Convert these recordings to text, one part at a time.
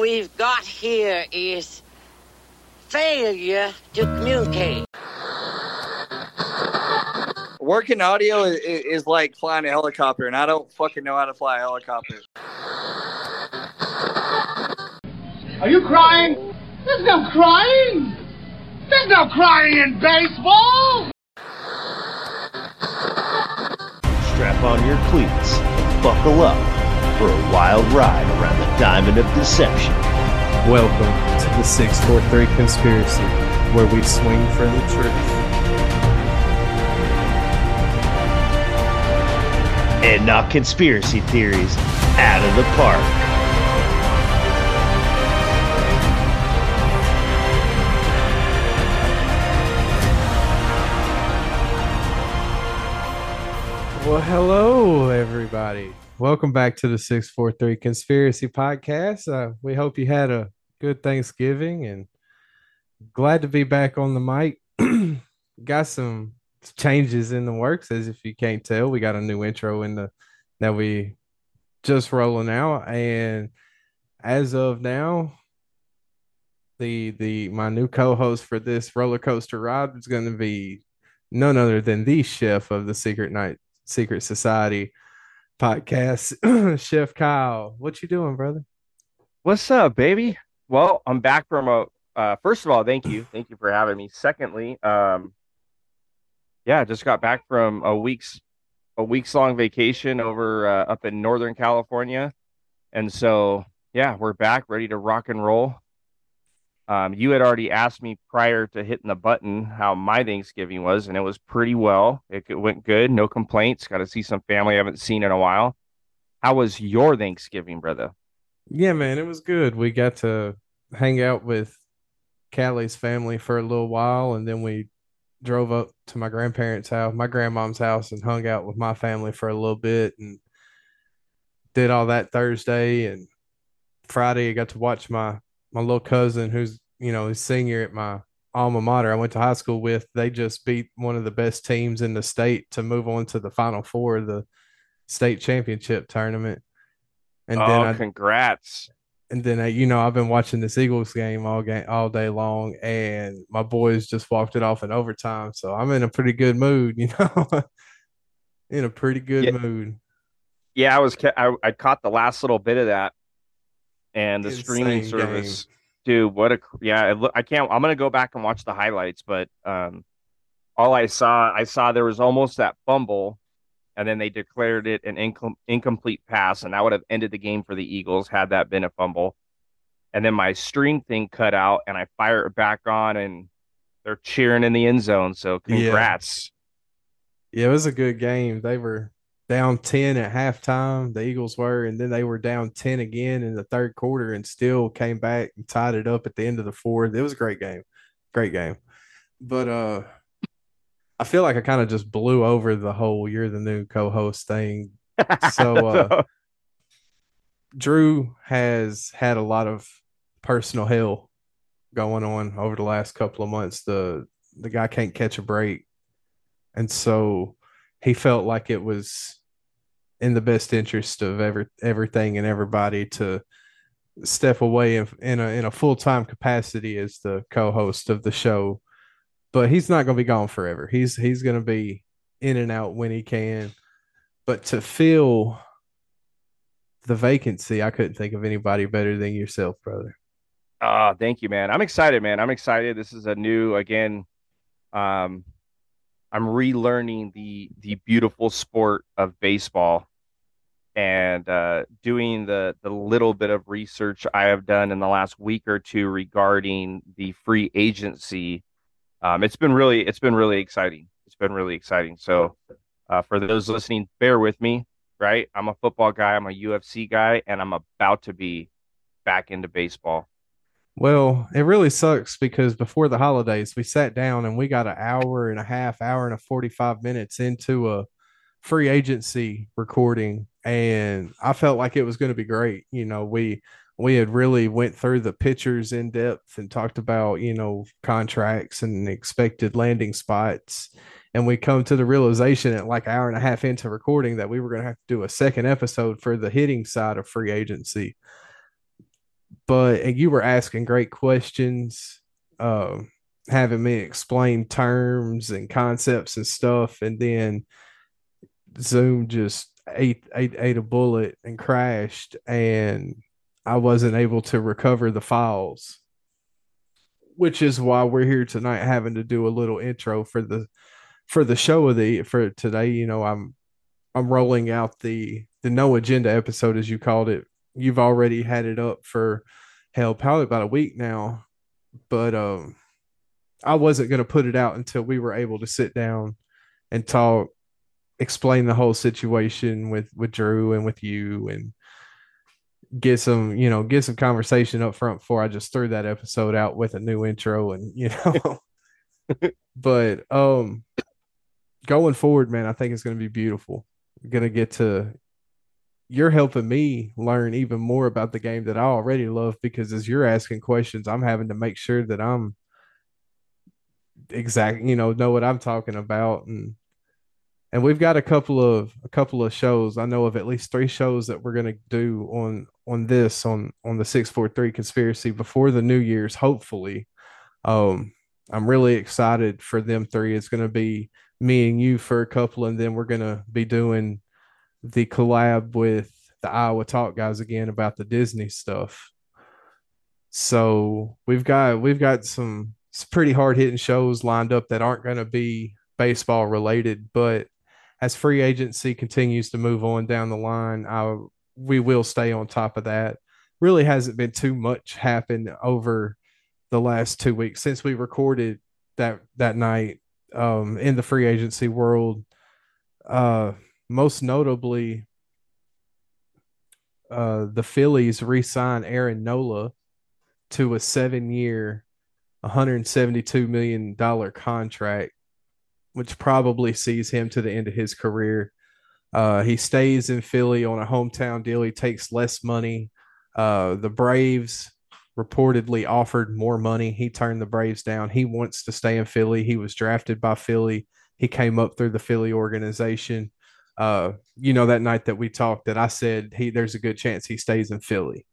we've got here is failure to communicate. Working audio is like flying a helicopter, and I don't fucking know how to fly a helicopter. Are you crying? There's no crying! There's no crying in baseball! Strap on your cleats and buckle up for a wild ride around the diamond of deception. Welcome to the 643 Conspiracy, where we swing for the truth and knock conspiracy theories out of the park. Well, hello, everybody. Welcome back to the 643 Conspiracy Podcast. We hope you had a good Thanksgiving and glad to be back on the mic. Got some changes in the works, as if you can't tell. We got a new intro that we just rolling out. And as of now, my new co-host for this roller coaster ride is going to be none other than the chef of the Secret Society podcast, Chef Kyle. What you doing, brother? What's up, baby? Well, I'm back from first of all, thank you for having me. Secondly, just got back from a week's long vacation over up in Northern California, and so we're back ready to rock and roll. You had already asked me prior to hitting the button how my Thanksgiving was, and it was pretty well. It went good. No complaints. Got to see some family I haven't seen in a while. How was your Thanksgiving, brother? Yeah, man, it was good. We got to hang out with Callie's family for a little while, and then we drove up to my grandparents' house, my grandmom's house, and hung out with my family for a little bit and did all that Thursday. And Friday, I got to watch my little cousin, who's, a senior at my alma mater I went to high school with. They just beat one of the best teams in the state to move on to the Final Four of the state championship tournament. And congrats. And then, I've been watching this Eagles game all day long, and my boys just walked it off in overtime. So I'm in a pretty good mood, in a pretty good mood. Yeah, I caught the last little bit of that. And the insane streaming service, game. Dude, I can't, I'm going to go back and watch the highlights, but all I saw there was almost that fumble, and then they declared it an incomplete pass, and that would have ended the game for the Eagles had that been a fumble. And then my stream thing cut out, and I fire it back on, and they're cheering in the end zone, so congrats. Yeah, it was a good game. They were down 10 at halftime, the Eagles were, and then they were down 10 again in the third quarter and still came back and tied it up at the end of the fourth. It was a great game. But I feel like I kind of just blew over the whole "you're the new co-host" thing. So Drew has had a lot of personal hell going on over the last couple of months. The guy can't catch a break. And so he felt like it was in the best interest of everything and everybody to step away in a full-time capacity as the co-host of the show. But he's not going to be gone forever. He's going to be in and out when he can. But to fill the vacancy, I couldn't think of anybody better than yourself, brother. Thank you, man. I'm excited, man. This is I'm relearning the beautiful sport of baseball, and doing the little bit of research I have done in the last week or two regarding the free agency. It's been really exciting. So for those listening, bear with me, right? I'm a football guy, I'm a UFC guy, and I'm about to be back into baseball. Well, it really sucks because before the holidays, we sat down and we got an hour and 45 minutes into a free agency recording, and I felt like it was going to be great. We had really went through the pitchers in depth and talked about, contracts and expected landing spots. And we come to the realization at like an hour and a half into recording that we were going to have to do a second episode for the hitting side of free agency. But and you were asking great questions, having me explain terms and concepts and stuff. And then Zoom just ate a bullet and crashed, and I wasn't able to recover the files, which is why we're here tonight having to do a little intro for the show for today. You know, I'm rolling out the no agenda episode, as you called it. You've already had it up for probably about a week now, but I wasn't going to put it out until we were able to sit down and talk, explain the whole situation with Drew and with you, and get some conversation up front before I just threw that episode out with a new intro and, you know, but going forward, man, I think it's going to be beautiful. I'm going to get to, you're helping me learn even more about the game that I already love, because as you're asking questions, I'm having to make sure that I'm exactly, you know what I'm talking about. And we've got a couple of shows. I know of at least 3 shows that we're going to do on the 643 Conspiracy before the New Year's, hopefully. I'm really excited for them 3. It's going to be me and you for a couple, and then we're going to be doing the collab with the Iowa Talk guys again about the Disney stuff. So we've got some pretty hard hitting shows lined up that aren't going to be baseball related, but as free agency continues to move on down the line, we will stay on top of that. Really hasn't been too much happen over the last 2 weeks since we recorded that night, in the free agency world. Most notably, the Phillies re-signed Aaron Nola to a 7-year, $172 million contract, which probably sees him to the end of his career. He stays in Philly on a hometown deal. He takes less money. The Braves reportedly offered more money. He turned the Braves down. He wants to stay in Philly. He was drafted by Philly. He came up through the Philly organization. You know, that night that we talked, that I said there's a good chance he stays in Philly.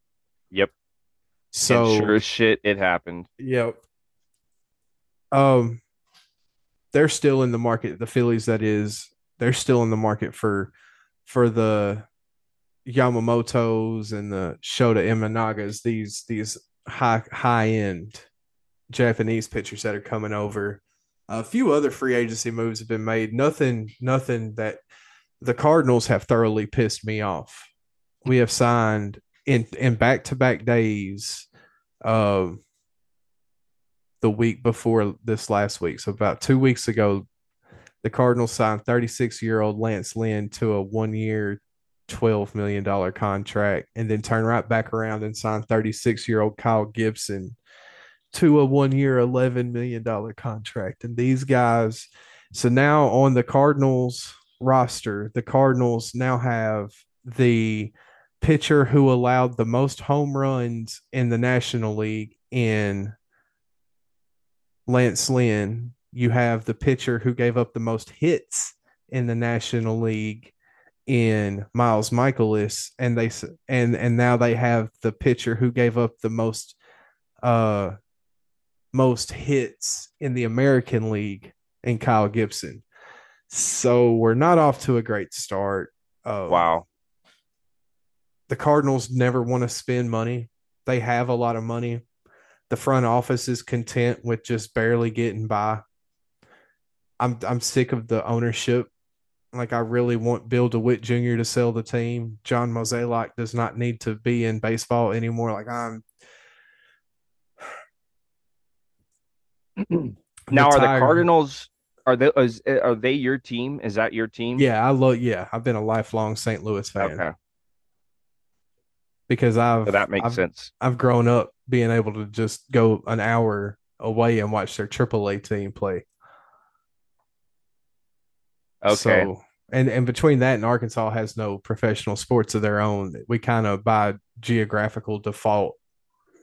Yep. So and sure as shit, it happened. Yep. They're still in the market. The Phillies, that is, they're still in the market for the Yamamotos and the Shota Imanagas, these high end Japanese pitchers that are coming over. A few other free agency moves have been made. Nothing that the Cardinals have thoroughly pissed me off. We have signed in back-to-back days, the week before this last week. So about 2 weeks ago, the Cardinals signed 36-year-old Lance Lynn to a 1-year, $12 million contract, and then turned right back around and signed 36-year-old Kyle Gibson to a 1-year, $11 million contract. And these guys, so now on the Cardinals roster, the Cardinals now have the pitcher who allowed the most home runs in the National League in Lance Lynn. You have the pitcher who gave up the most hits in the National League in Miles Michaelis, and now they have the pitcher who gave up the most hits in the American League in Kyle Gibson. So we're not off to a great start. Wow. The Cardinals never want to spend money. They have a lot of money. The front office is content with just barely getting by. I'm sick of the ownership. Like, I really want Bill DeWitt Jr. to sell the team. John Mozeliak does not need to be in baseball anymore. Like, I'm now retired. Are the Cardinals... Are they your team? Is that your team? Yeah, I've been a lifelong St. Louis fan. Okay. Because that makes sense. I've grown up being able to just go an hour away and watch their AAA team play. Okay. So, and between that and Arkansas has no professional sports of their own, we kind of by geographical default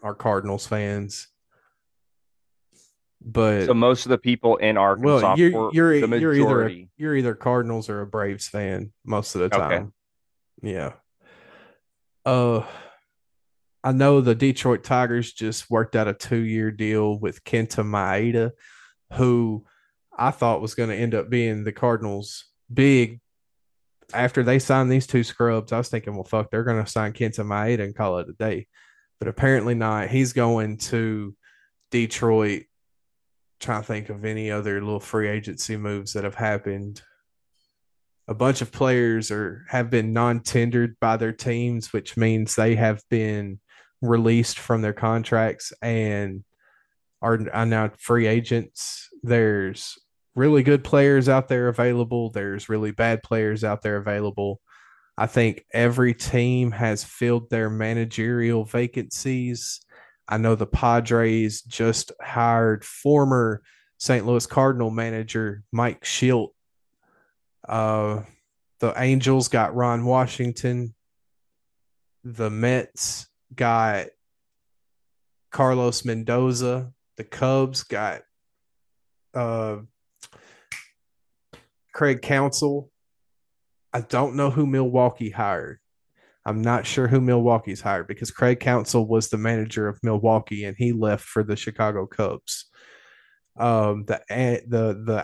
are Cardinals fans. But so most of the people in Arkansas, well, you're either Cardinals or a Braves fan most of the time. Okay. Yeah. I know the Detroit Tigers just worked out a 2-year deal with Kenta Maeda, who I thought was going to end up being the Cardinals' big. After they signed these two scrubs, I was thinking, well, fuck, they're going to sign Kenta Maeda and call it a day. But apparently not. He's going to Detroit. Trying to think of any other little free agency moves that have happened. A bunch of players have been non-tendered by their teams, which means they have been released from their contracts and are now free agents. There's really good players out there available. There's really bad players out there available. I think every team has filled their managerial vacancies. I know the Padres just hired former St. Louis Cardinal manager Mike Shildt. The Angels got Ron Washington. The Mets got Carlos Mendoza. The Cubs got Craig Counsell. I don't know who Milwaukee hired. I'm not sure who Milwaukee's hired because Craig Counsell was the manager of Milwaukee and he left for the Chicago Cubs. The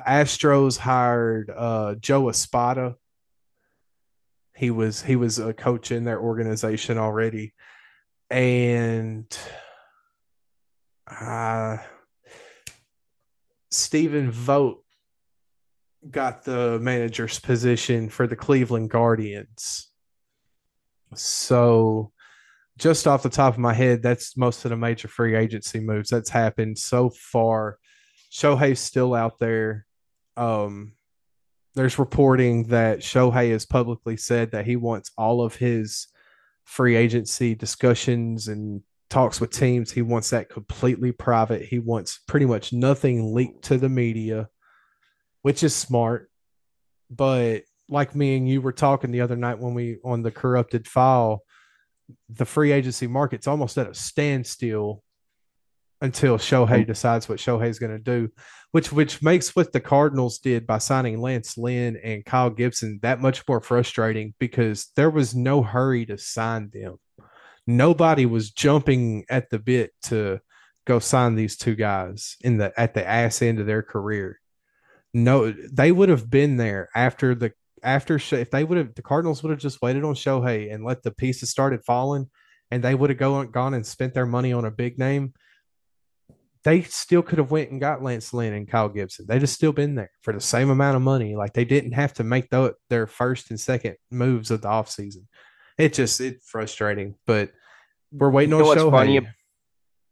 Astros hired Joe Espada. He was a coach in their organization already, and Stephen Vogt got the manager's position for the Cleveland Guardians. So just off the top of my head, that's most of the major free agency moves that's happened so far. Shohei's still out there. There's reporting that Shohei has publicly said that he wants all of his free agency discussions and talks with teams. He wants that completely private. He wants pretty much nothing leaked to the media, which is smart. But like me and you were talking the other night when we on the Corrupted File, the free agency market's almost at a standstill until Shohei decides what Shohei's going to do, which makes what the Cardinals did by signing Lance Lynn and Kyle Gibson that much more frustrating because there was no hurry to sign them. Nobody was jumping at the bit to go sign these two guys at the ass end of their career. No, they would have been there if the Cardinals would have just waited on Shohei and let the pieces started falling, and they would have gone and spent their money on a big name. They still could have went and got Lance Lynn and Kyle Gibson. They just still been there for the same amount of money. Like they didn't have to make their first and second moves of the offseason. It's frustrating, but we're waiting on Shohei. Funny?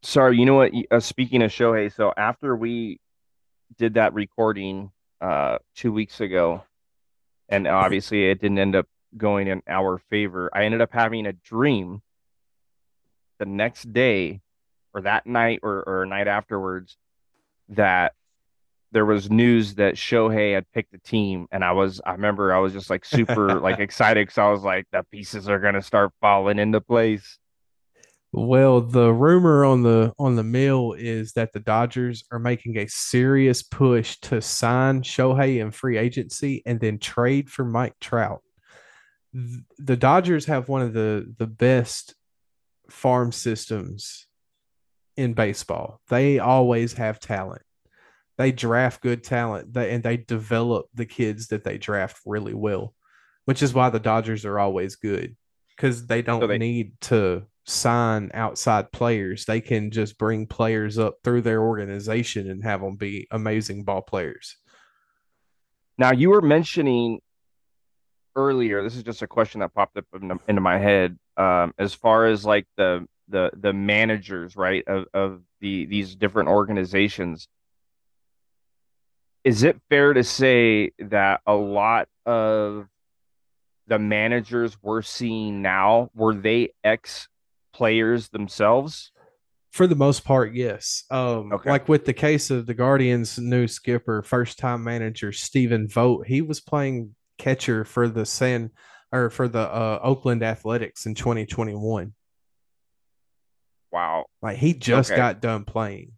Sorry, you know what? Speaking of Shohei, so after we did that recording 2 weeks ago, and obviously it didn't end up going in our favor, I ended up having a dream the next day or that night or a night afterwards that there was news that Shohei had picked a team. And I remember I was just like super like excited because I was like, the pieces are going to start falling into place. Well, the rumor on the mill is that the Dodgers are making a serious push to sign Shohei in free agency and then trade for Mike Trout. The Dodgers have one of the best farm systems in baseball. They always have talent. They draft good talent, and they develop the kids that they draft really well, which is why the Dodgers are always good because they don't need to sign outside players. They can just bring players up through their organization and have them be amazing ball players. Now, you were mentioning earlier, this is just a question that popped up into my head, as far as like the managers, right, of these different organizations. Is it fair to say that a lot of the managers we're seeing now, were they ex-players themselves? For the most part, yes. Okay. Like with the case of the Guardians' new skipper, first-time manager Stephen Vogt, he was playing catcher for the Oakland Athletics in 2021. Wow! Like he just got done playing.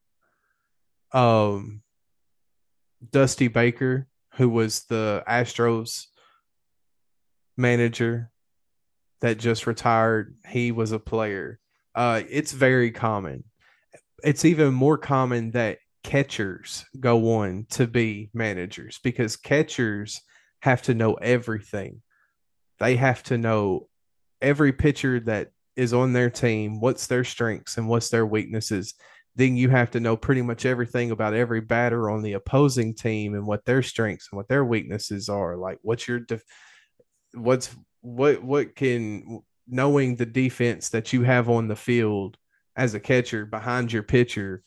Dusty Baker, who was the Astros manager that just retired, he was a player. It's very common. It's even more common that catchers go on to be managers because catchers have to know everything. They have to know every pitcher that is on their team, what's their strengths and what's their weaknesses. Then you have to know pretty much everything about every batter on the opposing team and what their strengths and what their weaknesses are. Like what's your knowing the defense that you have on the field as a catcher behind your pitcher,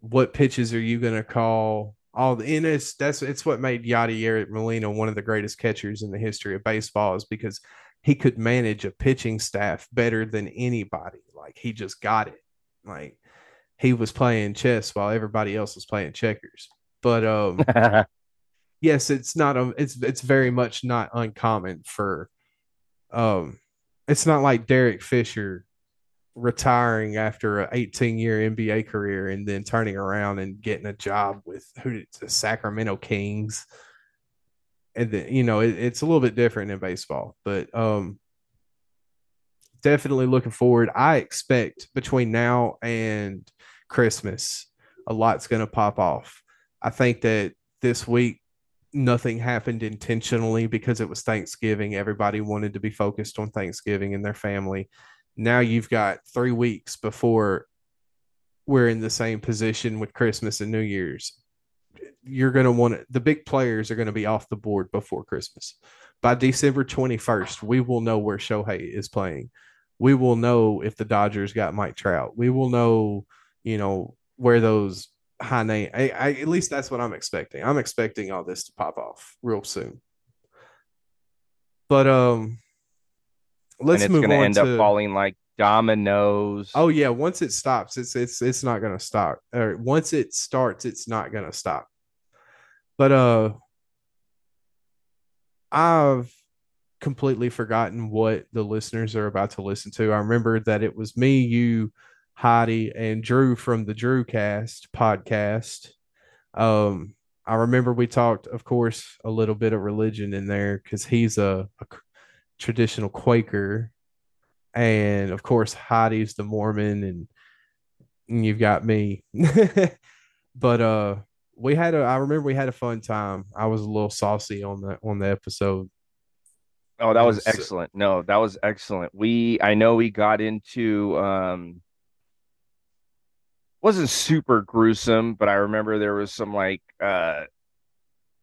what pitches are you going to call? It's what made Yadier Molina one of the greatest catchers in the history of baseball, is because he could manage a pitching staff better than anybody. Like he just got it. Like he was playing chess while everybody else was playing checkers. But yes, it's very much not uncommon for it's not like Derek Fisher retiring after an 18-year NBA career and then turning around and getting a job with the Sacramento Kings. And then, you know, it's a little bit different in baseball, but definitely looking forward. I expect between now and Christmas, a lot's going to pop off. I think that this week, nothing happened intentionally because it was Thanksgiving. Everybody wanted to be focused on Thanksgiving and their family. Now you've got 3 weeks before we're in the same position with Christmas and New Year's. You're going to the big players are going to be off the board before Christmas. By December 21st, we will know where Shohei is playing. We will know if the Dodgers got Mike Trout. We will know, you know, where those high name. At least that's what I'm expecting. I'm expecting all this to pop off real soon. But let's move on. It's going to end up falling like dominoes. Oh yeah, once it stops, it's not going to stop. Or once it starts, it's not going to stop. But I've completely forgotten what the listeners are about to listen to. I remember that it was me, you, Heidi, and Drew from the Drewcast podcast. I remember we talked, of course, a little bit of religion in there because he's a traditional Quaker. And, of course, Heidi's the Mormon, and you've got me. But I remember we had a fun time. I was a little saucy on the episode. Oh, that was excellent. No, that was excellent. I know we got into wasn't super gruesome, but I remember there was some like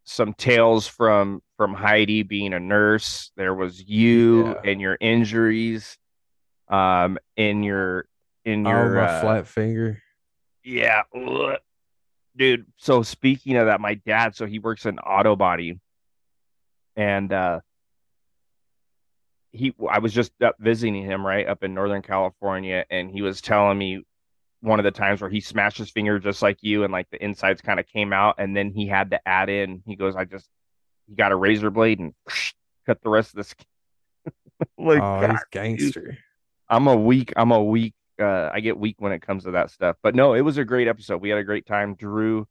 some tales from Heidi being a nurse. There was you and your injuries, in your flat finger. Yeah, dude. So speaking of that, my dad, so he works in auto body, and I was just up visiting him right up in Northern California, and he was telling me one of the times where he smashed his finger just like you, and like the insides kind of came out, and then he had to add in, he goes, he got a razor blade and cut the rest of the skin. Like, oh, God, he's gangster. Dude. I get weak when it comes to that stuff. But no, it was a great episode. We had a great time. Drew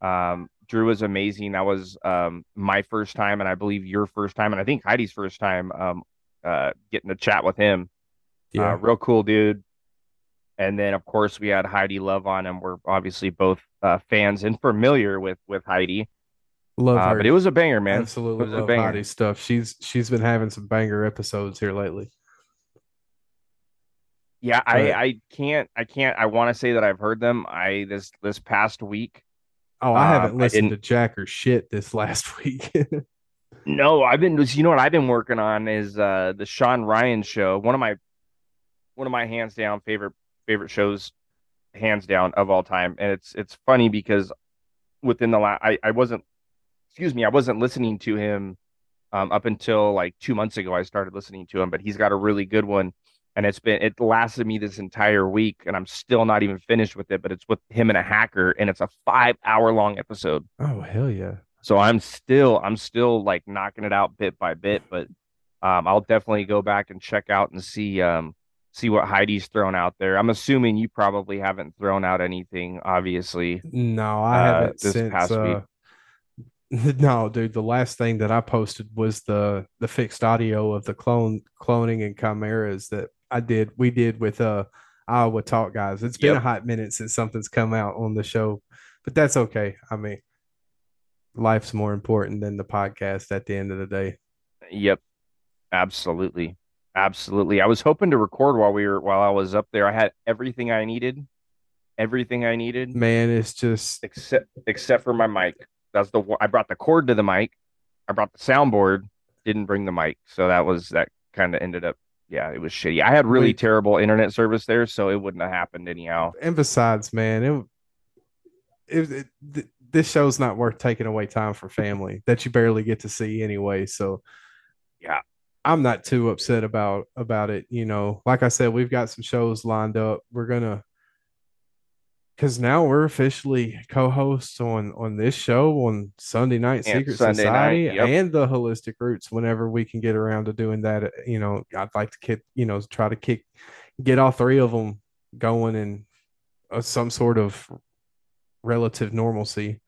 was amazing. That was my first time, and I believe your first time, and I think Heidi's first time getting to chat with him. Yeah, real cool dude. And then, of course, we had Heidi Love on, and we're obviously both fans and familiar with Heidi. Love her. But it was a banger, man. Absolutely love Heidi stuff. She's been having some banger episodes here lately. Yeah, I can't. I want to say that I've heard them. This past week. Oh, I haven't listened to jack or shit this last week. No, you know what I've been working on is the Sean Ryan show. One of my hands down favorite shows, hands down, of all time. And it's funny because within the last, I wasn't listening to him up until like 2 months ago. I started listening to him, but he's got a really good one, and it lasted me this entire week, and I'm still not even finished with it. But it's with him and a hacker, and it's a 5 hour long episode. Oh, hell yeah. So I'm still like knocking it out bit by bit, but I'll definitely go back and check out and see what Heidi's thrown out there. I'm assuming you probably haven't thrown out anything, obviously. No, I haven't since this past week. No, dude, the last thing that I posted was the fixed audio of the cloning and chimeras that we did with Iowa Talk, guys. It's been a hot minute since something's come out on the show, but that's okay. I mean, life's more important than the podcast at the end of the day. Yep. Absolutely. Absolutely. I was hoping to record while I was up there. I had everything I needed. Man, it's just except for my mic. I brought the cord to the mic. I brought the soundboard, didn't bring the mic. So that kind of ended up. Yeah, it was shitty. I had really terrible internet service there, so it wouldn't have happened anyhow. And besides, man, this show's not worth taking away time for family that you barely get to see anyway. So, yeah, I'm not too upset about it. You know, like I said, we've got some shows lined up. We're gonna, because now we're officially co-hosts on this show on Sunday Night Secret Society and the Holistic Roots. Whenever we can get around to doing that, you know, I'd like to get all three of them going in some sort of relative normalcy.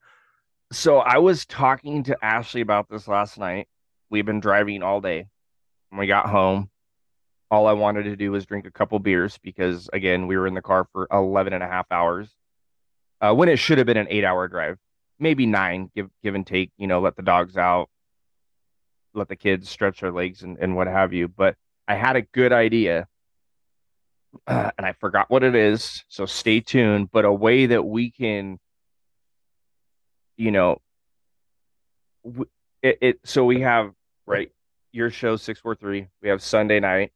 So I was talking to Ashley about this last night. We've been driving all day. When we got home, all I wanted to do was drink a couple beers because, again, we were in the car for 11 and a half hours when it should have been an 8-hour drive, maybe 9, give and take, you know, let the dogs out, let the kids stretch their legs and what have you. But I had a good idea and I forgot what it is. So stay tuned, but a way that we can, you know, so we have, right, your show 643, we have Sunday night,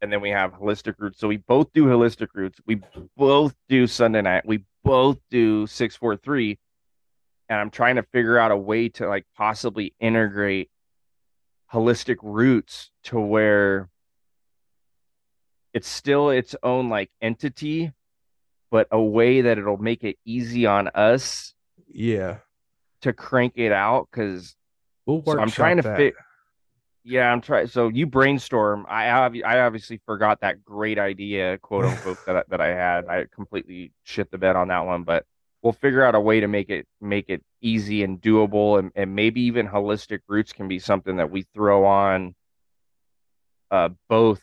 and then we have Holistic Roots. So we both do Holistic Roots, we both do Sunday night, we both do 643, and I'm trying to figure out a way to like possibly integrate Holistic Roots to where it's still its own like entity, but a way that it'll make it easy on us, to crank it out because I'm trying to fit. Yeah, I'm trying. So you brainstorm. I obviously forgot that great idea, quote unquote, that I had. I completely shit the bed on that one, but we'll figure out a way to make it easy and doable, and maybe even Holistic Roots can be something that we throw on both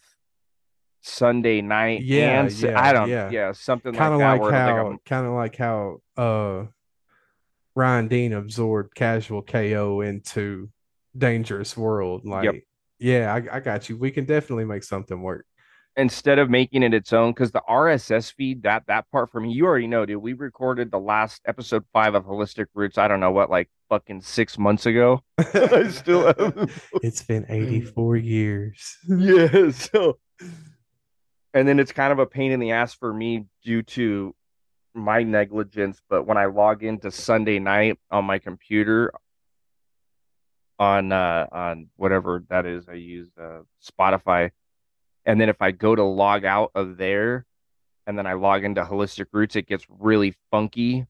Sunday night and something kind of like how Ryan Dean absorbed Casual KO into Dangerous World. Like, I got you. We can definitely make something work. Instead of making it its own, because the RSS feed, that part for me, you already know, dude, we recorded the last episode 5 of Holistic Roots. I don't know what, like fucking 6 months ago. I still have. It's been 84 years. Yeah. So, and then it's kind of a pain in the ass for me due to my negligence, but when I log into Sunday night on my computer on whatever that is I use, Spotify, and then if I go to log out of there and then I log into Holistic Roots, it gets really funky.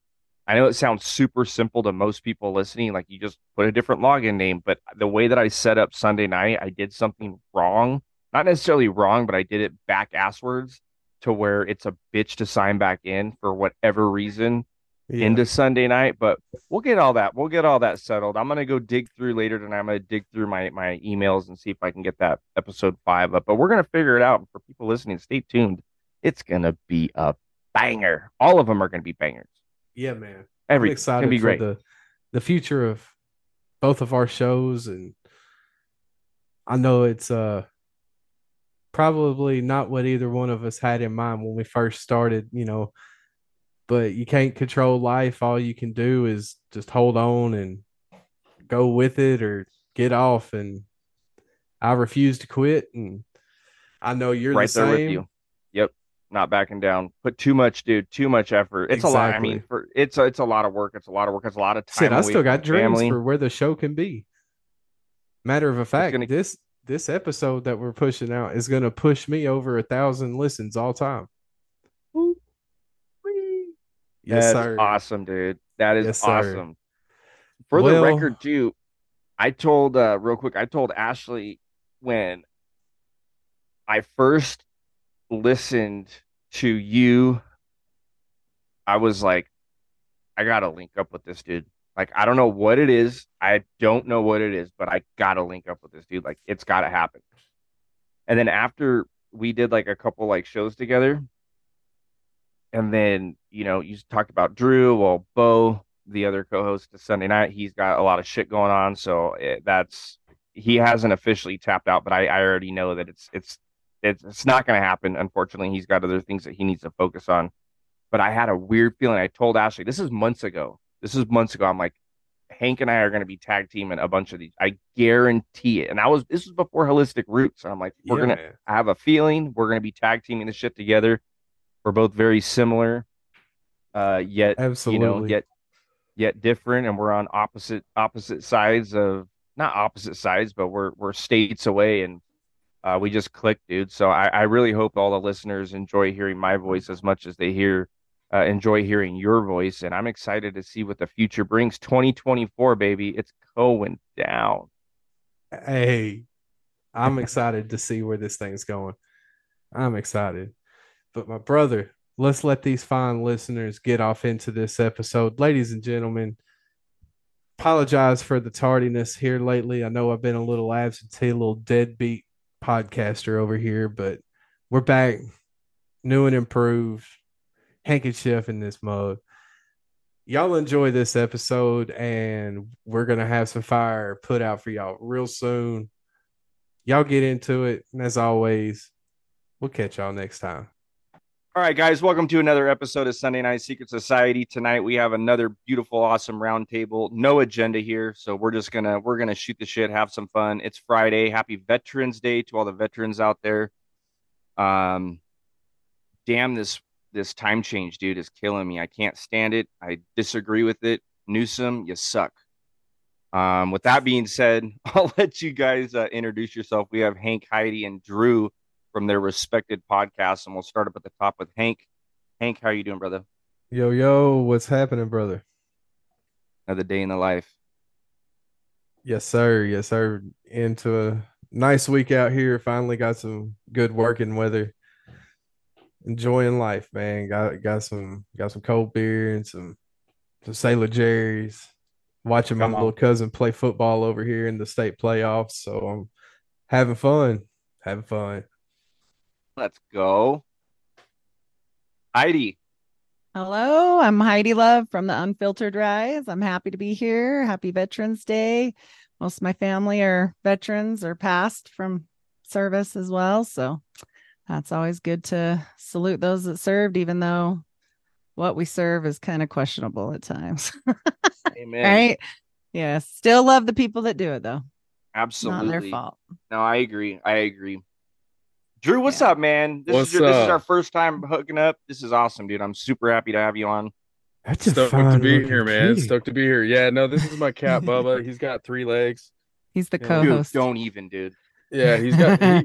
I know it sounds super simple to most people listening, like you just put a different login name, but the way that I set up Sunday night, I did something wrong, not necessarily wrong, but I did it back asswards to where it's a bitch to sign back in for whatever reason into Sunday night. But we'll get all that settled. I'm going to go dig through later tonight. I'm going to dig through my emails and see if I can get that episode 5 up, but we're going to figure it out. For people listening, stay tuned. It's going to be a banger. All of them are going to be bangers. Yeah, man. I'm excited to be great. The future of both of our shows. And I know it's, probably not what either one of us had in mind when we first started, you know, but you can't control life. All you can do is just hold on and go with it or get off. And I refuse to quit. And I know you're right there with you. Yep. Not backing down. Put too much, dude, too much effort. It's a lot. I mean, it's a lot of work. It's a lot of work. It's a lot of time. I still got dreams for where the show can be. Matter of a fact, this episode that we're pushing out is going to push me over 1,000 listens all time. Ooh, yes, sir. Awesome, dude. That is awesome. For the record, too, I told real quick, I told Ashley when I first listened to you, I was like, I got to link up with this dude. Like, I don't know what it is. I don't know what it is, but I got to link up with this dude. Like, it's got to happen. And then after we did like a couple like shows together. And then, you know, you talked about Drew. Well, Bo, the other co-host of Sunday Night, he's got a lot of shit going on. So he hasn't officially tapped out, but I already know that it's not going to happen. Unfortunately, he's got other things that he needs to focus on. But I had a weird feeling. I told Ashley, this is months ago. I'm like, Hank and I are going to be tag teaming a bunch of these. I guarantee it. And this was before Holistic Roots. And I'm like, I have a feeling we're going to be tag teaming this shit together. We're both very similar, yet, absolutely, you know, yet different. And we're on opposite sides of, not opposite sides, but we're states away, and we just clicked, dude. So I really hope all the listeners enjoy hearing my voice as much as they enjoy hearing your voice. And I'm excited to see what the future brings. 2024, baby, it's going down. Hey, I'm excited to see where this thing's going. I'm excited. But my brother, let's let these fine listeners get off into this episode. Ladies and gentlemen, apologize for the tardiness here lately. I know I've been a little absentee, a little deadbeat podcaster over here, but we're back, new and improved. Hank and Chef in this mode. Y'all enjoy this episode, and we're going to have some fire put out for y'all real soon. Y'all get into it, and as always, we'll catch y'all next time. All right, guys, welcome to another episode of Sunday Night Secret Society. Tonight we have another beautiful, awesome roundtable. No agenda here, so we're gonna shoot the shit, have some fun. It's Friday. Happy Veterans Day to all the veterans out there. Damn, this time change, dude, is killing me. I can't stand it. I disagree with it. Newsom, you suck. With that being said, I'll let you guys introduce yourself. We have Hank, Heidi, and Drew from their respected podcasts, and we'll start up at the top with Hank. Hank, how are you doing, brother? Yo, what's happening, brother? Another day in the life. Yes, sir. Into a nice week out here. Finally got some good working weather. Enjoying life, man. Got some cold beer and some Sailor Jerry's. Watching my little cousin play football over here in the state playoffs. So I'm having fun. Let's go. Heidi. Hello, I'm Heidi Love from the Unfiltered Rise. I'm happy to be here. Happy Veterans Day. Most of my family are veterans or passed from service as well. So that's always good to salute those that served, even though what we serve is kind of questionable at times. Amen. Right? Yeah. Still love the people that do it, though. Absolutely. Not their fault. No, I agree. Drew, what's up, man? This is our first time hooking up. This is awesome, dude. I'm super happy to have you on. Stoked to be here. Yeah, no, this is my cat, Bubba. He's got three legs. He's the co-host. Dude, don't even, dude. Yeah,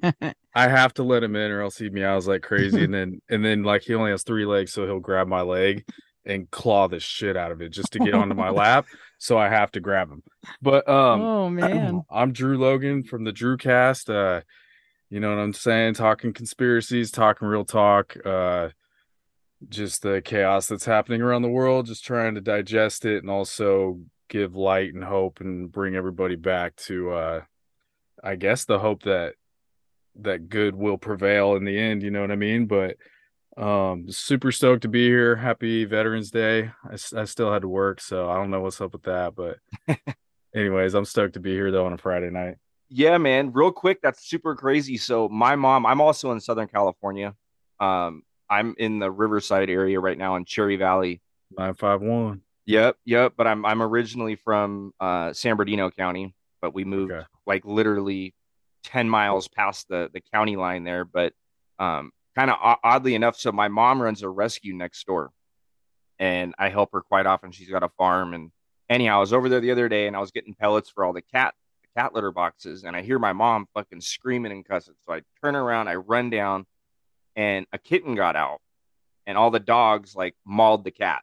I have to let him in or else he meows like crazy. And then like he only has three legs, so he'll grab my leg and claw the shit out of it just to get onto my lap. So I have to grab him. But oh man, I'm Drew Logan from the Drewcast. You know what I'm saying? Talking conspiracies, talking real talk, just the chaos that's happening around the world, just trying to digest it and also give light and hope and bring everybody back to, I guess, the hope that good will prevail in the end. You know what I mean? But super stoked to be here. Happy Veterans Day. I still had to work, so I don't know what's up with that. But anyways, I'm stoked to be here, though, on a Friday night. Yeah, man. Real quick. That's super crazy. So my mom, I'm also in Southern California. I'm in the Riverside area right now in Cherry Valley. 951. Yep. But I'm originally from San Bernardino County, but we moved like literally 10 miles past the county line there. But kind of oddly enough, so my mom runs a rescue next door and I help her quite often. She's got a farm. And anyhow, I was over there the other day and I was getting pellets for all the cat litter boxes, and I hear my mom fucking screaming and cussing. So I turn around, I run down, and a kitten got out, and all the dogs like mauled the cat.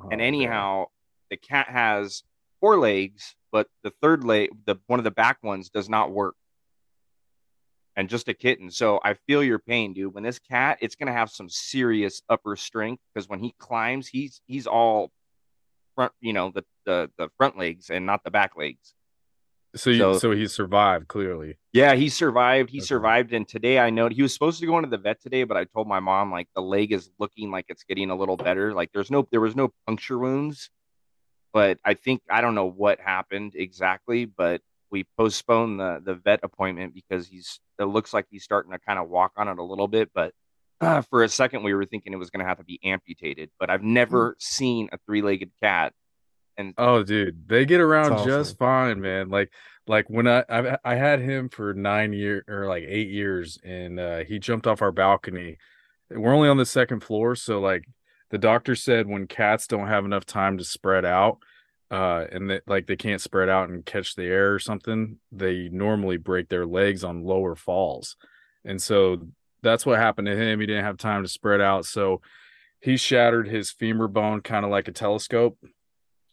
Oh, and anyhow, man. The cat has four legs, but the third leg, one of the back ones, does not work. And just a kitten. So I feel your pain, dude. When this cat, it's gonna have some serious upper strength, because when he climbs, he's all front, you know, the front legs and not the back legs. So he survived, clearly. Yeah, he survived. He survived. And today I know he was supposed to go into the vet today, but I told my mom, like, the leg is looking like it's getting a little better. Like, there was no puncture wounds. But I don't know what happened exactly, but we postponed the vet appointment because it looks like he's starting to kind of walk on it a little bit. But for a second, we were thinking it was going to have to be amputated. But I've never seen a 3-legged cat. And oh, dude, they get around awesome. Just fine, man. Like when I had him for 9 years or like 8 years, and he jumped off our balcony. We're only on the second floor, so like the doctor said, when cats don't have enough time to spread out, and that like they can't spread out and catch the air or something, they normally break their legs on lower falls, and so that's what happened to him. He didn't have time to spread out, so he shattered his femur bone, kind of like a telescope.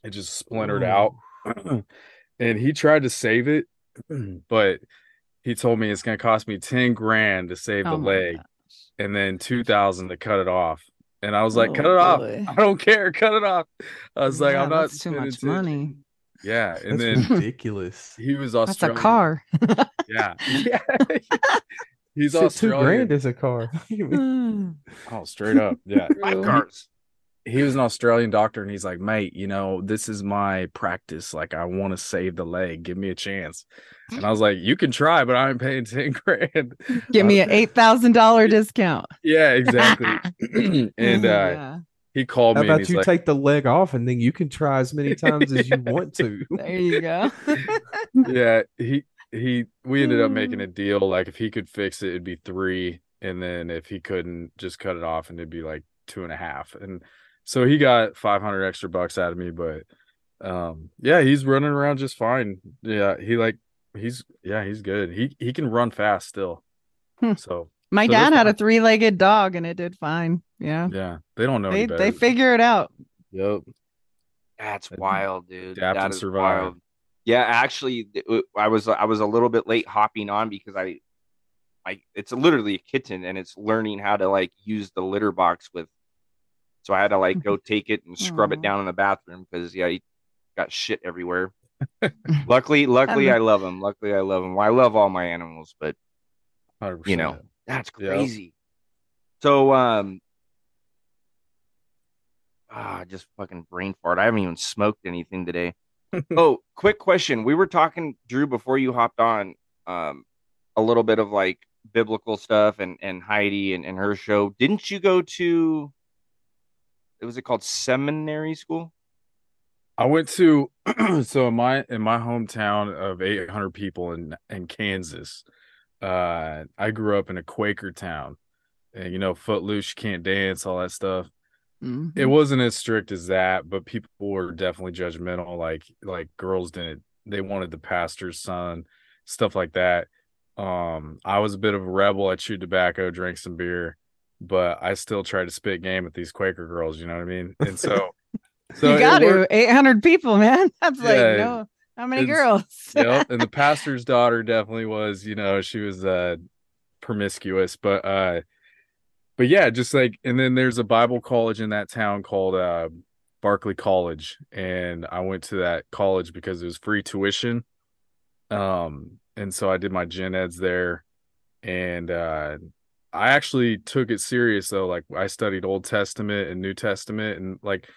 It just splintered out, and he tried to save it, but he told me it's going to cost me $10,000 to save the leg, and then $2,000 to cut it off. And I was like, "Cut it off! I don't care. Cut it off!" I was like, "I'm not spending too much money." Yeah, and that's then ridiculous. He was Australian. That's a car. Yeah. He's Australian. $2,000 is a car. Oh, straight up. Yeah, my cars. He was an Australian doctor, and he's like, mate, you know, this is my practice. Like, I want to save the leg. Give me a chance. And I was like, you can try, but I ain't paying $10,000. Give me an $8,000 discount. Yeah, exactly. And he called me. How about you take the leg off, and then you can try as many times as you want to. There you go. Yeah, we ended up making a deal. Like, if he could fix it, it'd be $3,000. And then if he couldn't, just cut it off, and it'd be like $2,500. And so he got $500 extra bucks out of me, but yeah, he's running around just fine. Yeah, he's good. He can run fast still. So my dad had a 3-legged dog, and it did fine. Yeah, yeah, they don't know. They figure it out. Yep, that's wild, dude. That is wild. Yeah, actually, I was a little bit late hopping on because it's literally a kitten, and it's learning how to like use the litter box with. So I had to like go take it and scrub it down in the bathroom because he got shit everywhere. Luckily, I love him. Well, I love all my animals, but 100%. You know, that's crazy. Yeah. So, just fucking brain fart. I haven't even smoked anything today. Oh, quick question. We were talking, Drew, before you hopped on, a little bit of like biblical stuff and Heidi and her show. Didn't you go to? Was it called seminary school? I went to so in my hometown of 800 people in Kansas. I grew up in a Quaker town, and you know, Footloose, You Can't Dance, all that stuff. Mm-hmm. It wasn't as strict as that, but people were definitely judgmental. Like girls they wanted the pastor's son, stuff like that. I was a bit of a rebel. I chewed tobacco, drank some beer, but I still try to spit game at these Quaker girls, you know what I mean? And so you got to 800 people, man. That's like, no, how many girls? Yep. And the pastor's daughter definitely was, you know, she was promiscuous, but yeah, just like, and then there's a Bible college in that town called Berkeley College, and I went to that college because it was free tuition, and so I did my gen eds there, and I actually took it serious though. Like, I studied Old Testament and New Testament, and like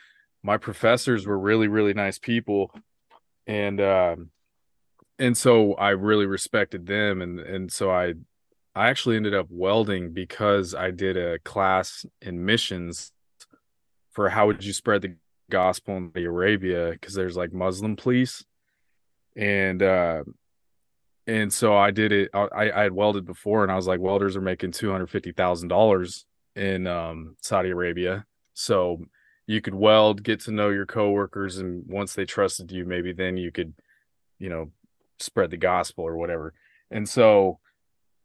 my professors were really, really nice people. And so I really respected them. And so I actually ended up welding because I did a class in missions for how would you spread the gospel in the Arabia? 'Cause there's like Muslim police. And so I did it. I had welded before, and I was like, welders are making $250,000 in Saudi Arabia. So you could weld, get to know your coworkers, and once they trusted you, maybe then you could, you know, spread the gospel or whatever. And so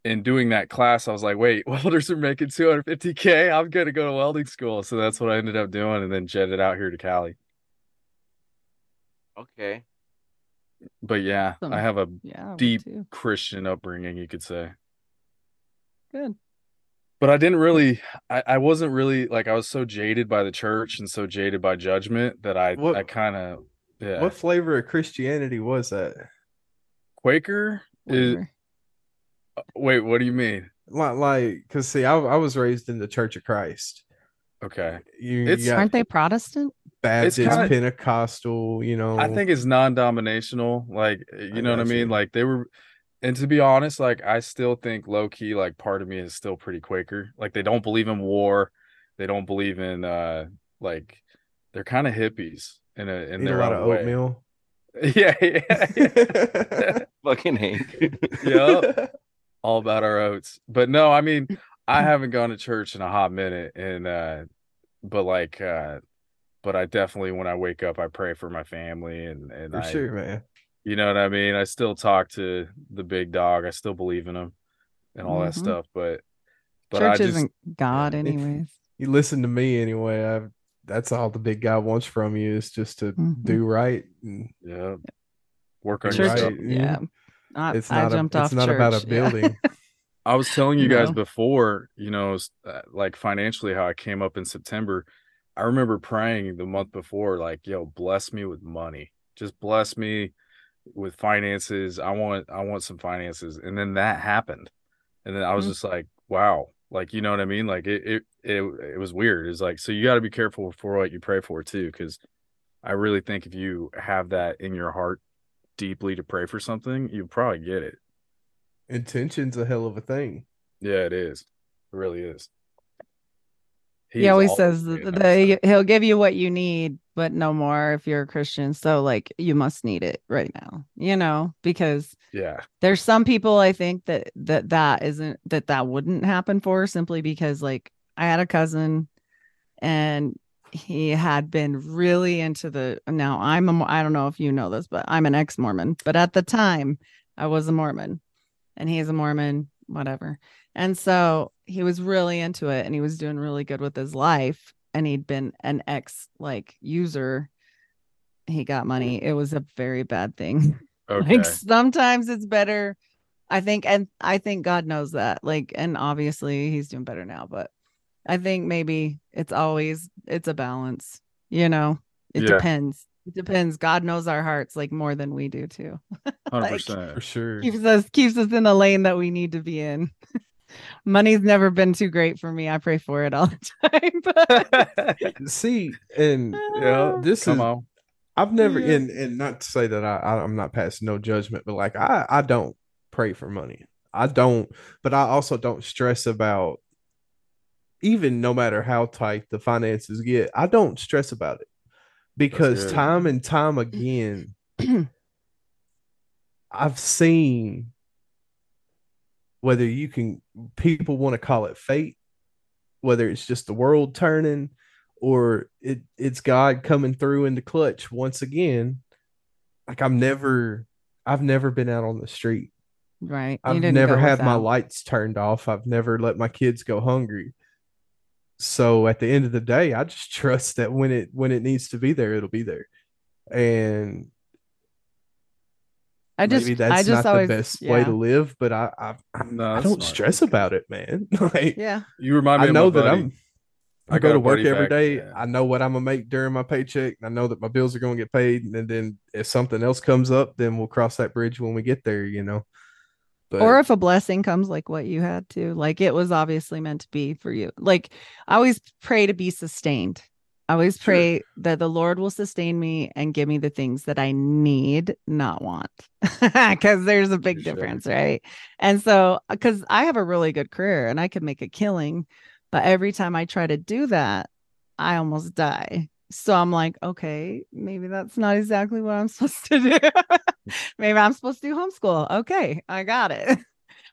in doing that class, I was like, wait, welders are making $250,000. I'm going to go to welding school. So that's what I ended up doing, and then jetted out here to Cali. Okay. But yeah, awesome. I have a deep Christian upbringing, you could say. Good. But I didn't really, I wasn't really, like, I was so jaded by the church and so jaded by judgment that I kind of. Yeah. What flavor of Christianity was that? Quaker? Wait, what do you mean? Like, because see, I was raised in the Church of Christ. Okay. Aren't they Protestant? Baptist, kinda, Pentecostal, you know. I think it's non-dominational. Like, you know what I mean? Like, they were... And to be honest, like, I still think low-key, like, part of me is still pretty Quaker. Like, they don't believe in war. They don't believe in, like... They're kind of hippies in their own way. Eat a lot of oatmeal. Yeah. Fucking Hank. Yep. All about our oats. But no, I mean, I haven't gone to church in a hot minute, and but I definitely, when I wake up, I pray for my family, and for sure, man. You know what I mean? I still talk to the big dog. I still believe in him and all that stuff. But church isn't God, anyways. You listen to me anyway. That's all the big guy wants from you is just to do right. And work on your right. Yeah. It's not about a building. I was telling you guys before, you know, like financially how I came up in September. I remember praying the month before, like, yo, bless me with money. Just bless me with finances. I want some finances. And then that happened. And then I was just like, wow. Like, you know what I mean? Like it was weird. It's like, so you got to be careful for what you pray for too, because I really think if you have that in your heart deeply to pray for something, you probably get it. Intention's a hell of a thing. Yeah, it is. It really is. He always says that he'll give you what you need, but no more if you're a Christian. So like you must need it right now, you know, because there's some people I think that wouldn't happen for, simply because like I had a cousin and he had been really into I don't know if you know this, but I'm an ex-Mormon, but at the time I was a Mormon and he's a Mormon, whatever. And so he was really into it and he was doing really good with his life. And he'd been an ex user. He got money. It was a very bad thing. Okay. Like sometimes it's better, I think. And I think God knows that, like, and obviously he's doing better now, but I think maybe it's a balance, you know, depends. It depends. God knows our hearts like more than we do too. 100% for sure. Keeps us in the lane that we need to be in. Money's never been too great for me. I pray for it all the time. But... See, and I've never, and not to say that I'm not passing no judgment, but like I don't pray for money. I don't, but I also don't stress about, even no matter how tight the finances get, I don't stress about it, because time and time again, I've seen. Whether people want to call it fate, whether it's just the world turning, or it's God coming through in the clutch once again. Like I've never been out on the street. Right. I've never had my lights turned off. I've never let my kids go hungry. So at the end of the day, I just trust that when it needs to be there, it'll be there. And Maybe that's not the best way to live, but I don't stress about it, man. Like, you remind me. I know that I go to work every day. Yeah. I know what I'm gonna make during my paycheck. I know that my bills are gonna get paid, and then if something else comes up, then we'll cross that bridge when we get there, you know. But, or if a blessing comes, like what you had to, like it was obviously meant to be for you. Like I always pray to be sustained. I always pray that the Lord will sustain me and give me the things that I need, not want, because there's a big difference, right? And so, because I have a really good career and I could make a killing, but every time I try to do that, I almost die. So I'm like, okay, maybe that's not exactly what I'm supposed to do. Maybe I'm supposed to do homeschool. Okay, I got it.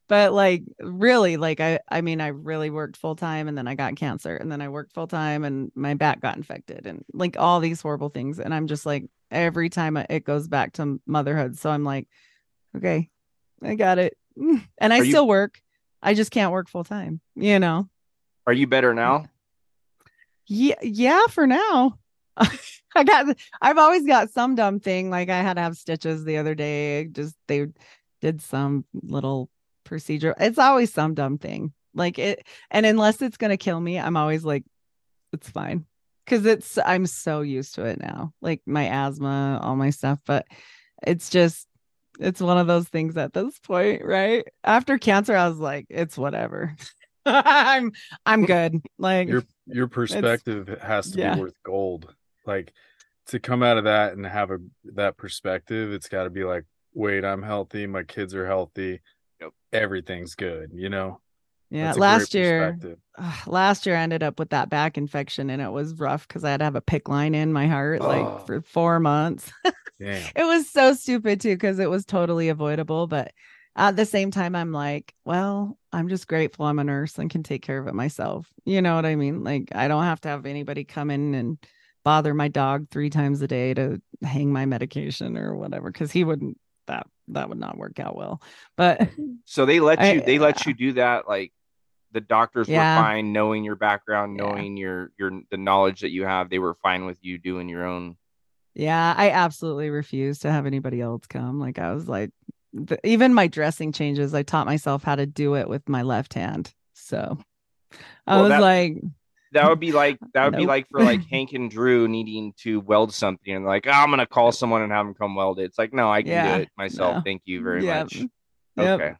But like, really, like, I really worked full time, and then I got cancer, and then I worked full time and my back got infected, and like all these horrible things. And I'm just like, every time it goes back to motherhood. So I'm like, okay, I got it. And I still work. I just can't work full time, you know? Are you better now? Yeah, for now. I've always got some dumb thing. Like I had to have stitches the other day. They did some little procedure. It's always some dumb thing like it, and unless it's gonna kill me, I'm always like, it's fine, because I'm so used to it now, like my asthma, all my stuff. But it's just it's one of those things at this point, right? After cancer, I was like, it's whatever. I'm good. Like your perspective has to be worth gold. Like to come out of that and have that perspective, it's got to be like, wait, I'm healthy. My kids are healthy. Everything's good, you know? Yeah. Last year I ended up with that back infection and it was rough because I had to have a PICC line in my heart like for 4 months. It was so stupid too because it was totally avoidable. But at the same time, I'm like, well, I'm just grateful I'm a nurse and can take care of it myself. You know what I mean? Like I don't have to have anybody come in and bother my dog 3 times a day to hang my medication or whatever, because he wouldn't, that would not work out well. But so they let you do that. Like the doctors were fine knowing your background, knowing the knowledge that you have. They were fine with you doing your own. Yeah, I absolutely refused to have anybody else come. Like I was like, even my dressing changes, I taught myself how to do it with my left hand. So that would be like for like Hank and Drew needing to weld something and like, oh, I'm going to call someone and have them come weld it. It's like, no, I can do it myself. No. Thank you very much. Yep. Okay.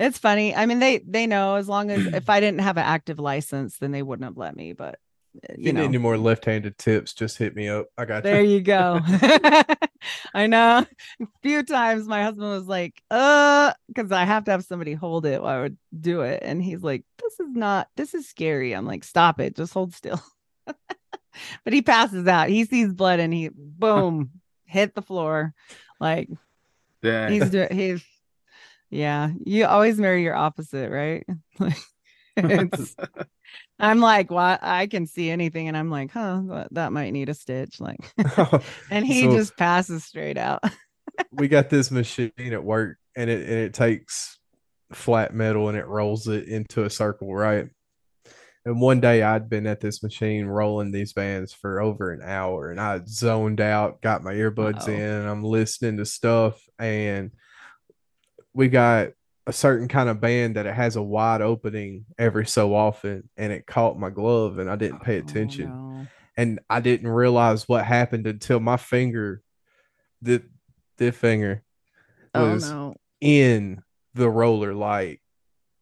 It's funny. I mean, they know as long as if I didn't have an active license, then they wouldn't have let me, but you know. Any more left-handed tips, just hit me up. I got you. There you go. I know. A few times my husband was like, because I have to have somebody hold it while I would do it. And he's like, this is scary. I'm like, stop it. Just hold still. But he passes out. He sees blood and he, boom, hit the floor. Like, dang. You always marry your opposite, right? I'm like, well, I can see anything. And I'm like, that might need a stitch. Like, and he just passes straight out. We got this machine at work and it takes flat metal and it rolls it into a circle. Right. And one day I'd been at this machine rolling these bands for over an hour and I zoned out, got my earbuds in and I'm listening to stuff. And we got a certain kind of band that it has a wide opening every so often, and it caught my glove and I didn't pay attention. No. And I didn't realize what happened until my finger, the finger was in the roller, like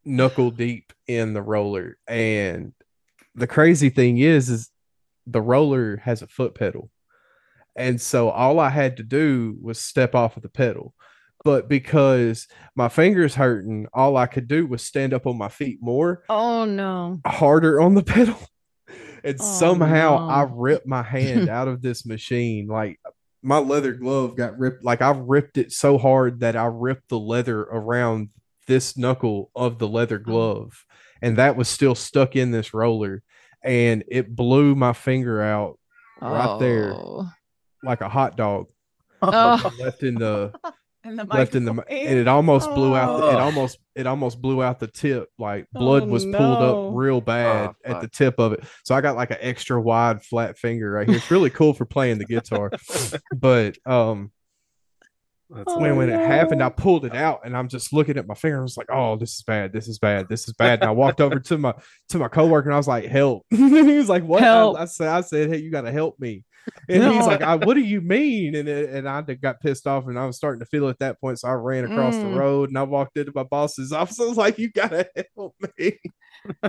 knuckle deep in the roller. And the crazy thing is the roller has a foot pedal. And so all I had to do was step off of the pedal. But because my fingers hurting, all I could do was stand up on my feet more. Oh, no. Harder on the pedal. And I ripped my hand out of this machine. Like my leather glove got ripped. Like I ripped it so hard that I ripped the leather around this knuckle of the leather glove. And that was still stuck in this roller. And it blew my finger out right there like a hot dog. Left in the... and it almost blew out. It almost blew out the tip. Like blood was pulled up real bad at the tip of it. So I got like an extra wide flat finger right here. It's really cool for playing the guitar. But when it happened, I pulled it out and I'm just looking at my finger. I was like, oh, this is bad. This is bad. This is bad. And I walked over to my coworker and I was like, help. He was like, what? I said, hey, you got to help me. And he's like, what do you mean? And I got pissed off and I was starting to feel at that point. So I ran across the road and I walked into my boss's office. I was like, you got to help me.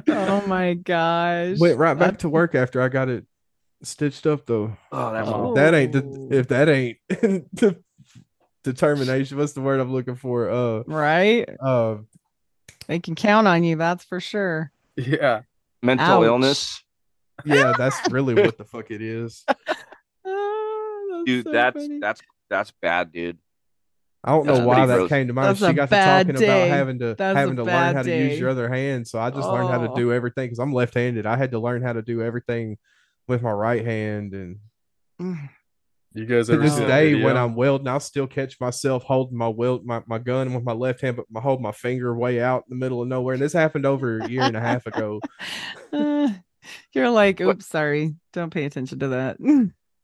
Oh, my gosh. Went right back to work after I got it stitched up, though. If that ain't determination, what's the word I'm looking for? Right. They can count on you. That's for sure. Yeah. Mental illness. Yeah, that's really what the fuck it is. Dude, that's bad, dude. I don't know why that came to mind. She got to talking about having to learn how to use your other hand. So I just learned how to do everything because I'm left-handed. I had to learn how to do everything with my right hand. And you guys ever to this day when I'm welding, I'll still catch myself holding my gun with my left hand, but I hold my finger way out in the middle of nowhere. And this happened over a year and a half ago. You're like, oops, sorry. Don't pay attention to that.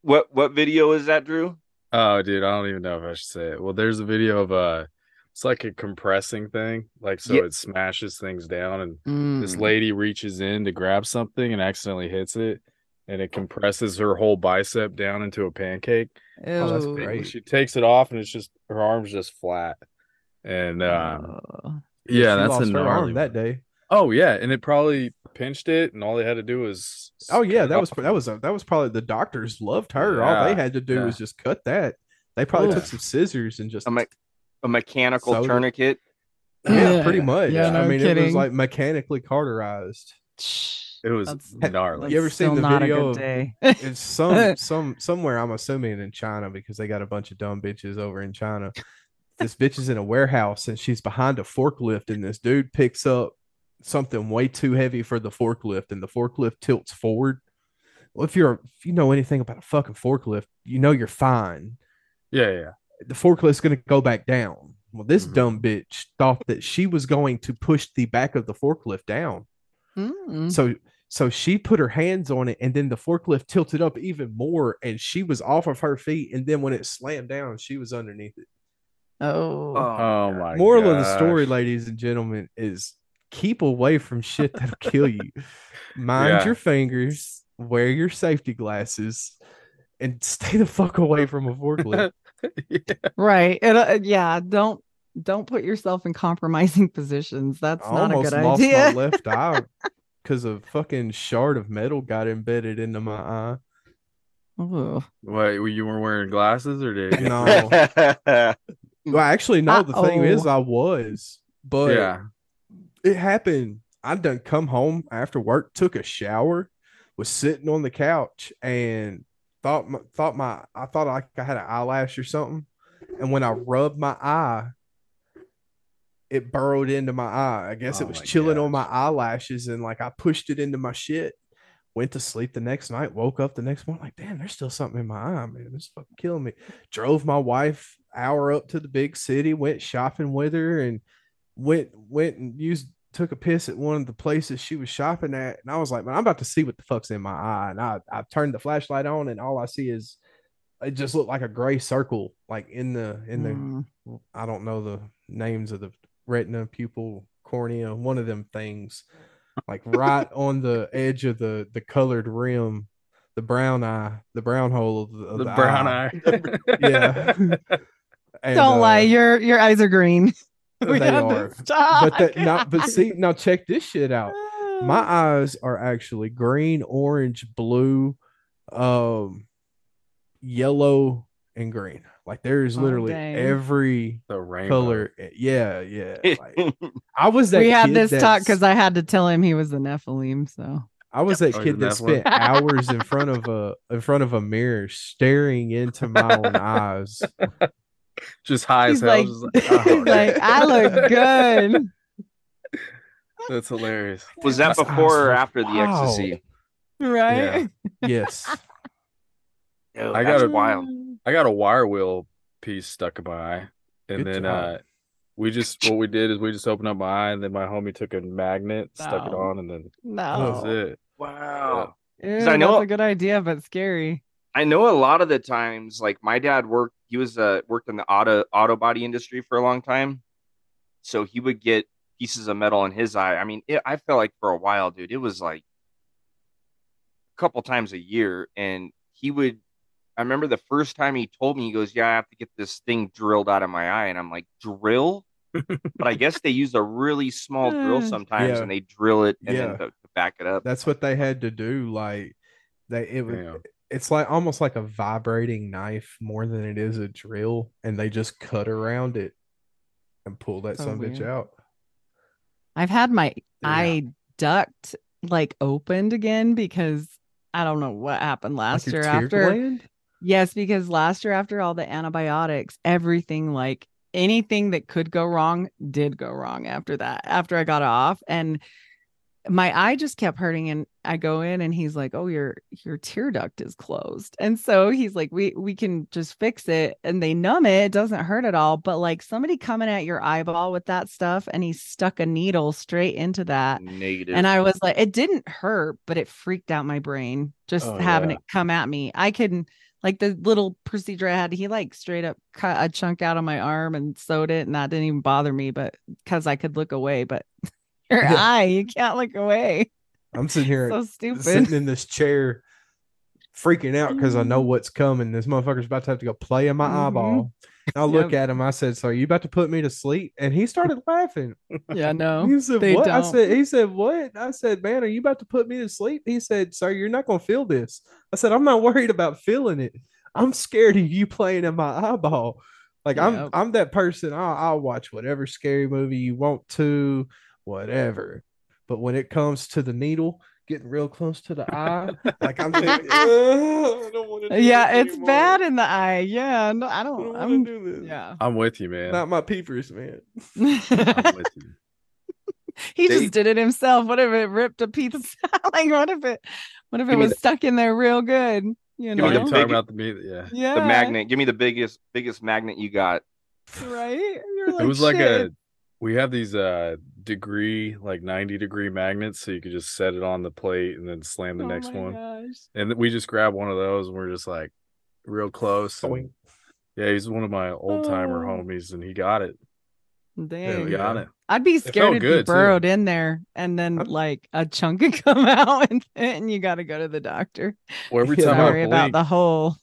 What video is that, Drew? Oh, dude, I don't even know if I should say it. Well, there's a video of it's like a compressing thing, like so it smashes things down, and this lady reaches in to grab something and accidentally hits it, and it compresses her whole bicep down into a pancake. Ew. Oh, that's great. She takes it off, and it's just her arm's just flat. And yeah, that's a gnarly that day. Oh yeah, and it probably pinched it, and all they had to do was that was probably the doctors loved her. Yeah, all they had to do was just cut that. They probably took some scissors and just a mechanical tourniquet. Yeah, pretty much. Yeah, no, I mean, kidding. It was like mechanically cauterized. It was gnarly. You ever seen the video? It's somewhere. I'm assuming in China, because they got a bunch of dumb bitches over in China. This bitch is in a warehouse and she's behind a forklift, and this dude picks up something way too heavy for the forklift, and the forklift tilts forward. Well, if you know anything about a fucking forklift, you know you're fine. Yeah. The forklift's gonna go back down. Well, this dumb bitch thought that she was going to push the back of the forklift down. Mm-hmm. So she put her hands on it, and then the forklift tilted up even more, and she was off of her feet, and then when it slammed down, she was underneath it. Oh my! Moral of the story, ladies and gentlemen, is keep away from shit that'll kill you. Mind your fingers, wear your safety glasses, and stay the fuck away from a forklift. Right. And don't put yourself in compromising positions. That's not a good idea. I almost lost my left eye because a fucking shard of metal got embedded into my eye. Oh. What, you weren't wearing glasses or did you? No. Well, actually, no. The thing is, I was, but it happened. I done come home after work, took a shower, was sitting on the couch, and I thought I had an eyelash or something, and when I rubbed my eye, it burrowed into my eye. I guess it was chilling on my eyelashes, and like I pushed it into my shit. Went to sleep the next night, woke up the next morning, like, damn, there's still something in my eye, man. This is fucking killing me. Drove my wife hour up to the big city, went shopping with her, and went and took a piss at one of the places she was shopping at. And I was like, man, I'm about to see what the fuck's in my eye. And I turned the flashlight on, and all I see is it just looked like a gray circle, like in the I don't know the names of the retina, pupil, cornea, one of them things. Like right on the edge of the colored rim, the brown eye, the brown hole of the brown eye. Yeah. And, don't lie, your eyes are green. We they are. But check this shit out. My eyes are actually green, orange, blue, yellow, and green. Like there is literally every color. Yeah. Like, I was that. We had this talk because I had to tell him he was the Nephilim. So I was that kid that spent hours in front of a mirror staring into my own eyes, just high as hell. Like I look good. That's hilarious. Was that before or after the ecstasy? Right. Yeah. Yes. Yo, I got wild. I got a wire wheel piece stuck in my eye, and good then we just opened up my eye, and then my homie took a magnet, stuck it on, and then that was it. Wow, yeah. Ew, I know that's a good idea, but scary. I know a lot of the times, like my dad worked in the auto body industry for a long time, so he would get pieces of metal in his eye. I mean, I felt like for a while, dude, it was like a couple times a year, and he would. I remember the first time he told me, he goes, yeah, I have to get this thing drilled out of my eye. And I'm like, drill? But I guess they use a really small drill sometimes and they drill it and then to back it up. That's what they had to do. Like it's like almost like a vibrating knife more than it is a drill. And they just cut around it and pull that bitch out. I've had my eye duct like opened again because I don't know what happened last year after. Gland? Yes, because last year after all the antibiotics, everything, like anything that could go wrong did go wrong after that, after I got off. And my eye just kept hurting. And I go in and he's like, oh, your tear duct is closed. And so he's like, we can just fix it. And they numb it. It doesn't hurt at all. But like somebody coming at your eyeball with that stuff, and he stuck a needle straight into that. Negative. And I was like, it didn't hurt, but it freaked out my brain just having it come at me. I couldn't. Like the little procedure I had, he like straight up cut a chunk out of my arm and sewed it. And that didn't even bother me, but because I could look away, but your eye, you can't look away. I'm sitting here sitting in this chair freaking out because I know what's coming. This motherfucker's about to have to go play in my eyeball. And I look at him. I said, "So are you about to put me to sleep?" And he started laughing. Yeah, no. He said, "What?" I said, "He said what?" I said, "Man, are you about to put me to sleep?" He said, "Sir, you're not gonna feel this." I said, "I'm not worried about feeling it. I'm scared of you playing in my eyeball." Like I'm that person. I'll watch whatever scary movie you want to, whatever. But when it comes to the needle getting real close to the eye, like I'm thinking, I don't want to do this anymore. Bad in the eye. Yeah, no, I don't want to do this. Yeah, I'm with you, man. Not my peepers, man. I'm with you. He just did it himself. What if it ripped a piece? Like what if it was stuck in there real good? You know, I'm talking about the magnet. Give me the biggest magnet you got. Right? You're like, it was like a. We have these degree, like 90-degree magnets, so you could just set it on the plate and then slam the next one. Gosh. And we just grabbed one of those, and we're just like real close. And, yeah, he's one of my old-timer homies, and he got it. Dang, we got it. I'd be scared to be burrowed in there, and then like a chunk could come out, and you got to go to the doctor. Well, every time I blink, about the hole.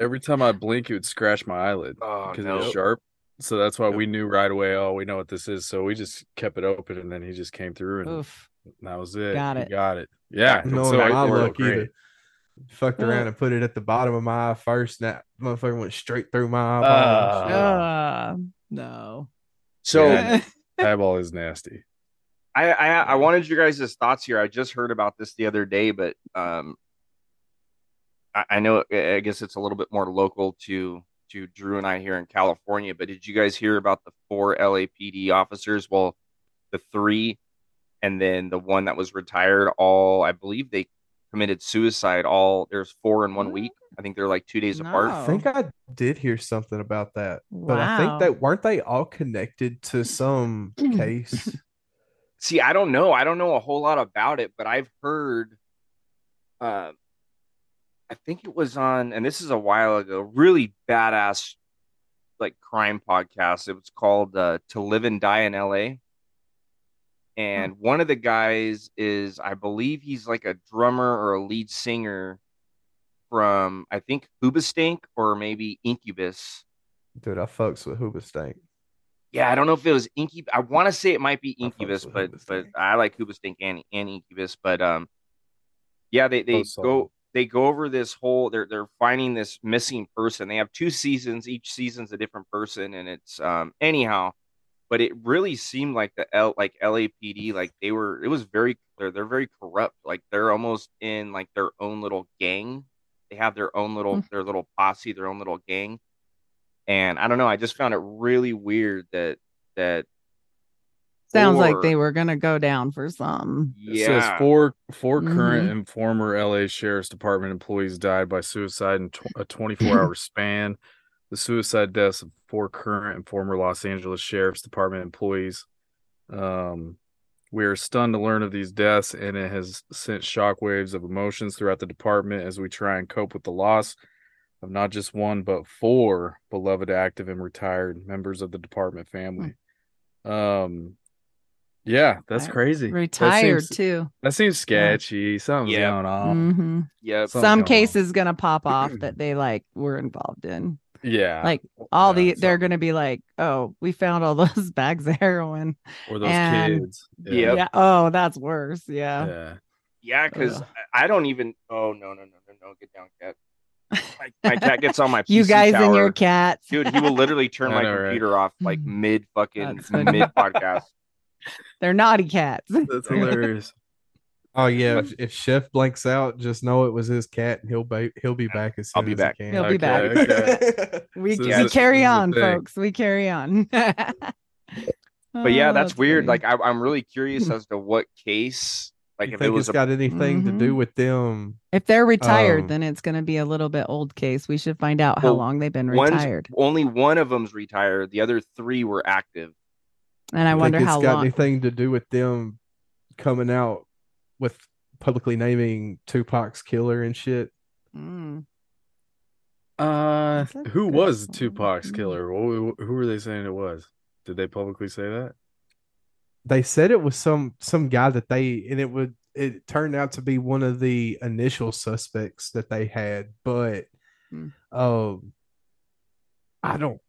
Every time I blink, it would scratch my eyelid because it was sharp. So that's why we knew right away, we know what this is. So we just kept it open, and then he just came through, and that was it. Got it. Yeah. No, so I look either. Fucked around and put it at the bottom of my eye first, and that motherfucker went straight through my eyeball. No. So eyeball is nasty. I wanted your guys' thoughts here. I just heard about this the other day, but I know, I guess it's a little bit more local to Drew and I here in California, but did you guys hear about the 4 LAPD officers? Well, the 3 and then the one that was retired, all I believe they committed suicide. There's 4 in 1 week. I think they're like 2 days apart. I think I did hear something about that, but I think that weren't they all connected to some case? See, I don't know a whole lot about it, but I've heard, I think it was on, and this is a while ago, really badass like crime podcast. It was called To Live and Die in LA. And one of the guys is, I believe he's like a drummer or a lead singer from, I think, Hoobastank or maybe Incubus. Dude, I fucks with Hoobastank. Yeah, I don't know if it was Incubus. I want to say it might be Incubus, but I like Hoobastank and Incubus. But yeah, they go over this whole, they're finding this missing person. They have 2 seasons. Each season's a different person. And it's anyhow, but it really seemed like LAPD, like it was very clear. They're very corrupt. Like they're almost in like their own little gang. They have their own their little posse, their own little gang. And I don't know. I just found it really weird that sounds like they were gonna go down for some. Yeah. It says 4 current and former LA Sheriff's Department employees died by suicide in a 24-hour span. The suicide deaths of 4 current and former Los Angeles Sheriff's Department employees. We are stunned to learn of these deaths, and it has sent shockwaves of emotions throughout the department as we try and cope with the loss of not just 1 but 4 beloved active and retired members of the department family. Yeah, that's crazy. Retired too. That seems sketchy. Something's going on. Mm-hmm. Yeah, some cases gonna pop off that they like were involved in. Yeah, like they're gonna be like, oh, we found all those bags of heroin or those kids. Yeah. Oh, that's worse. Yeah. Yeah, because I don't even. Oh no! Get down, cat. My cat gets on my PC you guys tower. And your cat, dude. He will literally turn my computer off like mid podcast. They're naughty cats. That's hilarious. Oh yeah, if Chef blanks out, just know it was his cat, and he'll be back as soon as he can. He'll be back. Okay. We carry on, folks. We carry on. But yeah, that's weird. Funny. Like I'm really curious as to what case. Like you if think it was it's got anything to do with them. If they're retired, then it's going to be a little bit old case. We should find out how long they've been retired. Only one of them's retired. The other 3 were active. And I wonder how long. It's got anything to do with them coming out with publicly naming Tupac's killer and shit. Who was Tupac's killer? Who were they saying it was? Did they publicly say that? They said it was some guy that they, and it would it turned out to be one of the initial suspects that they had, but I mean,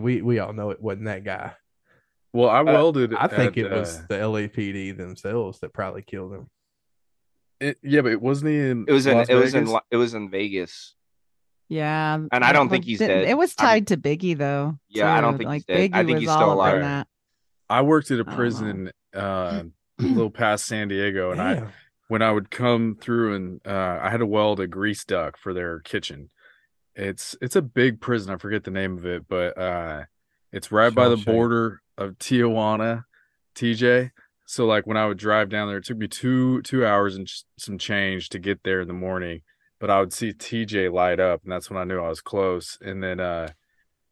we all know it wasn't that guy. Well, I welded. I think it was the LAPD themselves that probably killed him. Yeah, but it wasn't in. It was in Vegas. Yeah, and I don't think he's dead. It was tied to Biggie though. Yeah, so, I don't think he's dead. Biggie I think he's still alive. I worked at a prison a little past San Diego, and damn. When I would come through, and I had to weld a grease duck for their kitchen. It's a big prison. I forget the name of it, but it's right by the border of Tijuana, TJ. So like when I would drive down there, it took me two hours and some change to get there in the morning. But I would see TJ light up, and that's when I knew I was close. And then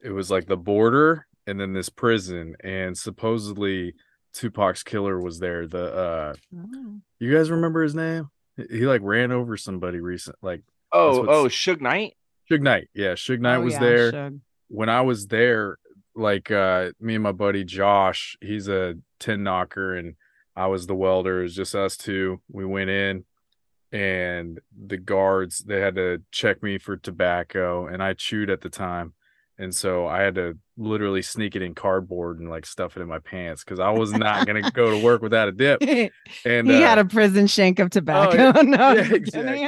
it was like the border and then this prison. And supposedly Tupac's killer was there. The you guys remember his name? He like ran over somebody recent. Like Suge Knight? Suge Knight. Yeah, Suge Knight was there. Suge. When I was there, like me and my buddy Josh, he's a tin knocker, and I was the welder. It was just us two. We went in. And the guards, they had to check me for tobacco, and I chewed at the time. And so I had to literally sneak it in cardboard and like stuff it in my pants because I was not going to go to work without a dip. And he had a prison shank of tobacco. Oh, yeah, no, yeah, exactly.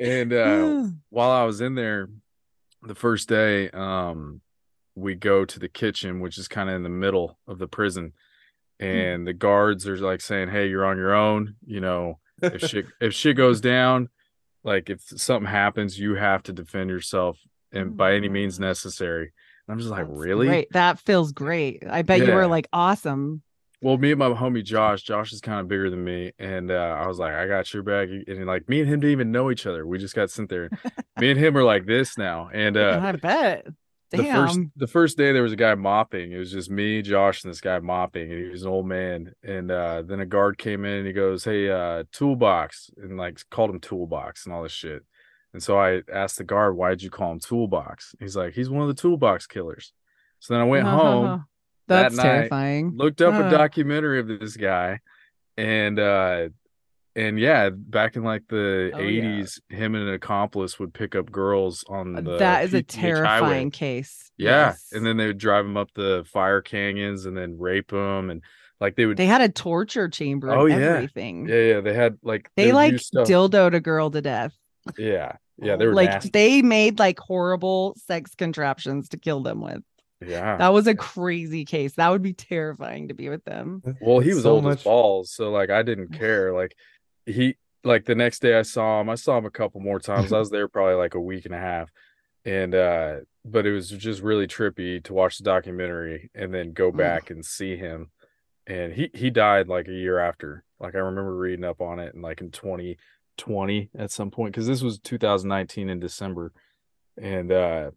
And while I was in there the first day, we go to the kitchen, which is kind of in the middle of the prison. And the guards are like saying, hey, you're on your own, you know. If shit goes down, like if something happens, you have to defend yourself and by any means necessary. And I'm just like, that's really great. That feels great. I bet you were like, awesome. Well, me and my homie Josh is kind of bigger than me, and I was like, I got your back. And like me and him didn't even know each other. We just got sent there. Me and him are like this now. And I bet. Damn. The first day there was a guy mopping. It was just me, Josh, and this guy mopping, and he was an old man. And then a guard came in, and he goes, hey, toolbox, and like called him toolbox and all this shit. And so I asked the guard, why'd you call him toolbox? He's like, he's one of the toolbox killers. So then I went home. That's that night, terrifying. Looked up a documentary of this guy, and yeah, back in like the 80s, him and an accomplice would pick up girls on the that is PTH a terrifying highway. Case. Yeah, yes. And then they would drive them up the fire canyons and then rape them, and like they had a torture chamber. Oh, and everything. Yeah, they had like they like dildoed a girl to death. Yeah, they were like nasty. They made like horrible sex contraptions to kill them with. Yeah, that was a crazy case. That would be terrifying to be with them. Well, he was so old as balls, so like I didn't care. Like. He like the next day I saw him a couple more times. I was there probably like a week and a half, and but it was just really trippy to watch the documentary and then go back and see him. And he died like a year after. Like I remember reading up on it, and like in 2020 at some point, because this was 2019 in December. And there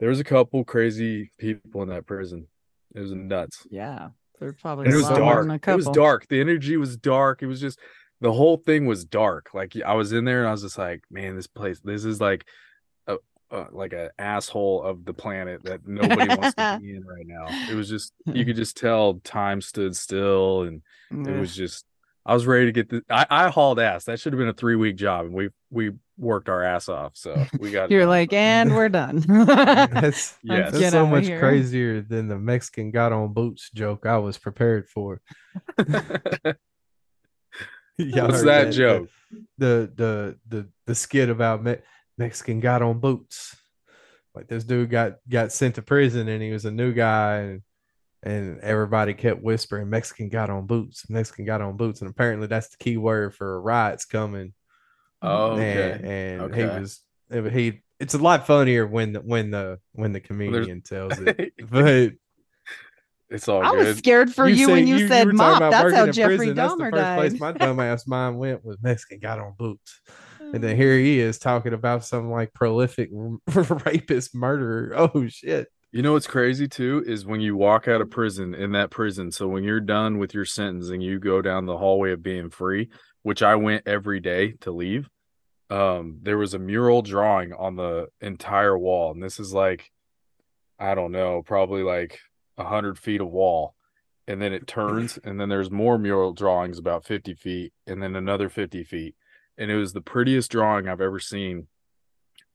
was a couple crazy people in that prison. It was nuts. Yeah, they're probably and it was dark. It was dark. The energy was dark. It was just. The whole thing was dark. Like I was in there and I was just like, man, this is like an asshole of the planet that nobody wants to be in right now. It was just, you could just tell time stood still. And it was just, I was ready to get this. I hauled ass. That should have been a 3-week job. And we worked our ass off. So we got, you're like, and we're done. That's so much crazier than the Mexican got on boots joke I was prepared for. Y'all what's that joke? The skit about Mexican got on boots. Like this dude got sent to prison, and he was a new guy, and everybody kept whispering Mexican got on boots. Mexican got on boots, and apparently that's the key word for riots coming. Oh, okay. And he it's a lot funnier when the comedian tells it, but. It's all I good. Was scared for you when you said mop. That's how Jeffrey Dahmer died. That's the first place my dumbass mind went was Mexican got on boots. And then here he is talking about some like prolific rapist murderer. Oh, shit. You know what's crazy, too, is when you walk out of prison in that prison. So when you're done with your sentence and you go down the hallway of being free, which I went every day to leave, there was a mural drawing on the entire wall. And this is like, I don't know, probably like 100 feet of wall, and then it turns, and then there's more mural drawings about 50 feet, and then another 50 feet. And it was the prettiest drawing I've ever seen.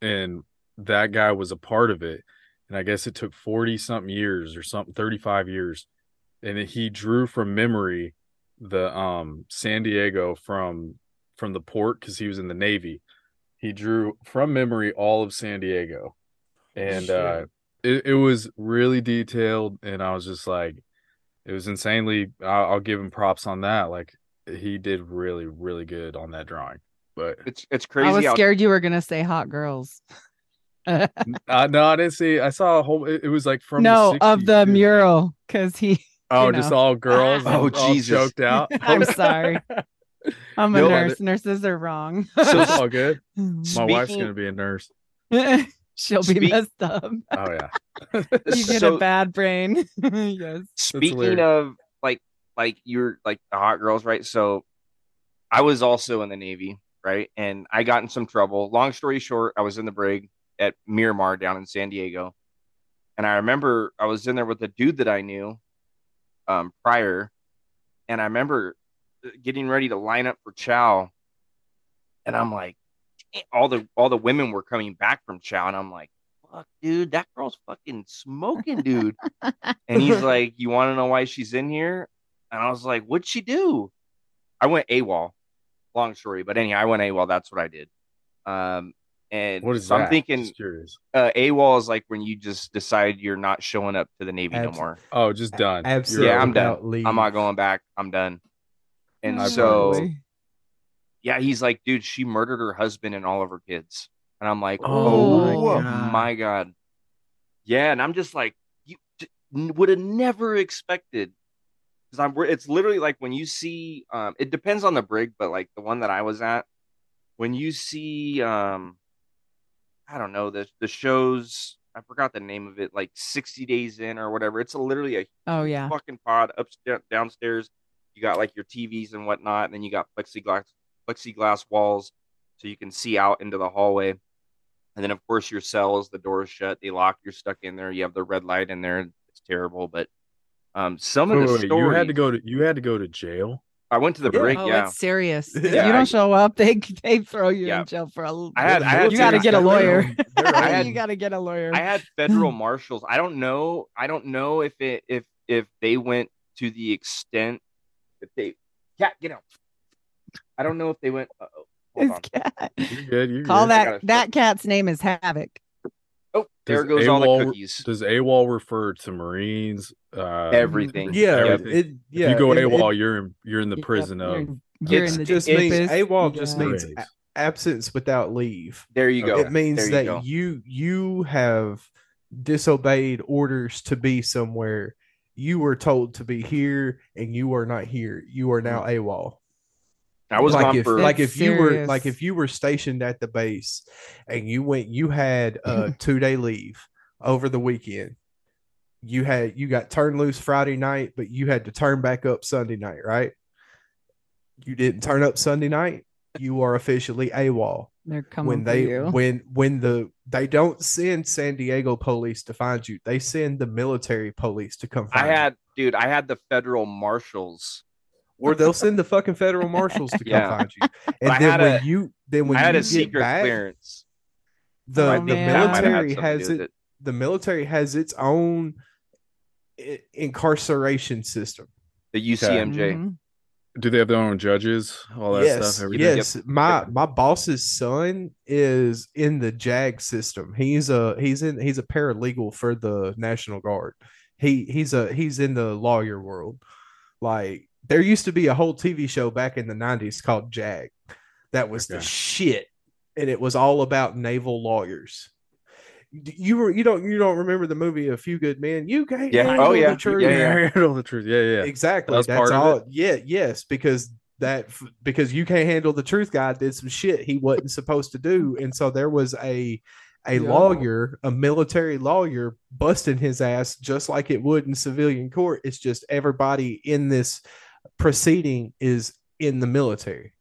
And that guy was a part of it. And I guess it took 40-something years or something, 35 years. And he drew from memory the San Diego from the port, because he was in the Navy. He drew from memory all of San Diego. And it was really detailed. And I was just like, it was insanely, I'll give him props on that. Like, he did really, really good on that drawing. But it's crazy. I was scared you were going to say hot girls. No, I didn't see. I saw a whole, it was like from the 60s, of the mural, because he. Oh, just all girls. Oh, all Jesus. Choked out. I'm sorry. I'm a nurse. Nurses are wrong. So it's all good. My wife's going to be a nurse. She'll be messed up. Oh, yeah. You get a bad brain. Yes. Speaking of like you're like the hot girls, right? So I was also in the Navy, right? And I got in some trouble. Long story short, I was in the brig at Miramar down in San Diego. And I remember I was in there with a dude that I knew prior. And I remember getting ready to line up for chow. And I'm like, all the women were coming back from chow. And I'm like, fuck, dude, that girl's fucking smoking, dude. And he's like, you want to know why she's in here? And I was like, what'd she do? I went AWOL. Long story. But anyhow, I went AWOL. That's what I did. And what is so that? I'm thinking AWOL is like when you just decide you're not showing up to the Navy no more. Oh, just done. Absolutely. Yeah, I'm done. Leave. I'm not going back. I'm done. And so, yeah, he's like, dude, she murdered her husband and all of her kids. And I'm like, oh my God. Yeah. And I'm just like, you would have never expected. Because it's literally like when you see, it depends on the brig, but like the one that I was at, when you see, I don't know, the shows, I forgot the name of it, like 60 Days In or whatever. It's literally a fucking pod upstairs, downstairs. You got like your TVs and whatnot, and then you got plexiglass walls so you can see out into the hallway. And then of course your cells, the door's shut, they lock, you're stuck in there. You have the red light in there. It's terrible, but. Some of the stories you had to go to jail. I went to the break. Oh, yeah, it's serious. If you don't show up, they throw you in jail for a little bit. You got to get a lawyer. You got to get a lawyer. I had federal marshals. I don't know if they went to the extent that they get out. I don't know if they went. Cat. You're good. Call that cat's name is Havoc. Oh, there goes AWOL, all the cookies. Does AWOL refer to Marines? Everything. If you go AWOL, you're in the prison of. AWOL just means absence without leave. There you go. It means that you have disobeyed orders to be somewhere. You were told to be here, and you are not here. You are now AWOL. I was like, if you were stationed at the base and you had a 2-day leave over the weekend, you got turned loose Friday night, but you had to turn back up Sunday night, right? You didn't turn up Sunday night. You are officially AWOL. They're coming when they don't send San Diego police to find you. They send the military police to come find you. I had the federal marshals. Or they'll send the fucking federal marshals to come find you. And when you had a secret clearance. The military has its own incarceration system. The UCMJ. Mm-hmm. Do they have their own judges? All that stuff. Everything? Yes. My boss's son is in the JAG system. He's a paralegal for the National Guard. He's in the lawyer world. Like, there used to be a whole TV show back in the 90s called JAG. That was the shit. And it was all about naval lawyers. You don't remember the movie A Few Good Men? You can't handle the truth. Yeah, I handle the truth. Yeah. Exactly. That's all. Yeah, yes, because you can't handle the truth guy did some shit he wasn't supposed to do, and so there was a lawyer, a military lawyer, busting his ass just like it would in civilian court. It's just everybody in this proceeding is in the military.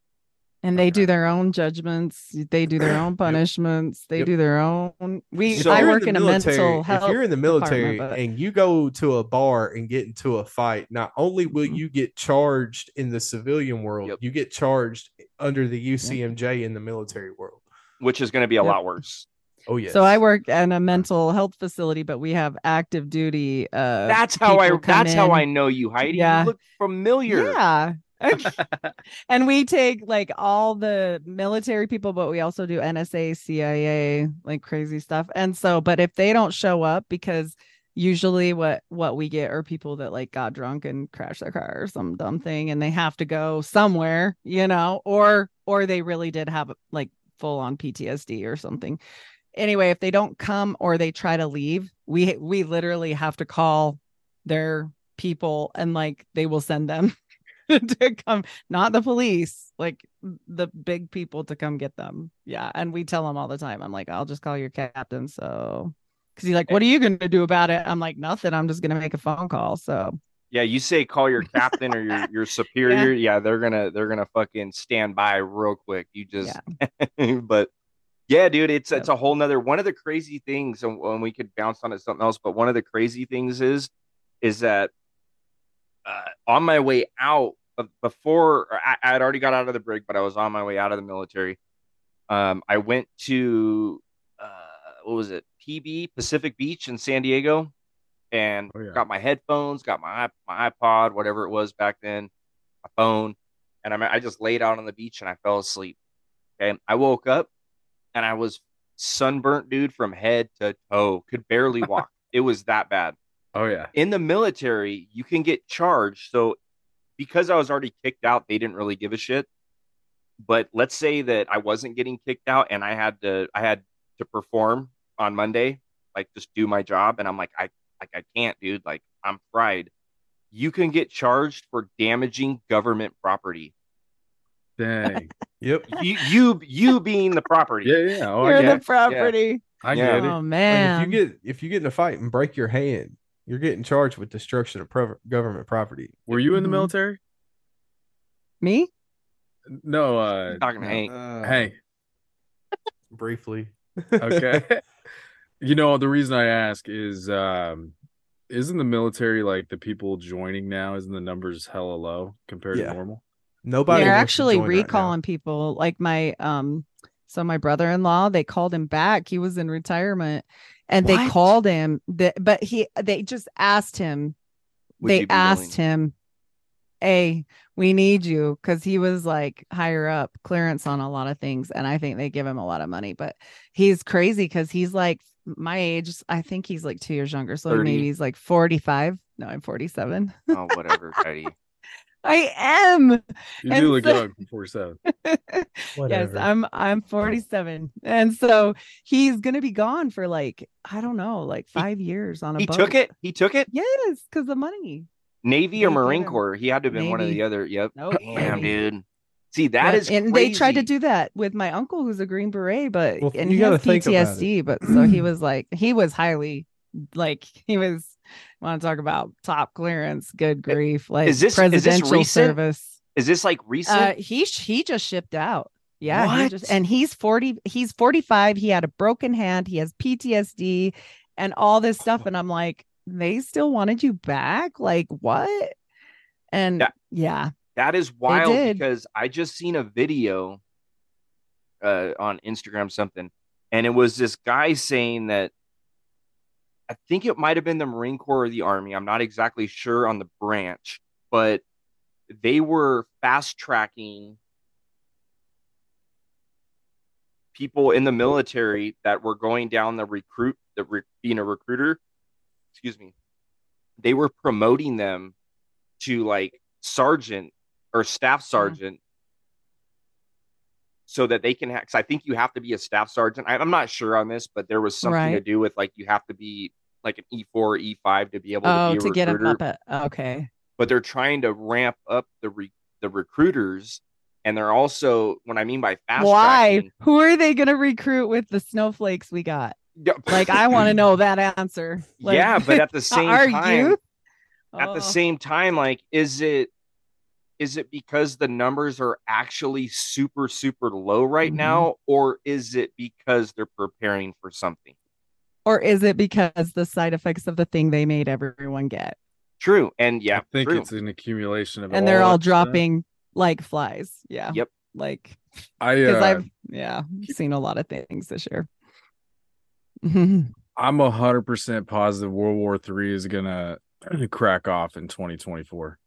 And they do their own judgments. They do their own punishments. They do their own. I work in a mental health. If you're in the military and you go to a bar and get into a fight, not only will you get charged in the civilian world, you get charged under the UCMJ in the military world, which is going to be a lot worse. Oh yeah. So I work in a mental health facility, but we have active duty. That's how I know you, Heidi. Yeah. You look familiar. Yeah. And we take like all the military people, but we also do NSA, CIA, like crazy stuff. And so, but if they don't show up, because usually what we get are people that like got drunk and crashed their car or some dumb thing, and they have to go somewhere, you know, or they really did have like full on PTSD or something. Anyway, if they don't come or they try to leave, we literally have to call their people, and like they will send them to come, not the police, like the big people, to come get them. Yeah. And we tell them all the time, I'm like, I'll just call your captain. So, because he's like, what are you going to do about it? I'm like, nothing. I'm just going to make a phone call. So yeah, you say call your captain or your superior. Yeah. Yeah, they're gonna fucking stand by real quick. You just, yeah. But yeah, dude, it's a whole nother, one of the crazy things, and we could bounce on it something else, but one of the crazy things is that on my way out before I had already got out of the brig, but I was on my way out of the military. I went to PB, Pacific Beach in San Diego, and got my headphones, got my iPod, whatever it was back then, my phone, and I just laid out on the beach and I fell asleep. Okay, I woke up and I was sunburnt, dude, from head to toe, could barely walk. It was that bad. Oh, yeah. In the military, you can get charged. So because I was already kicked out, they didn't really give a shit. But let's say that I wasn't getting kicked out and I had to perform on Monday, like just do my job. And I'm like, I can't, dude. Like, I'm fried. You can get charged for damaging government property. Dang. Yep. You being the property. Yeah. Yeah. Oh, you're the property. Yeah. I get it. Oh, man. Like if you get in a fight and break your hand, you're getting charged with destruction of government property. Were you in the military? Me? No. Talking to Hank. Hank. Briefly. Okay. You know, the reason I ask is, isn't the military, like the people joining now, isn't the numbers hella low compared to normal? Nobody. They're actually recalling people. Like my, so my brother-in-law, they called him back. He was in retirement. And what? They called him, they just asked him. Hey, we need you, because he was like higher up clearance on a lot of things. And I think they give him a lot of money, but he's crazy because he's like my age. I think he's like 2 years younger. So 30. Maybe he's like 45. No, I'm 47. Oh, whatever, Heidi. I am. You do look young from 47. Yes, I'm 47. And so he's going to be gone for like, I don't know, like 5 years on a boat. He took it? Yes, because the money. Navy or Marine Corps. He had to have been Navy. One or the other. Yep. Nope. Damn, dude. See, that is crazy. And they tried to do that with my uncle, who's a Green Beret, and he has PTSD, but so he was like, want to talk about top clearance, good grief, like presidential service. Is this like recent? He just shipped out. Yeah. And he's 45. He had a broken hand. He has PTSD and all this stuff. And I'm like, they still wanted you back? Like what? And yeah. That is wild, because I just seen a video on Instagram, something. And it was this guy saying that, I think it might have been the Marine Corps or the Army. I'm not exactly sure on the branch, but they were fast tracking people in the military that were going down being a recruiter. Excuse me. They were promoting them to like sergeant or staff sergeant. So that they can have, because I think you have to be a staff sergeant. I'm not sure on this, but there was something to do with like you have to be like an E4 or E5 to be able to be a recruiter. Get them up okay. But they're trying to ramp up the recruiters, and they're also, when I mean by fast tracking, who are they going to recruit with the snowflakes we got? Like I want to know that answer. Like, yeah, but at the same time, like, is it Is it because the numbers are actually super, super low right now? Or is it because they're preparing for something? Or is it because the side effects of the thing they made everyone get? True. And yeah, I think it's an accumulation of, and they're all dropping like flies. Yeah. Yep. Like, I've seen a lot of things this year. I'm 100% positive World War III is going to crack off in 2024.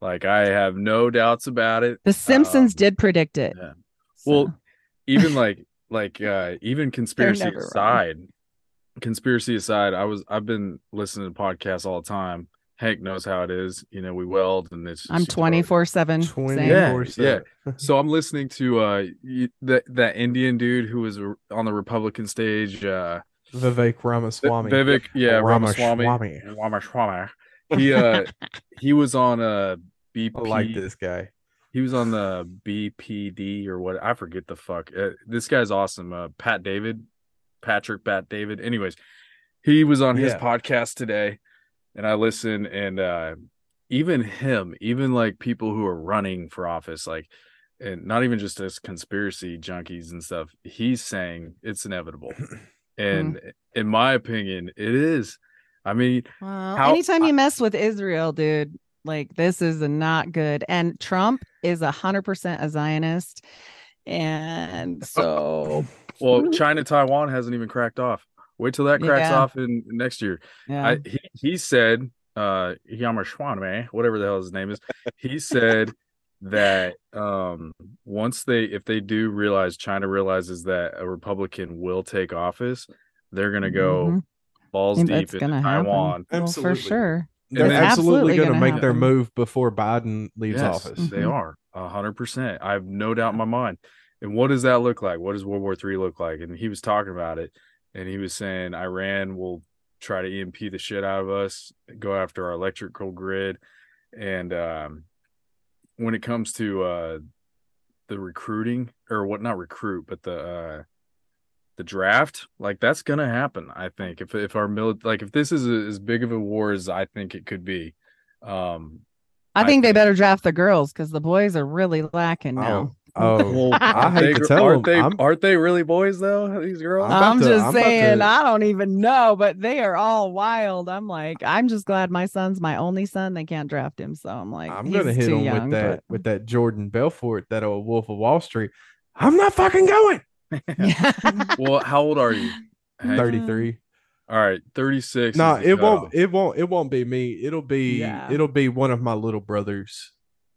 Like, I have no doubts about it. The Simpsons did predict it. Yeah. So. Well, even even conspiracy aside, I've been listening to podcasts all the time. Hank knows how it is. You know, we weld and it's. I'm 24/7. Yeah. So I'm listening to that Indian dude who was on the Republican stage. Vivek Ramaswamy. Ramaswamy. He was on a BP. I like this guy. He was on the BPD or what? I forget the fuck. This guy's awesome. Pat David. Anyways, he was on his podcast today, and I listened. And even people who are running for office, and not even just as conspiracy junkies and stuff, he's saying it's inevitable. And in my opinion, it is. I mean, anytime you mess with Israel, dude, this is not good. And Trump is 100% a Zionist. And so. Well, China-Taiwan hasn't even cracked off. Wait till that cracks off in next year. Yeah. He said, Yamarshwanme, whatever the hell his name is, he said that if they do realize, China realizes that a Republican will take office, they're going to go balls deep in Taiwan. Well, absolutely. For sure. They're absolutely going to make their move before Biden leaves office. They are 100%. I have no doubt in my mind. And what does that look like? What does World War III look like? And he was talking about it, and he was saying Iran will try to EMP the shit out of us, go after our electrical grid. And when it comes to the recruiting, or what, not recruit, but the draft, that's going to happen. I think if our if this is as big of a war as I think it could be, I think they better draft the girls, because the boys are really lacking now. Oh, well, I hate to tell them. Aren't they really boys though? These girls. I'm just saying. I don't even know, but they are all wild. I'm just glad my son's my only son. They can't draft him, so I'm gonna hit him young, with that Jordan Belfort, that old Wolf of Wall Street. I'm not fucking going. Well, how old are you? 33. All right, 36. No, it won't be me. It'll be one of my little brothers.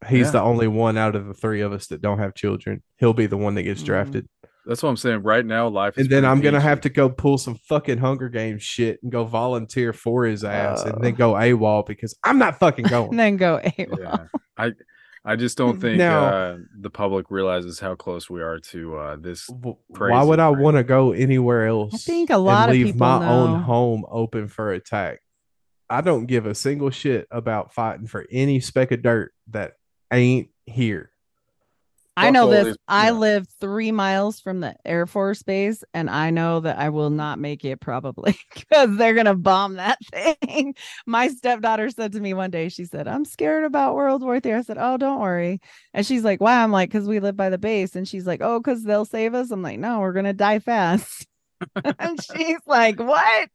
He's the only one out of the three of us that don't have children. He'll be the one that gets drafted. That's what I'm saying. Right now, life is. And then I'm going to have to go pull some fucking Hunger Games shit and go volunteer for his ass and then go AWOL because I'm not fucking going. And then go AWOL. Yeah. I just don't think the public realizes how close we are to this. Why would I want to go anywhere else? I think a lot of people leave my own home open for attack. I don't give a single shit about fighting for any speck of dirt that ain't here. I know this. I live 3 miles from the Air Force Base, and I know that I will not make it probably because they're going to bomb that thing. My stepdaughter said to me one day, she said, I'm scared about World War III. I said, oh, don't worry. And she's like, why? I'm like, because we live by the base. And she's like, oh, because they'll save us. I'm like, no, we're going to die fast. And she's like, what?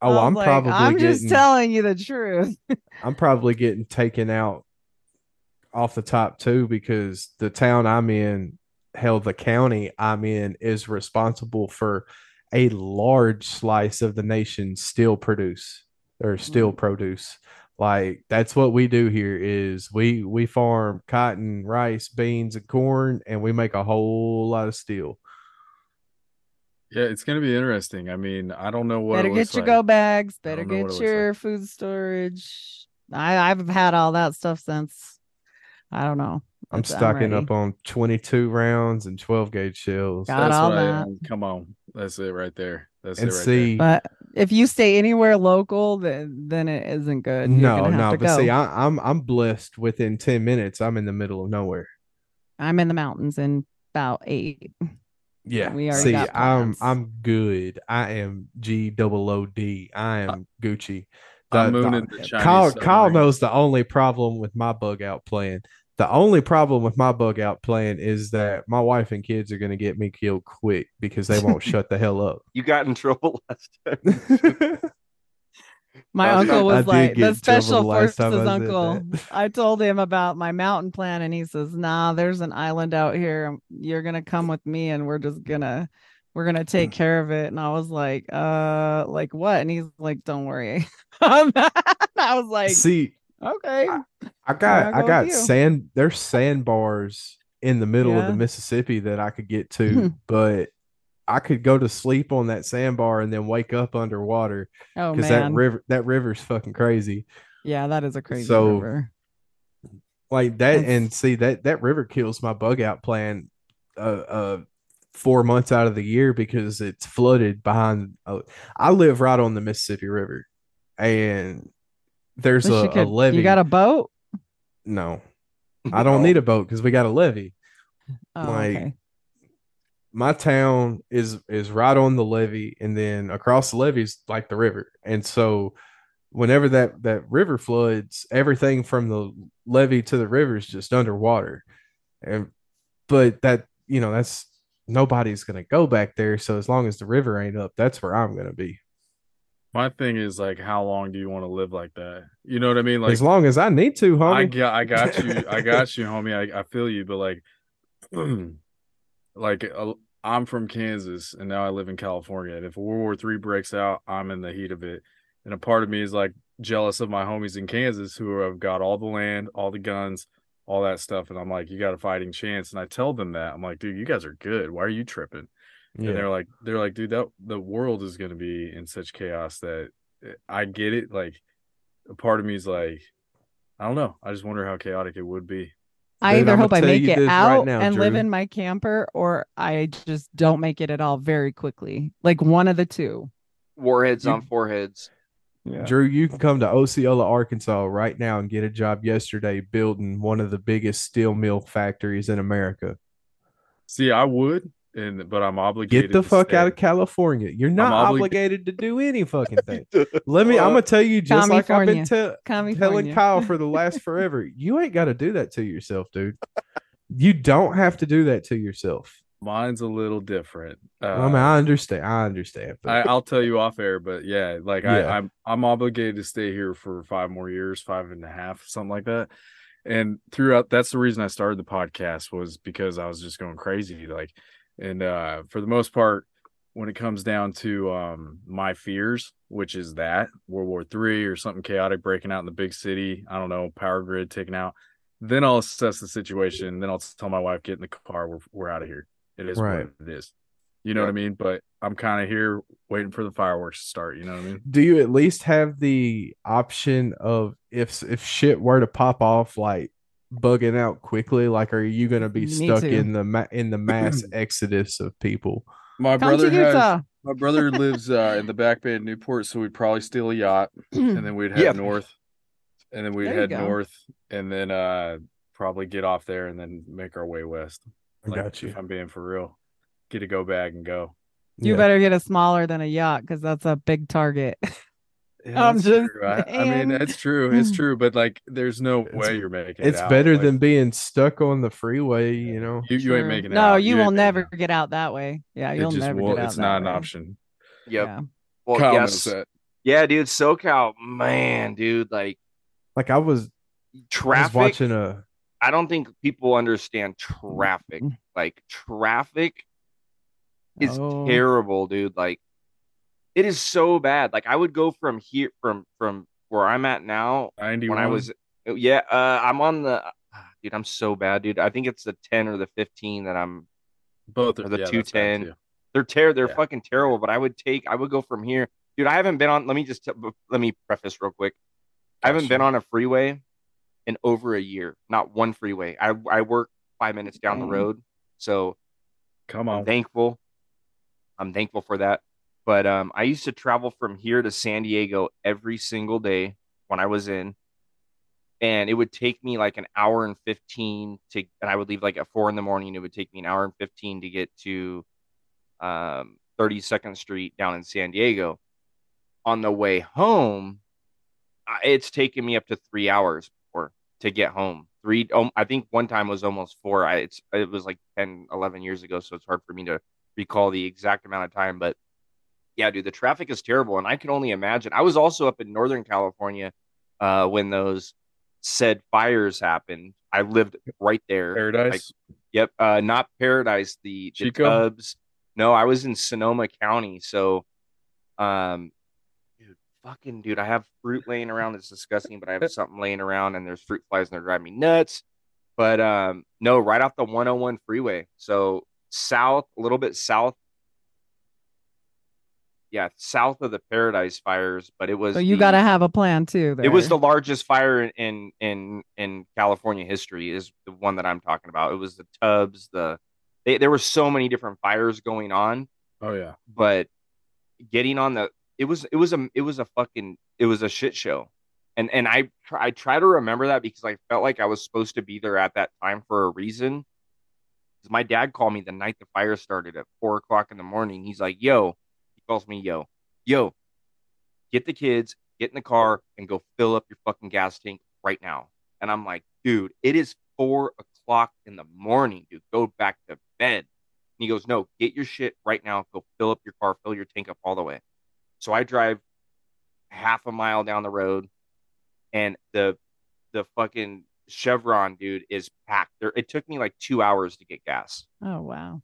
Oh, I'm just telling you the truth. I'm probably getting taken out off the top too, because the town I'm in, the county I'm in, is responsible for a large slice of the nation's steel produce. That's what we do here is we farm cotton, rice, beans, and corn, and we make a whole lot of steel. Yeah, it's going to be interesting. I mean, I don't know what. Better get your go bags. Better get your food storage. I've had all that stuff since. I don't know. I'm stocking up on 22 rounds and 12 gauge shells. That's all that. Come on, that's it right there. But if you stay anywhere local, then it isn't good. But see, I'm blessed. Within 10 minutes, I'm in the middle of nowhere. I'm in the mountains in about 8. Yeah, I'm good. I am GOOD. I am Gucci. I'm moving into China. Kyle knows the only problem with my bug out plan. The only problem with my bug out plan is that my wife and kids are going to get me killed quick because they won't shut the hell up. You got in trouble last time. My uncle was like, the special forces uncle. I told him about my mountain plan and he says, nah, there's an island out here. You're going to come with me and we're going to take care of it. And I was like what? And he's like, don't worry. I was like, see. Okay. I got sand. There's sandbars in the middle of the Mississippi that I could get to, but I could go to sleep on that sandbar and then wake up underwater. Oh, because that river's fucking crazy. Yeah, that is a crazy river. Like that, and see that river kills my bug out plan 4 months out of the year because it's flooded behind. I live right on the Mississippi River, and there's a levee. You got a boat? No, I don't need a boat because we got a levee. Oh, like okay. My town is right on the levee, and then across the levee is like the river. And so whenever that river floods, everything from the levee to the river is just underwater. And but that, you know, that's nobody's gonna go back there. So as long as the river ain't up, that's where I'm gonna be. My thing is, like, how long do you want to live like that? You know what I mean? Like, as long as I need to, homie. I got you, homie. I feel you. But, like, I'm from Kansas, and now I live in California. And if World War III breaks out, I'm in the heat of it. And a part of me is, like, jealous of my homies in Kansas who have got all the land, all the guns, all that stuff. And I'm like, you got a fighting chance. And I tell them that. I'm like, dude, you guys are good. Why are you tripping? Yeah. And they're like, dude, that the world is going to be in such chaos that I get it. Like, a part of me is like, I don't know. I just wonder how chaotic it would be. I either hope I make it out right now, and Drew, live in my camper, or I just don't make it at all very quickly. Like, one of the two. Warheads on foreheads. Yeah. Drew, you can come to Osceola, Arkansas right now and get a job yesterday building one of the biggest steel mill factories in America. See, I would. But I'm obligated. Get the fuck out of California. You're not obligated to do any fucking thing. I'm gonna tell you, just like I've been telling Kyle for the last forever. You ain't got to do that to yourself, dude. You don't have to do that to yourself. Mine's a little different. I mean, I understand. I'll tell you off air, but yeah, like yeah. I'm obligated to stay here for 5 more years, 5.5, something like that. And throughout, that's the reason I started the podcast, was because I was just going crazy, like. And for the most part, when it comes down to my fears, which is that World War III or something chaotic breaking out in the big city, I don't know, power grid taken out, then I'll assess the situation. Then I'll tell my wife, get in the car, we're out of here. It is right. What it is. You know what I mean? But I'm kind of here waiting for the fireworks to start. You know what I mean? Do you at least have the option of if shit were to pop off, like, bugging out quickly? Like, are you going to be stuck in the mass exodus of people? My brother lives in the back bay in Newport, so we'd probably steal a yacht and then we'd head north, and then we'd head north, and then probably get off there and then make our way west. Like, I got you. If I'm being for real, get a go bag and go. You better get a smaller than a yacht, because that's a big target. Yeah, I'm just I mean, that's true. It's true. But like, there's no way you're making it. It's better than being stuck on the freeway. You know, you ain't making it. No, you will never get out that way. Yeah, you'll never get out. It's not an option. Yep. Yeah. Well, yes. Yeah, dude. SoCal, man, dude. Like I was traffic. I was watching I don't think people understand traffic. Like, traffic is terrible, dude. Like, it is so bad. Like, I would go from here, from where I'm at now. 91. When I was, I'm on the, dude, I'm so bad, dude. I think it's the 10 or the 15 that I'm, both are the 210. They're fucking terrible. But I would go from here, dude. I haven't been on. Let me preface real quick. I haven't been on a freeway in over a year. Not one freeway. I work 5 minutes down the road, so come on. I'm thankful for that. But I used to travel from here to San Diego every single day when I was in, and it would take me like an hour and 15 to, and I would leave like at 4 a.m. It would take me an hour and 15 to get to 32nd Street down in San Diego. On the way home, it's taken me up to 3 hours to get home. three. I think one time was almost four. It was like 10, 11 years ago, so it's hard for me to recall the exact amount of time. But yeah, dude, the traffic is terrible, and I can only imagine. I was also up in Northern California when those said fires happened. I lived right there. Paradise? Yep. Not Paradise, the Cubs. No, I was in Sonoma County. So, dude, I have fruit laying around. It's disgusting, but I have something laying around, and there's fruit flies, and they're driving me nuts. But no, right off the 101 freeway. So south, a little bit south. Yeah, south of the Paradise fires, but it was. So you got to have a plan too. There. It was the largest fire in California history. Is the one that I'm talking about. It was the Tubbs. There were so many different fires going on. Oh yeah, but getting on the it was a shit show, and I try to remember that because I felt like I was supposed to be there at that time for a reason. Because my dad called me the night the fire started at 4 o'clock in the morning. He's like, "Yo." Calls me, yo, get the kids, get in the car, and go fill up your fucking gas tank right now. And I'm like, dude, it is 4 o'clock in the morning, dude. Go back to bed. And he goes, no, get your shit right now. Go fill up your car, fill your tank up all the way. So I drive half a mile down the road, and the fucking Chevron, dude, is packed. It took me like 2 hours to get gas. Oh wow.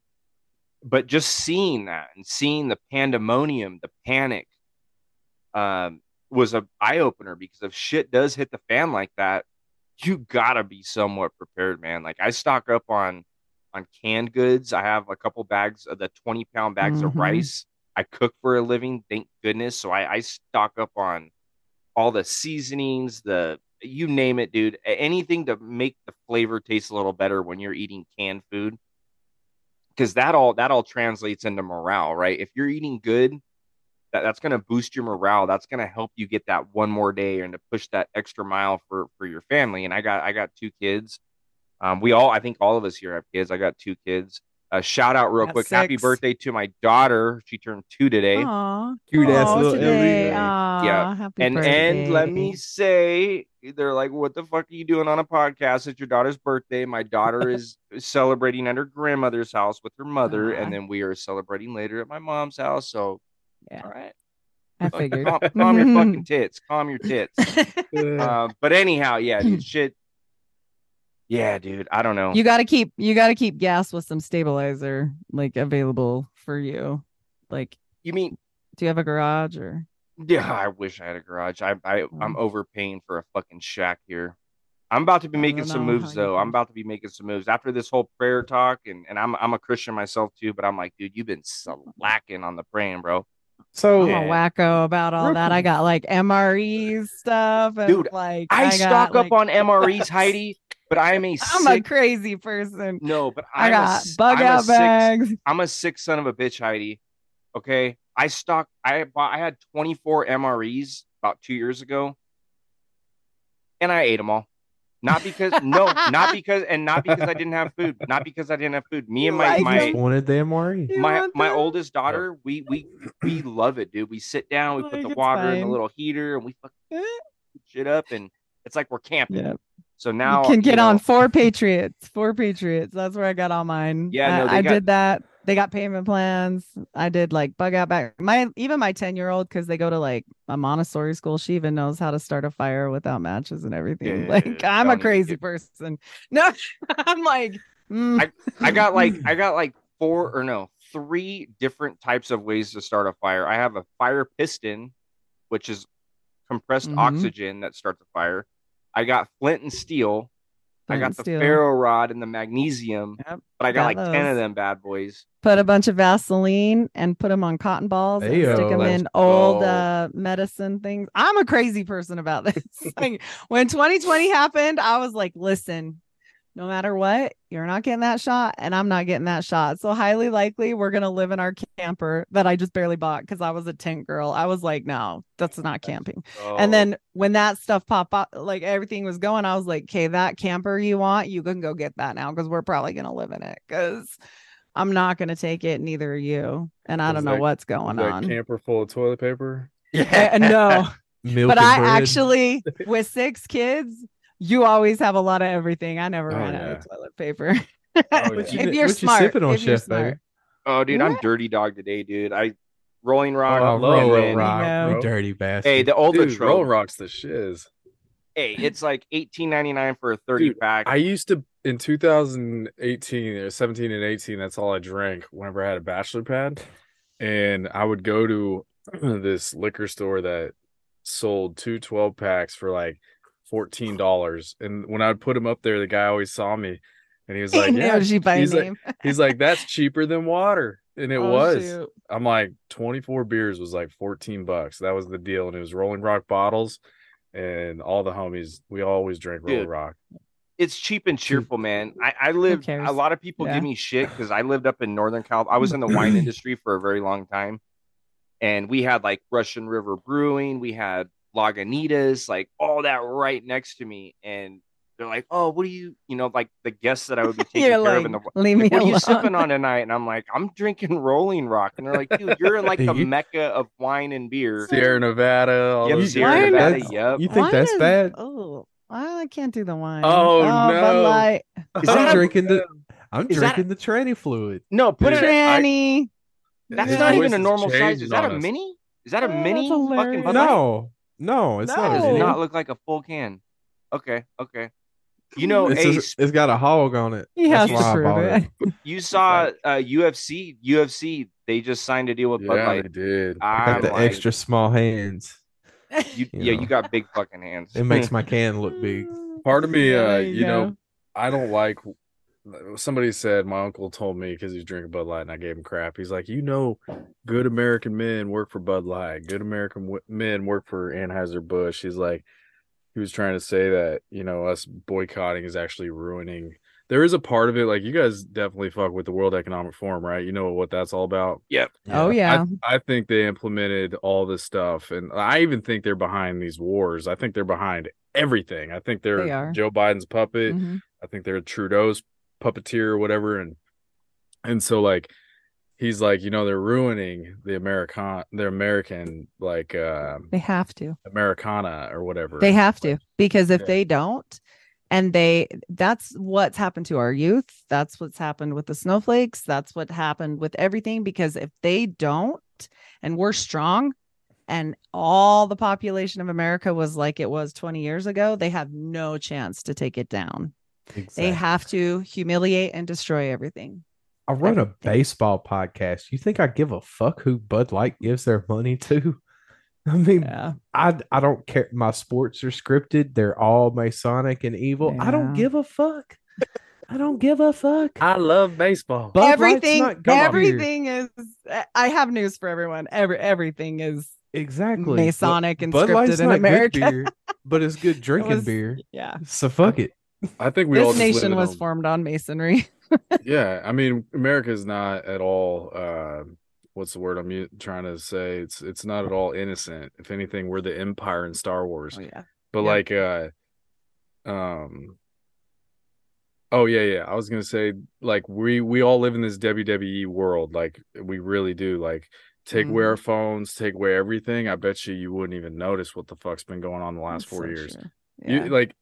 But just seeing that and seeing the pandemonium, the panic, was an eye-opener, because if shit does hit the fan like that, you gotta be somewhat prepared, man. Like, I stock up on canned goods. I have a couple bags of the 20-pound bags of rice. I cook for a living, thank goodness. So I stock up on all the seasonings, you name it, dude. Anything to make the flavor taste a little better when you're eating canned food. Because that all translates into morale, right? If you're eating good, that's going to boost your morale. That's going to help you get that one more day and to push that extra mile for your family. And I got two kids. I think all of us here have kids. I got two kids. Shout out real quick. 6. Happy birthday to my daughter. She turned 2 today. Aww. Cute ass little today. Aww, yeah. Happy birthday. And let me say, they're like, what the fuck are you doing on a podcast? It's your daughter's birthday. My daughter is celebrating at her grandmother's house with her mother. And then we are celebrating later at my mom's house. So, yeah. All right. I figured. Calm your fucking tits. Calm your tits. But anyhow, yeah, dude, shit. Yeah, dude. I don't know. You gotta keep gas with some stabilizer like available for you. Like, you mean, do you have a garage or? Yeah, I wish I had a garage. I'm overpaying for a fucking shack here. I'm about to be making some moves though. I'm about to be making some moves after this whole prayer talk, and I'm a Christian myself too. But I'm like, dude, you've been slacking on the praying, bro. So I'm a wacko about all that. I got like MREs stuff, and, dude. Like I stock up on MREs, Heidi. But I'm a crazy person. No, but I got bug out bags. I'm a sick son of a bitch, Heidi. Okay, I had 24 MREs about 2 years ago, and I ate them all. Not because I didn't have food. Not because I didn't have food. Me and my wanted the MRE. My oldest daughter, we love it, dude. We sit down, we put the water in the little heater, and we fucking shit up, and it's like we're camping. Yeah. So now you can get on four Patriots. That's where I got all mine. Yeah, did that. They got payment plans. I did like bug out back. Even my 10-year-old, because they go to like a Montessori school. She even knows how to start a fire without matches and everything. Yeah, like I'm a crazy person. No, I'm like I got like 3 different types of ways to start a fire. I have a fire piston, which is compressed oxygen that starts a fire. I got flint and steel. I got the ferro rod and the magnesium, yep, but I got like those. 10 of them bad boys. Put a bunch of Vaseline and put them on cotton balls and stick them in old medicine things. I'm a crazy person about this. Like, when 2020 happened, I was like, listen, no matter what, you're not getting that shot and I'm not getting that shot. So highly likely we're going to live in our camper that I just barely bought because I was a tent girl. I was like, no, that's not camping. Oh. And then when that stuff popped up, like everything was going, I was like, okay, that camper you want, you can go get that now because we're probably going to live in it because I'm not going to take it. Neither are you. And I don't know what's going on. Camper full of toilet paper? Yeah. No. Milk but I bread. Actually, with 6 kids, You always have a lot of everything. I never run out of toilet paper. If you're smart. Oh, dude, what? I'm dirty dog today, dude. Rolling Rock. Oh, Rolling Rock. You dirty bastard. Hey, the older troll. Rolling Rock's the shiz. Hey, it's like $18.99 for a 30-pack. I used to, in 2018 or 17 and 18, that's all I drank whenever I had a bachelor pad. And I would go to this liquor store that sold two 12-packs for like $14. And when I would put them up there, the guy always saw me. And he was like, he's like, that's cheaper than water. And it was. Shoot. I'm like, 24 beers was like $14. That was the deal. And it was Rolling Rock bottles. And all the homies, we always drink Rolling Rock. It's cheap and cheerful, man. I live, a lot of people give me shit because I lived up in Northern California. I was in the wine industry for a very long time. And we had like Russian River Brewing. We had Lagunitas, like all that right next to me. And they're like, oh, what do you, like the guests that I would be taking care of in the what are you sipping on tonight? And I'm like, I'm drinking Rolling Rock. And they're like, dude, you're in like the mecca of wine and beer. Sierra Nevada. Sierra Nevada. You think wine that's bad? Oh, I can't do the wine. Oh, no. Bud Light. I'm drinking the tranny fluid. No, put it in. That's not even a normal size. Is that a mini? Is that a mini fucking Bud Light? No, it's not. It does not look like a full can. Okay. It's got a hog on it. You saw UFC. They just signed a deal with Bud Light. They did. I got the extra small hands. You got big fucking hands. It makes my can look big. Part of me, I don't like. Somebody said my uncle told me because he's drinking Bud Light, and I gave him crap. He's like, good American men work for Bud Light. Good American men work for Anheuser-Busch. He's like. He was trying to say that, us boycotting is actually ruining. There is a part of it. Like, you guys definitely fuck with the World Economic Forum, right? You know what that's all about? Yep. Yeah. Oh, yeah. I think they implemented all this stuff. And I even think they're behind these wars. I think they're behind everything. I think they're Joe Biden's puppet. Mm-hmm. I think they're Trudeau's puppeteer or whatever. And so, like, he's like, they're ruining the American, like, they have to Americana or whatever. They have to, because if they don't, that's what's happened to our youth. That's what's happened with the snowflakes. That's what happened with everything, because if they don't, and we're strong, and all the population of America was like it was 20 years ago, they have no chance to take it down. Exactly. They have to humiliate and destroy everything. I run a baseball podcast. You think I give a fuck who Bud Light gives their money to? I mean, I don't care. My sports are scripted. They're all Masonic and evil. Yeah. I don't give a fuck. I love baseball. Bud everything is. I have news for everyone. Everything is exactly Masonic and Bud scripted Light's in America. Good beer, but it's good drinking beer. Yeah. So fuck it. I think this nation was formed on masonry. Yeah, I mean, America is not at all what's the word I'm trying to say? It's not at all innocent. If anything, we're the Empire in Star Wars. Oh, yeah. But like I was going to say, like, we all live in this WWE world. Like, we really do. Like, take away our phones, take away everything. I bet you wouldn't even notice what the fuck's been going on the last 4 years. Sure. Yeah. You like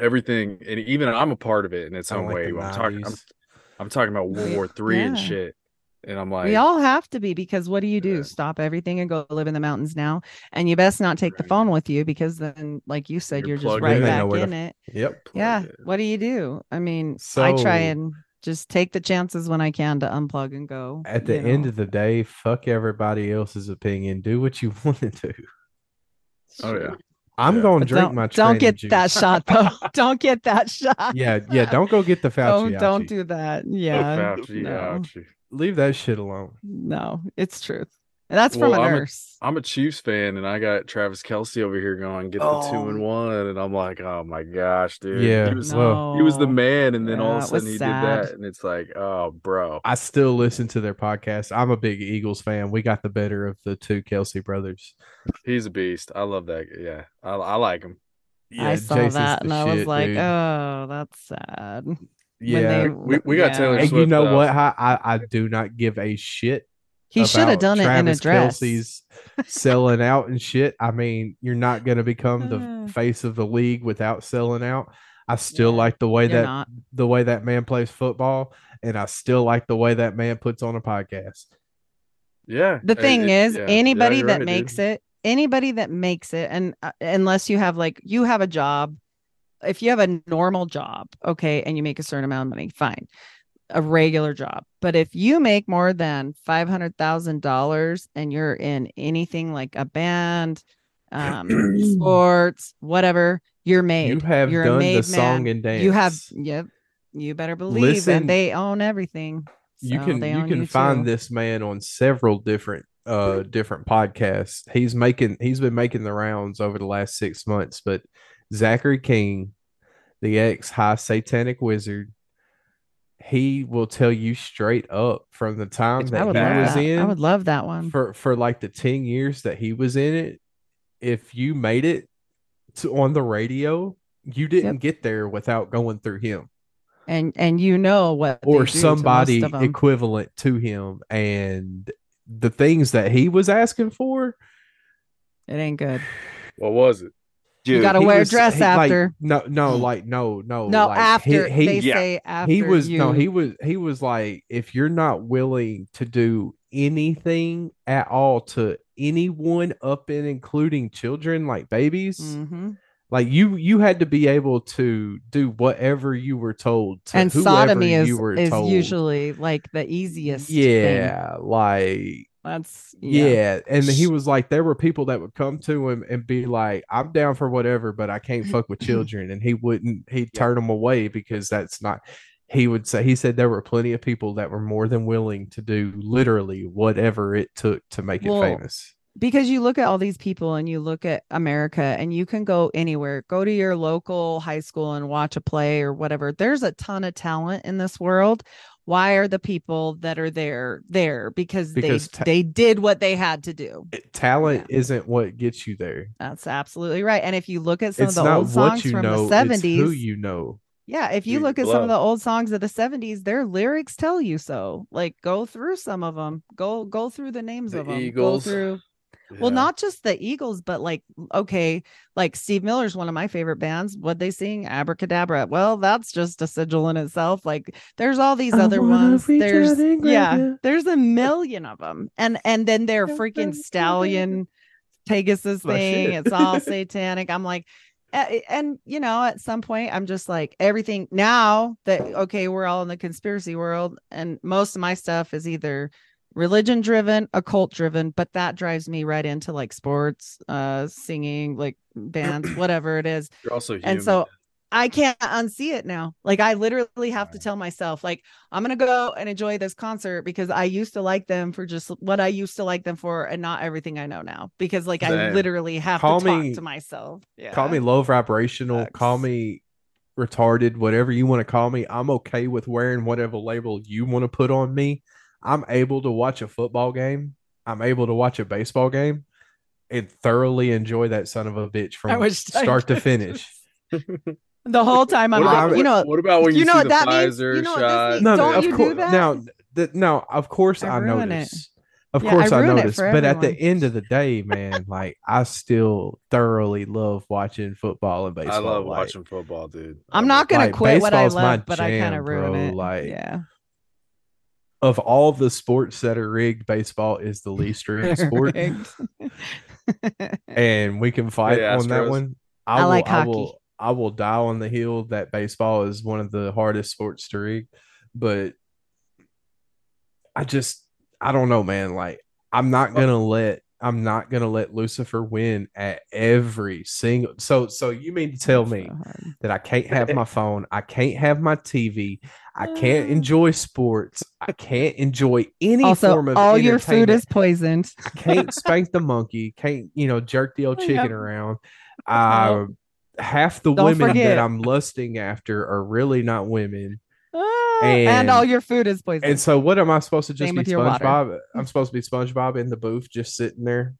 everything, and even I'm a part of it in its own way. I'm talking about World War III and shit, and I'm like, we all have to be, because what do you do? Stop everything and go live in the mountains now? And you best not take the phone with you, because then, like you said, you're just right back in it. Yep. Yeah. What do you do? I mean, I try and just take the chances when I can to unplug and go. At the end of the day, fuck everybody else's opinion. Do what you want to do. Oh yeah. I'm going to drink my tranny juice. Don't get that shot, though. Don't get that shot. Yeah. Don't go get the Fauci. Oh, don't do that. Yeah. Fauci, no. Leave that shit alone. No, it's truth. And that's from a nurse. I'm a Chiefs fan, and I got Travis Kelce over here going, get the 2-1. And I'm like, oh, my gosh, dude. Yeah. He was the man, and then all of a sudden he did that. And it's like, oh, bro. I still listen to their podcast. I'm a big Eagles fan. We got the better of the two Kelce brothers. He's a beast. I love that. Yeah. I like him. Yeah, I saw Jason's that, and I was like, dude. Oh, that's sad. Yeah. We got Taylor Swift. And you know what? I do not give a shit He should have done it in a dress. Kelsey's selling out and shit. I mean, you're not going to become the face of the league without selling out. I still like the way that the way that man plays football, and I still like the way that man puts on a podcast. Yeah. The thing is, anybody that makes it, anybody that makes it, and unless you have like you have a job, if you have a normal job, okay, and you make a certain amount of money, fine, a regular job. But if you make more than $500,000 and you're in anything like a band, sports, whatever, you're made. You have you're done the song and dance. You have, yep. You better believe and they own everything. So you can find this man on several different different podcasts. He's been making the rounds over the last 6 months, but Zachary King, the ex-high satanic wizard, he will tell you straight up from the time that he was in. I would love that one. For like the 10 years that he was in it, if you made it on the radio, you didn't get there without going through him. And you know what, or somebody equivalent to him, and the things that he was asking for, it ain't good. What was it? Dude, you gotta wear a dress after. Like, no. Like, after they say after he was you. No, he was like, if you're not willing to do anything at all to anyone up in including children, like babies. Mm-hmm. Like you had to be able to do whatever you were told to, and sodomy is usually like the easiest. Yeah, thing. Like that's and he was like, there were people that would come to him and be like, "I'm down for whatever, but I can't fuck with children," and he'd turn them away because that's not. He would say he said there were plenty of people that were more than willing to do literally whatever it took to make it famous. Because you look at all these people and you look at America, and you can go anywhere, go to your local high school and watch a play or whatever. There's a ton of talent in this world. Why are the people that are there? Because they did what they had to do. Talent isn't what gets you there. That's absolutely right. And if you look at some of the old songs from the 70s, it's who you know. Yeah, if you look at some of the old songs of the 70s, their lyrics tell you so. Like, go through some of them. Go through the names of them. Eagles. Go through... Yeah. Well, not just the Eagles, but like, okay, like Steve Miller's one of my favorite bands. What they sing, Abracadabra. Well, that's just a sigil in itself. Like, there's all these other ones. There's a million of them, and then their freaking stallion Pegasus thing. It's all satanic. I'm like, and you know, at some point, I'm just like, everything now that okay, we're all in the conspiracy world, and most of my stuff is either religion driven, occult driven, but that drives me right into like sports, singing, like bands, whatever it is. You're also human. And so I can't unsee it now. Like I literally have to tell myself, like, I'm gonna go and enjoy this concert because I used to like them for just what I used to like them for, and not everything I know now. Because like I literally have to talk to myself. Yeah. Call me low vibrational. That's... Call me retarded. Whatever you want to call me, I'm okay with wearing whatever label you want to put on me. I'm able to watch a football game. I'm able to watch a baseball game and thoroughly enjoy that son of a bitch from start to finish. The whole time I'm like, you know, what about when you see the Pfizer shot? Don't you do that? No, of course I notice. Of course I notice. But at the end of the day, man, like I still thoroughly love watching football and baseball. I love watching football, dude. I'm not going to quit what I love, but I kind of ruin it. Yeah. Of all the sports that are rigged, baseball is the least rigged sport. And we can fight on that one. I will, like hockey. I will die on the hill that baseball is one of the hardest sports to rig. But I don't know, man. Like I'm not gonna let Lucifer win at every single. So you mean to tell me that I can't have my phone, I can't have my TV, I can't enjoy sports, I can't enjoy any form of entertainment. All your food is poisoned. I can't spank the monkey, can't jerk the old chicken around. Half the women that I'm lusting after are really not women. And all your food is poison. And so what am I supposed to just be SpongeBob? I'm supposed to be SpongeBob in the booth just sitting there.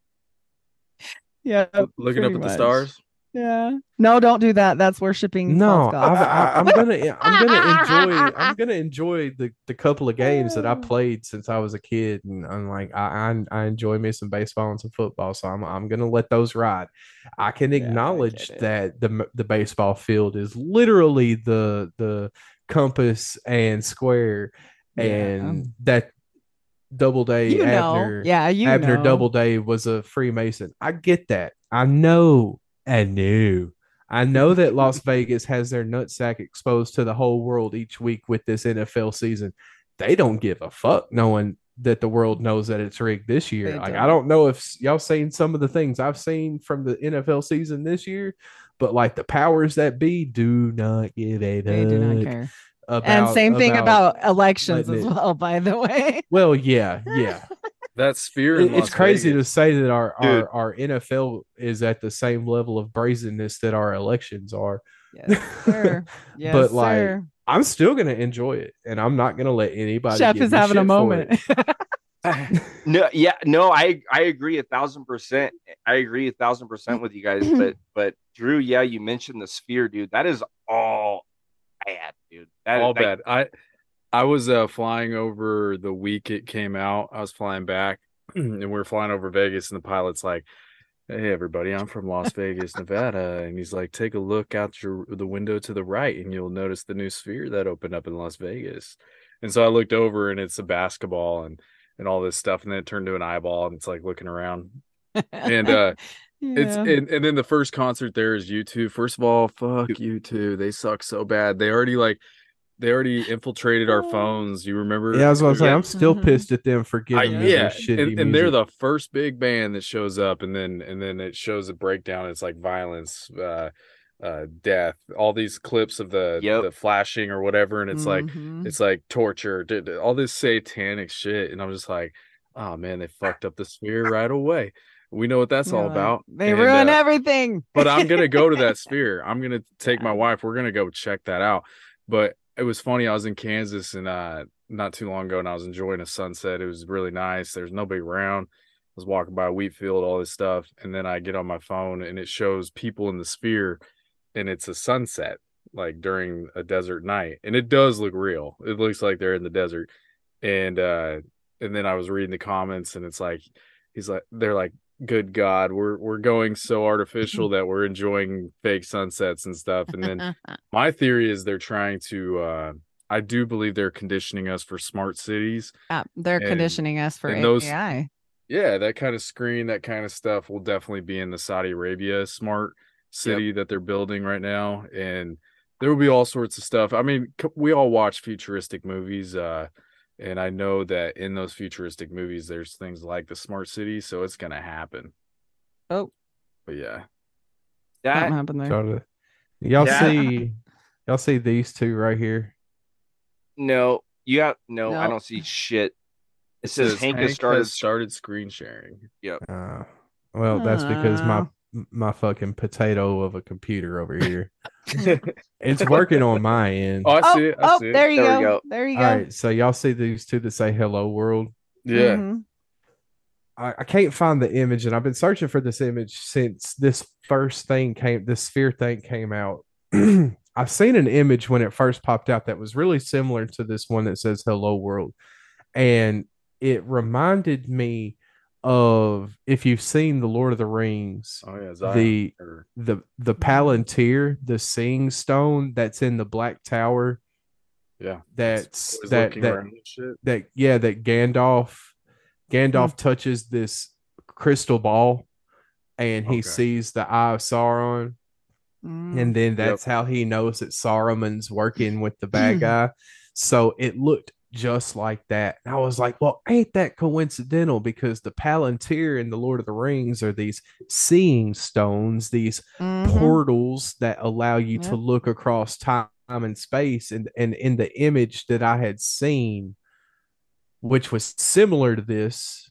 Yeah. Looking up at the stars. Yeah. No, don't do that. That's worshiping. No, I'm gonna enjoy the couple of games that I played since I was a kid, and I'm like, I enjoy me some baseball and some football, so I'm gonna let those ride. I can acknowledge that the baseball field is literally the compass and square, and that. Doubleday, you know. Abner, Abner Doubleday was a Freemason. I get that. I know that Las Vegas has their nutsack exposed to the whole world each week with this NFL season. They don't give a fuck knowing that the world knows that it's rigged this year. Like, I don't know if y'all seen some of the things I've seen from the NFL season this year, but like the powers that be do not give a fuck. They do not care. And same thing about elections as well, by the way. Well, yeah. That's fear. It's crazy to say that our NFL is at the same level of brazenness that our elections are. Yes, sir. Yes, but like, sir. I'm still going to enjoy it, and I'm not going to let anybody. Chef is having a moment. I agree 1,000%. I agree 1,000% with you guys. But Drew, you mentioned the sphere, dude. That is all. Bad, dude. All bad. I was flying over the week it came out. I was flying back, and we were flying over Vegas, and the pilot's like, "Hey, everybody, I'm from Las Vegas, Nevada," and he's like, "Take a look out the window to the right, and you'll notice the new sphere that opened up in Las Vegas." And so I looked over, and it's a basketball and all this stuff, and then it turned to an eyeball, and it's like looking around, and yeah. It's and then the first concert there is U2. First of all, fuck U2. They suck so bad. They already infiltrated our phones. You remember? Yeah, I was going to say, I'm still pissed at them for giving me their shitty music. And they're the first big band that shows up, and then it shows a breakdown. It's like violence, death, all these clips of the flashing or whatever, and it's like torture, all this satanic shit. And I'm just like, oh man, they fucked up the sphere right away. We know what that's all about. They ruin everything. But I'm going to go to that sphere. I'm going to take my wife. We're going to go check that out. But it was funny. I was in Kansas and not too long ago, and I was enjoying a sunset. It was really nice. There's nobody around. I was walking by a wheat field, all this stuff. And then I get on my phone, and it shows people in the sphere, and it's a sunset, like during a desert night. And it does look real. It looks like they're in the desert. And then I was reading the comments, and it's like, they're like, good God, we're going so artificial that we're enjoying fake sunsets and stuff. And then my theory is they're trying to I do believe they're conditioning us for smart cities. They're conditioning us for AI. Yeah, that kind of screen, that kind of stuff will definitely be in the Saudi Arabia smart city that they're building right now. And there will be all sorts of stuff. I mean, we all watch futuristic movies, and I know that in those futuristic movies, there's things like the smart city, so it's gonna happen. Oh, but yeah, that happened there. Totally. Y'all see these two right here? No, I don't see shit. It says Hank has started screen sharing. Yep. Well, that's because my fucking potato of a computer over here. It's working on my end. Oh, I see it. I see it. There you go. There you go. All right, so y'all see these two that say hello world? Yeah. Mm-hmm. I can't find the image, and I've been searching for this image since this sphere thing came out. I've seen an image when it first popped out that was really similar to this one that says hello world. And it reminded me of, if you've seen the Lord of the Rings, the Palantir, the Seeing Stone that's in the Black Tower, that Gandalf touches this crystal ball, and he sees the Eye of Sauron, and then that's how he knows that Saruman's working with the bad guy. So it looked just like that. And I was like, well, ain't that coincidental? Because the Palantir in the Lord of the Rings are these seeing stones, these portals that allow you to look across time and space. And in the image that I had seen, which was similar to this,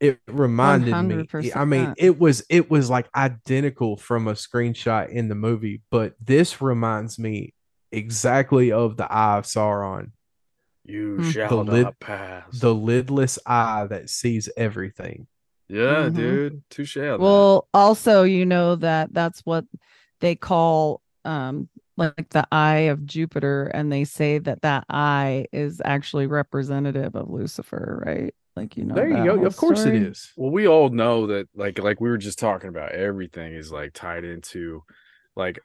it reminded me. I mean, it was like identical from a screenshot in the movie, but this reminds me exactly of the Eye of Sauron. You shall not pass. The lidless eye that sees everything. Yeah, mm-hmm. dude. Touche on that. Well, also, you know that's what they call like the eye of Jupiter, and they say that eye is actually representative of Lucifer, right? Like, you know, there you go. Of course it is. Well, we all know that, like we were just talking about, everything is like tied into, like,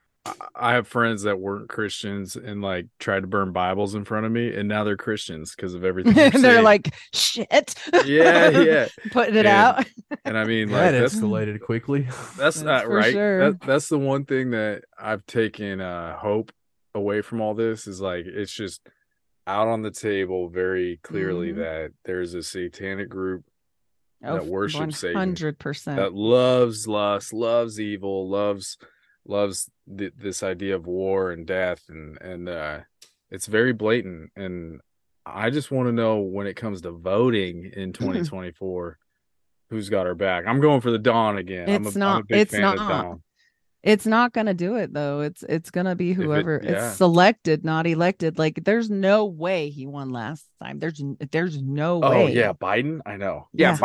I have friends that weren't Christians and like tried to burn Bibles in front of me, and now they're Christians because of everything. And they're like, shit. Yeah. Putting it out. And I mean, like, that escalated quickly. That's not right. Sure. That's the one thing that I've taken hope away from all this is, like, it's just out on the table very clearly mm-hmm. that there's a satanic group that worships 100%. Satan, that loves lust, loves evil, loves this idea of war and death, and it's very blatant. And I just want to know, when it comes to voting in 2024, who's got our back? I'm going for the Dawn again. I'm a big fan of Dawn. It's not going to do it, though. It's going to be whoever it's selected, not elected. Like, there's no way he won last time. There's no way. Oh yeah, Biden. I know. Yeah,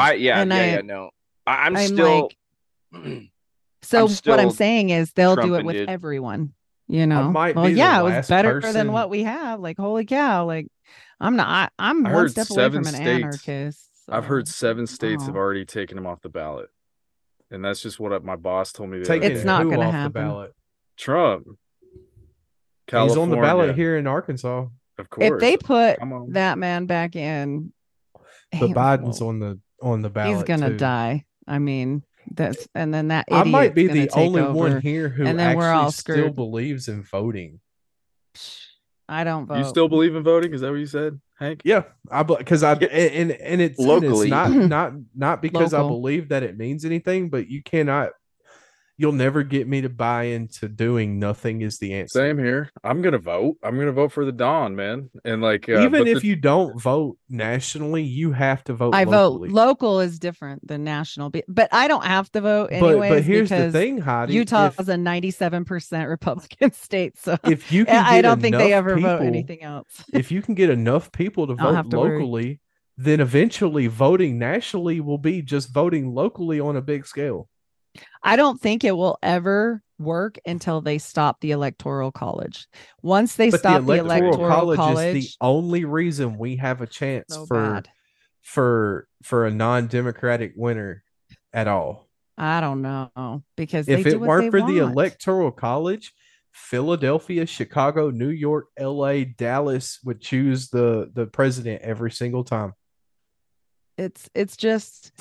No, I'm still. Like, so what I'm saying is they'll do it with everyone, you know. Well, yeah, it was better than what we have. Like, holy cow! Like, I'm one step away from an anarchist. I've heard 7 states have already taken him off the ballot, and that's just what my boss told me. It's not going to happen. Trump, California. He's on the ballot here in Arkansas. Of course, if they put that man back in, but Biden's on the ballot. He's going to die. I mean. That's and then that I might be the only one here who actually still believes in voting. I don't vote. You still believe in voting? Is that what you said, Hank? Yeah, because it's locally, not because local. I believe that it means anything, but you'll never get me to buy into doing nothing is the answer. Same here. I'm gonna vote. I'm gonna vote for the Dawn, man. And like, even if you don't vote nationally, you have to vote. I vote locally. Local is different than national, but I don't have to vote anyway. But here's the thing, Heidi: Utah is a 97% Republican state, so if you can, I don't think they ever vote anything else. If you can get enough people to vote locally, then eventually voting nationally will be just voting locally on a big scale. I don't think it will ever work until they stop the Electoral College. Once they stop the Electoral College is the only reason we have a chance for a non-democratic winner at all. I don't know, because if it weren't for the Electoral College, Philadelphia, Chicago, New York, LA, Dallas would choose the president every single time. It's just.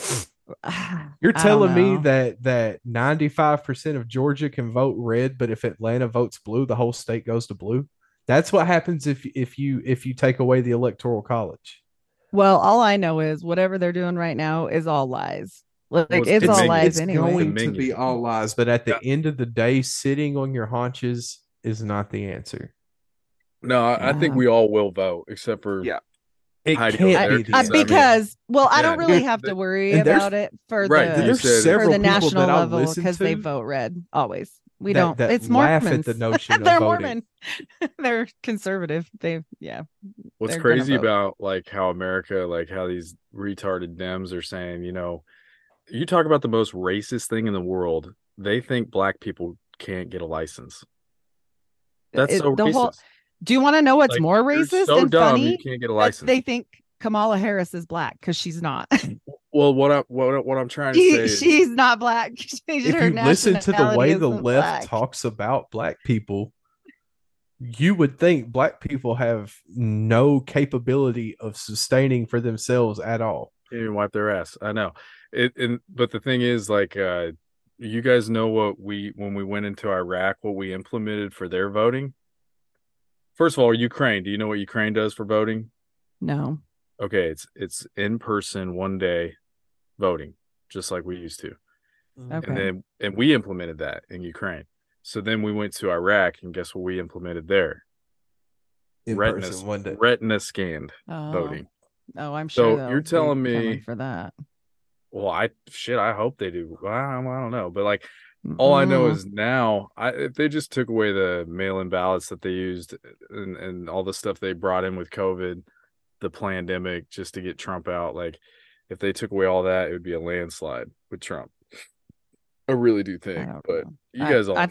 You're telling me that 95% of Georgia can vote red, but if Atlanta votes blue, the whole state goes to blue? That's what happens if you take away the Electoral College. Well, all I know is whatever they're doing right now is all lies. Like, it's all lies anyway. It's going to be all lies, but at the end of the day, sitting on your haunches is not the answer. No, I think we all will vote, except for... Yeah. It can't be because, well, I don't really have to worry about it for the national level because they vote red always. We don't. It's Mormons. Laugh at the notion of they're voting. Mormon. They're conservative. What's crazy about like how America, like how these retarded Dems are saying, you know, you talk about the most racist thing in the world. They think black people can't get a license. That's so racist. Do you want to know what's like, more racist so and dumb, funny? You can't get a license. They think Kamala Harris is black because she's not. Well, what I'm trying to say is she's not black. If you listen to the way the left talks about black people, you would think black people have no capability of sustaining for themselves at all. Can't even wipe their ass. I know. But the thing is, like, you guys know when we went into Iraq, what we implemented for their voting. First of all, Ukraine. Do you know what Ukraine does for voting? No. Okay, it's in-person, one-day voting, just like we used to. Okay. And we implemented that in Ukraine. So then we went to Iraq, and guess what we implemented there? Retina scanned voting. Oh, I'm sure. So you're telling me for that? Well, I hope they do. I don't know, but like. All I know is now, if they just took away the mail-in ballots that they used and all the stuff they brought in with COVID, the pandemic, just to get Trump out, like if they took away all that, it would be a landslide with Trump. I really do think, but you guys all know.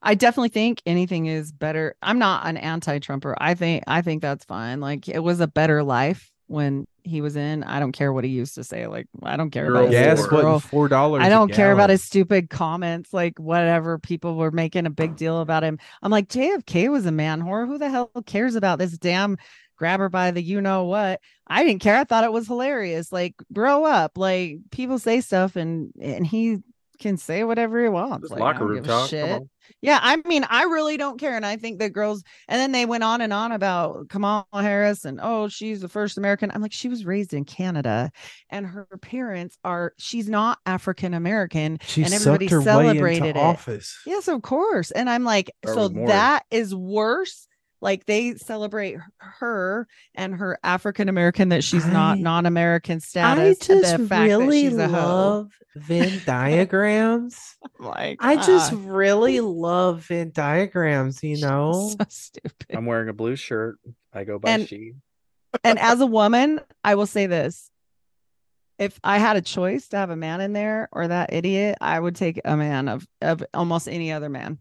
I definitely think anything is better. I'm not an anti-Trumper. I think that's fine. Like, it was a better life when he was in. I don't care what he used to say. Like, I don't care about his $4. I don't care about his stupid comments. Like, whatever, people were making a big deal about him. I'm like, JFK was a man whore. Who the hell cares about this damn grabber by the you know what? I didn't care. I thought it was hilarious. Like, grow up. Like, people say stuff, and he can say whatever he wants. Like, locker room talk. Yeah, I mean, I really don't care. And I think that girls, and then they went on and on about Kamala Harris and, oh, she's the first American. I'm like, she was raised in Canada, and her parents are, she's not African American, and everybody celebrated it. Office. Yes, of course. And I'm like, so that is worse. Like, they celebrate her and her African American, that she's not non-American status. I just really love Venn diagrams. Like, I just really love Venn diagrams. You know, so stupid. I'm wearing a blue shirt. I go by she. And as a woman, I will say this: if I had a choice to have a man in there or that idiot, I would take a man of almost any other man,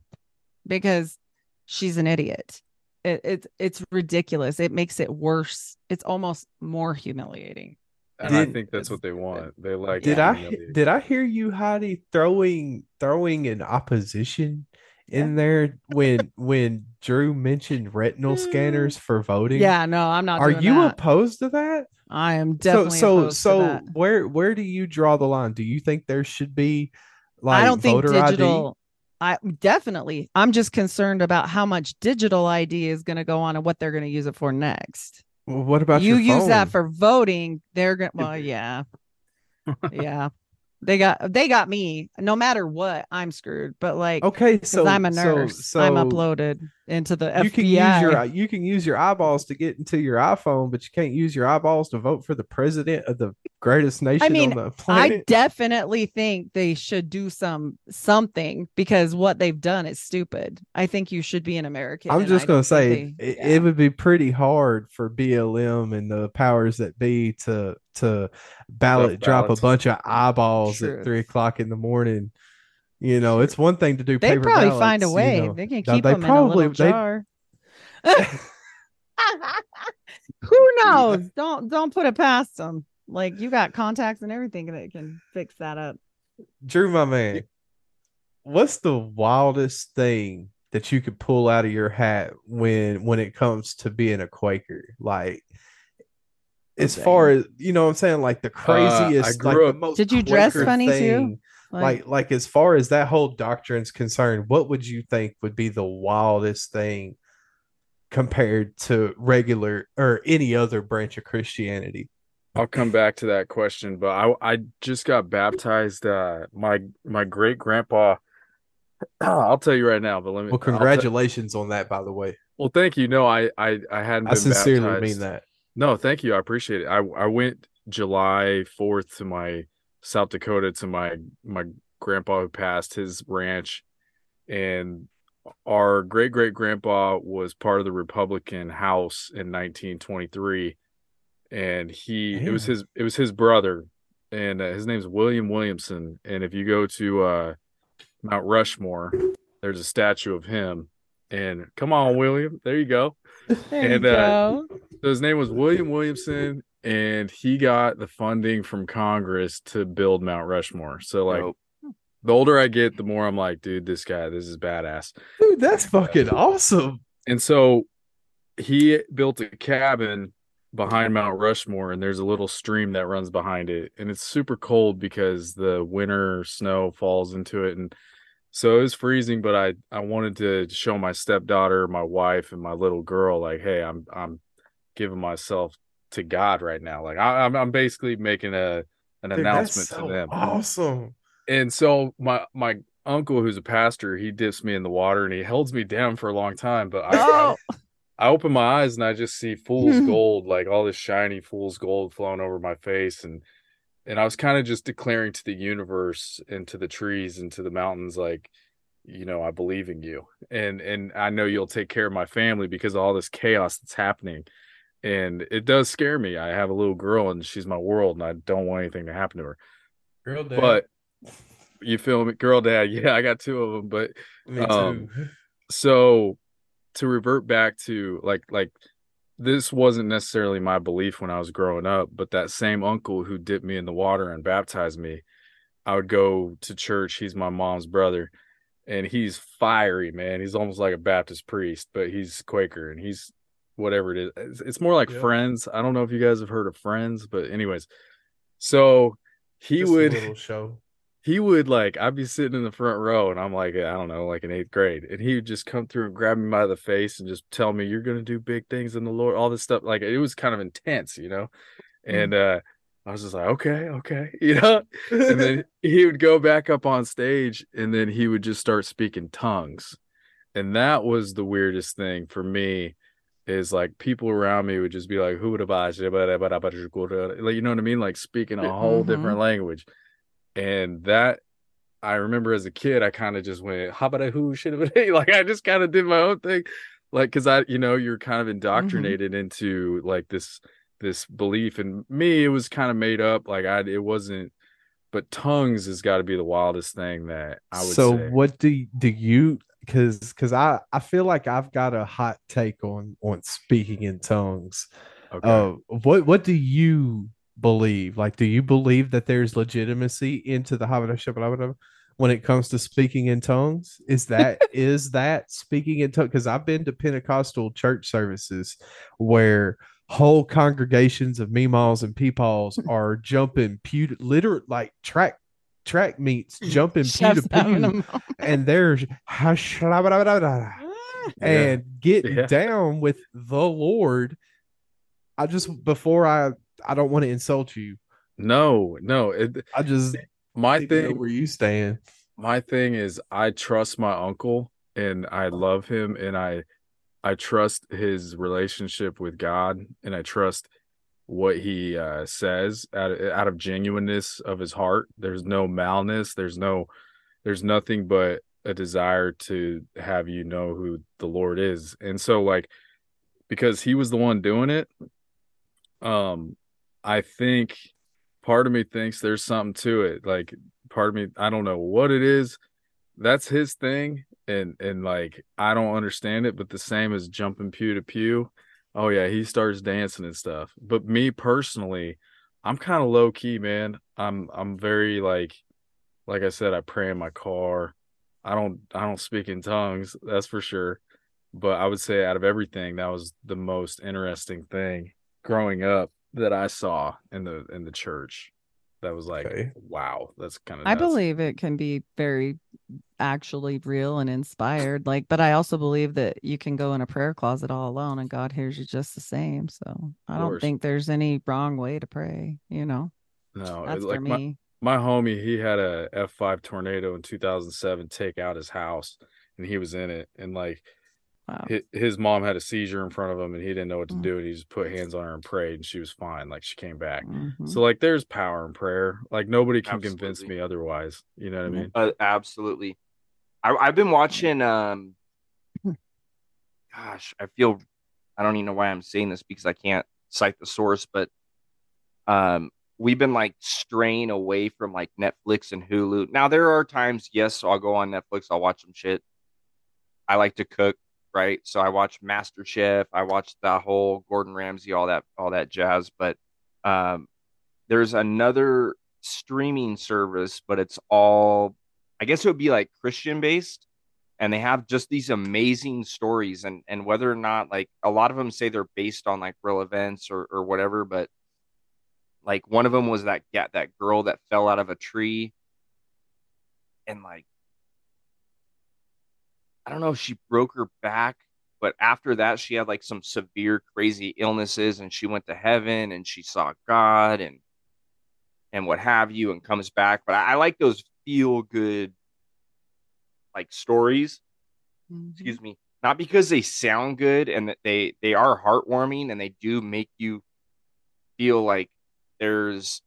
because she's an idiot. It's ridiculous. It makes it worse. It's almost more humiliating. And I think that's what they want. They like. Did I hear you, Heidi, throwing an opposition in there when Drew mentioned retinal scanners for voting? Yeah, no, I'm not. Are you opposed to that? I am definitely opposed to that. Where do you draw the line? Do you think there should be, like, I don't think voter digital ID? I'm just concerned about how much digital ID is going to go on and what they're going to use it for next. Well, what about you? Use phone? That for voting. They're going. Well, yeah, yeah. They got me. No matter what, I'm screwed. But, like, okay, so I'm a nurse. So I'm uploaded into the FBI. You can use your eyeballs to get into your iPhone, but you can't use your eyeballs to vote for the president of the greatest nation on the planet. I definitely think they should do something, because what they've done is stupid. I think you should be an American. I'm just going to say it would be pretty hard for BLM and the powers that be to ballot drop a bunch of eyeballs at 3:00 in the morning. You know, it's one thing to do paper. They probably ballots, find a way. You know. They can keep them in a little jar. Who knows? Don't put it past them. Like, you got contacts and everything that can fix that up. Drew, my man, what's the wildest thing that you could pull out of your hat when it comes to being a Quaker? Like, as far as, you know what I'm saying, like the craziest. Did you dress funny too? Like as far as that whole doctrine's concerned, what would you think would be the wildest thing compared to regular or any other branch of Christianity? I'll come back to that question, but I just got baptized. My great grandpa. I'll tell you right now, but let me. Well, congratulations on that, by the way. Well, thank you. No, I hadn't. I been sincerely baptized. Mean that. No, thank you. I appreciate it. I went July 4th to my. South Dakota to my grandpa who passed, his ranch, and our great grandpa was part of the Republican House in 1923, and it was his brother, and his name's William Williamson, and if you go to Mount Rushmore, there's a statue of him, and come on, William, there you go. So his name was William Williamson. And he got the funding from Congress to build Mount Rushmore. So, like, the older I get, the more I'm like, dude, this is badass. Dude, that's fucking awesome. And so he built a cabin behind Mount Rushmore, and there's a little stream that runs behind it. And it's super cold because the winter snow falls into it. And so it was freezing, but I wanted to show my stepdaughter, my wife, and my little girl, like, hey, I'm giving myself to God right now. Like, I'm basically making an announcement to them. Awesome. And so my uncle, who's a pastor, he dips me in the water and he holds me down for a long time, but I open my eyes and I just see fool's gold, like all this shiny fool's gold flowing over my face, and I was kind of just declaring to the universe and to the trees and to the mountains, like, you know, I believe in you, and I know you'll take care of my family because of all this chaos that's happening. And it does scare me. I have a little girl and she's my world and I don't want anything to happen to her. Girl dad. But you feel me? Girl dad. Yeah, I got two of them. But me too. So to revert back to like this wasn't necessarily my belief when I was growing up, but that same uncle who dipped me in the water and baptized me, I would go to church. He's my mom's brother. And he's fiery, man. He's almost like a Baptist priest, but he's Quaker and he's whatever it is. It's more like Friends. I don't know if you guys have heard of Friends, but anyways. So he just would, a little show. He would like, I'd be sitting in the front row and I'm like, I don't know, like in eighth grade. And he would just come through and grab me by the face and just tell me, you're going to do big things in the Lord, all this stuff. Like it was kind of intense, you know? And, I was just like, okay, you know, and then he would go back up on stage and then he would just start speaking tongues. And that was the weirdest thing for me is like people around me would just be like, who would have like, you know what I mean? Like speaking a whole different language. And that I remember as a kid, I kind of just went, how about who should have been? Like, I just kind of did my own thing. Like, cause I, you know, you're kind of indoctrinated into like this belief, and me it was kind of made up, like it wasn't, but tongues has got to be the wildest thing that I would say. What do you, because I feel like I've got a hot take on speaking in tongues. Okay. What do you believe? Like, do you believe that there's legitimacy into the Havana when it comes to speaking in tongues? Is that speaking in tongues? Because I've been to Pentecostal church services where whole congregations of meemaws and peepaws are jumping pew, literally like track meets, jumping pew to pew, and there's and getting down with the Lord. I just, before I don't want to insult you. No. I just, my thing where you stand. My thing is, I trust my uncle and I love him and I trust his relationship with God, and I trust what he says out of genuineness of his heart. There's no malice. There's nothing but a desire to have you know who the Lord is. And so, like, because he was the one doing it, I think part of me thinks there's something to it. Like, part of me, I don't know what it is. That's his thing. And like, I don't understand it, but the same as jumping pew to pew. Oh yeah. He starts dancing and stuff. But me personally, I'm kind of low key, man. I'm very like I said, I pray in my car. I don't speak in tongues. That's for sure. But I would say out of everything, that was the most interesting thing growing up that I saw in the church. That was like, Wow, that's kind of, I believe it can be very actually real and inspired. Like, but I also believe that you can go in a prayer closet all alone and God hears you just the same. So I don't think there's any wrong way to pray, you know? No, that's like for me. My homie, he had a F5 tornado in 2007, take out his house and he was in it. And like, wow. His mom had a seizure in front of him and he didn't know what to do. And he just put hands on her and prayed and she was fine. Like she came back. Mm-hmm. So like, there's power in prayer. Like nobody can convince me otherwise. You know what I mean? Absolutely. I've been watching, I don't even know why I'm saying this because I can't cite the source, but we've been like straying away from like Netflix and Hulu. Now there are times, yes, I'll go on Netflix. I'll watch some shit. I like to cook. Right. So I watched MasterChef. I watched the whole Gordon Ramsay, all that jazz. But there's another streaming service, but it's all, I guess it would be like Christian based. And they have just these amazing stories. And whether or not, like a lot of them say they're based on like real events or whatever. But like one of them was that girl that fell out of a tree. And like, I don't know if she broke her back, but after that, she had like some severe, crazy illnesses and she went to heaven and she saw God and what have you and comes back. But I like those feel good, like stories, excuse me, not because they sound good and that they are heartwarming and they do make you feel like there's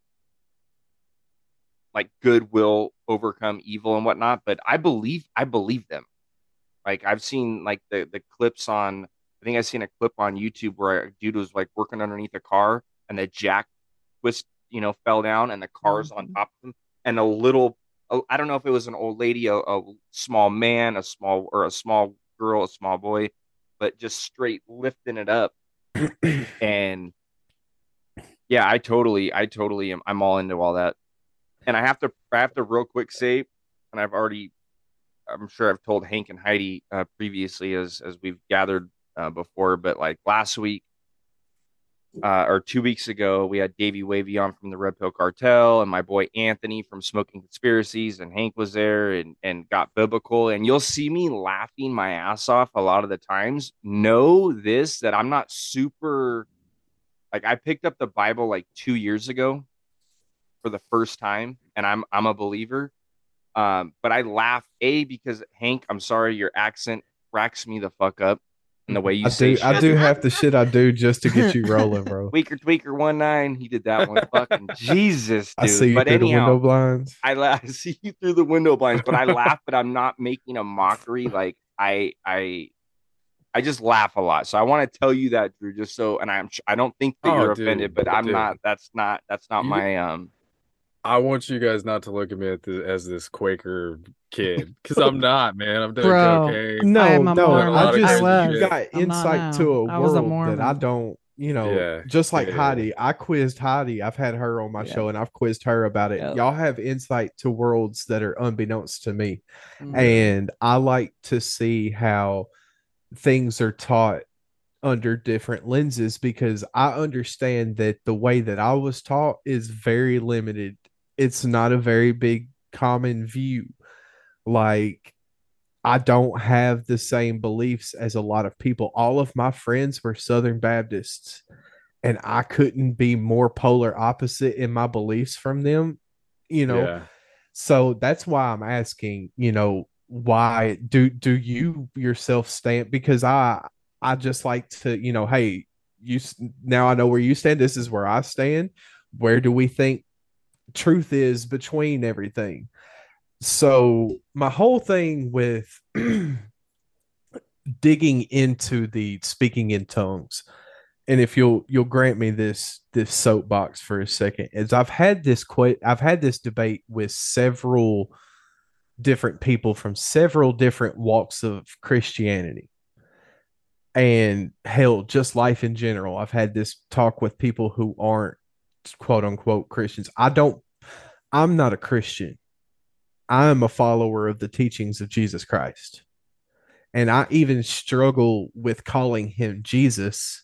like good will overcome evil and whatnot. But I believe them. Like I've seen like the clips on I think I seen a clip on YouTube where a dude was like working underneath a car and the jack twist, you know, fell down and the car's on top of him. And a little, I don't know if it was an old lady, a small man, a small girl, a small boy, but just straight lifting it up. And yeah, I totally am. I'm all into all that. And I have to real quick say, and I'm sure I've told Hank and Heidi previously as we've gathered before, but like last week or 2 weeks ago, we had Davey Wavy on from the Red Pill Cartel and my boy Anthony from Smoking Conspiracies, and Hank was there and got biblical. And you'll see me laughing my ass off a lot of the times. Know this, that I'm not super, like I picked up the Bible like 2 years ago for the first time, and I'm a believer. But I laugh because Hank, I'm sorry, your accent cracks me the fuck up in the way you say. I do half the shit I do just to get you rolling, bro. Tweaker 19, he did that one. Fucking Jesus, dude. I see you through the window blinds. I see you through the window blinds, but I laugh, but I'm not making a mockery. Like I just laugh a lot. So I want to tell you that, Drew, just so, and I don't think that you're offended, but I'm not. That's not my I want you guys not to look at me as this Quaker kid, because I'm not, man. I'm doing cocaine. No. I got insight to a world that I don't, you know, just like Heidi. I quizzed Heidi. I've had her on my show, and I've quizzed her about it. Yep. Y'all have insight to worlds that are unbeknownst to me. Mm-hmm. And I like to see how things are taught under different lenses, because I understand that the way that I was taught is very limited. It's not a very big common view. Like, I don't have the same beliefs as a lot of people. All of my friends were Southern Baptists, and I couldn't be more polar opposite in my beliefs from them, you know? Yeah. So that's why I'm asking, you know, why do you yourself stand? Because I just like to, you know, hey, you now I know where you stand. This is where I stand. Where do we think truth is between everything? So my whole thing with digging into the speaking in tongues, and if you'll grant me this soapbox for a second, is I've had this debate with several different people from several different walks of Christianity and hell, just life in general. I've had this talk with people who aren't quote unquote Christians. I'm not a Christian. I'm a follower of the teachings of Jesus Christ. And I even struggle with calling him Jesus,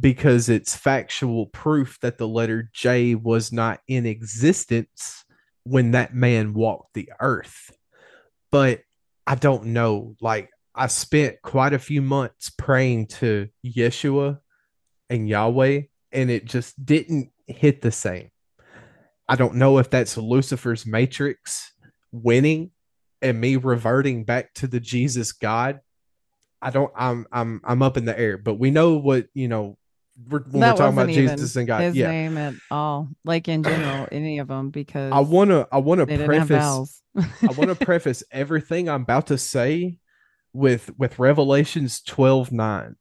because it's factual proof that the letter J was not in existence when that man walked the earth. But I don't know, like, I spent quite a few months praying to Yeshua and Yahweh, and it just didn't hit the same. I don't know if that's Lucifer's matrix winning and me reverting back to the Jesus God. I'm up in the air, but we know what, you know, when we're talking about Jesus and God. His name at all, like in general, any of them, because I want to preface, everything I'm about to say with Revelations 12:9.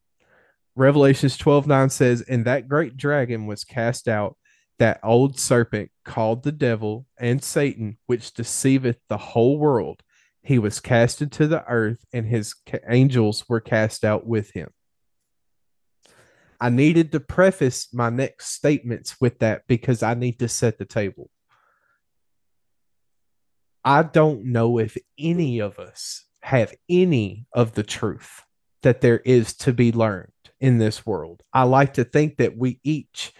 Revelations 12:9 says, "And that great dragon was cast out, that old serpent called the devil and Satan, which deceiveth the whole world. He was cast into the earth, and his angels were cast out with him." I needed to preface my next statements with that, because I need to set the table. I don't know if any of us have any of the truth that there is to be learned in this world. I like to think that we each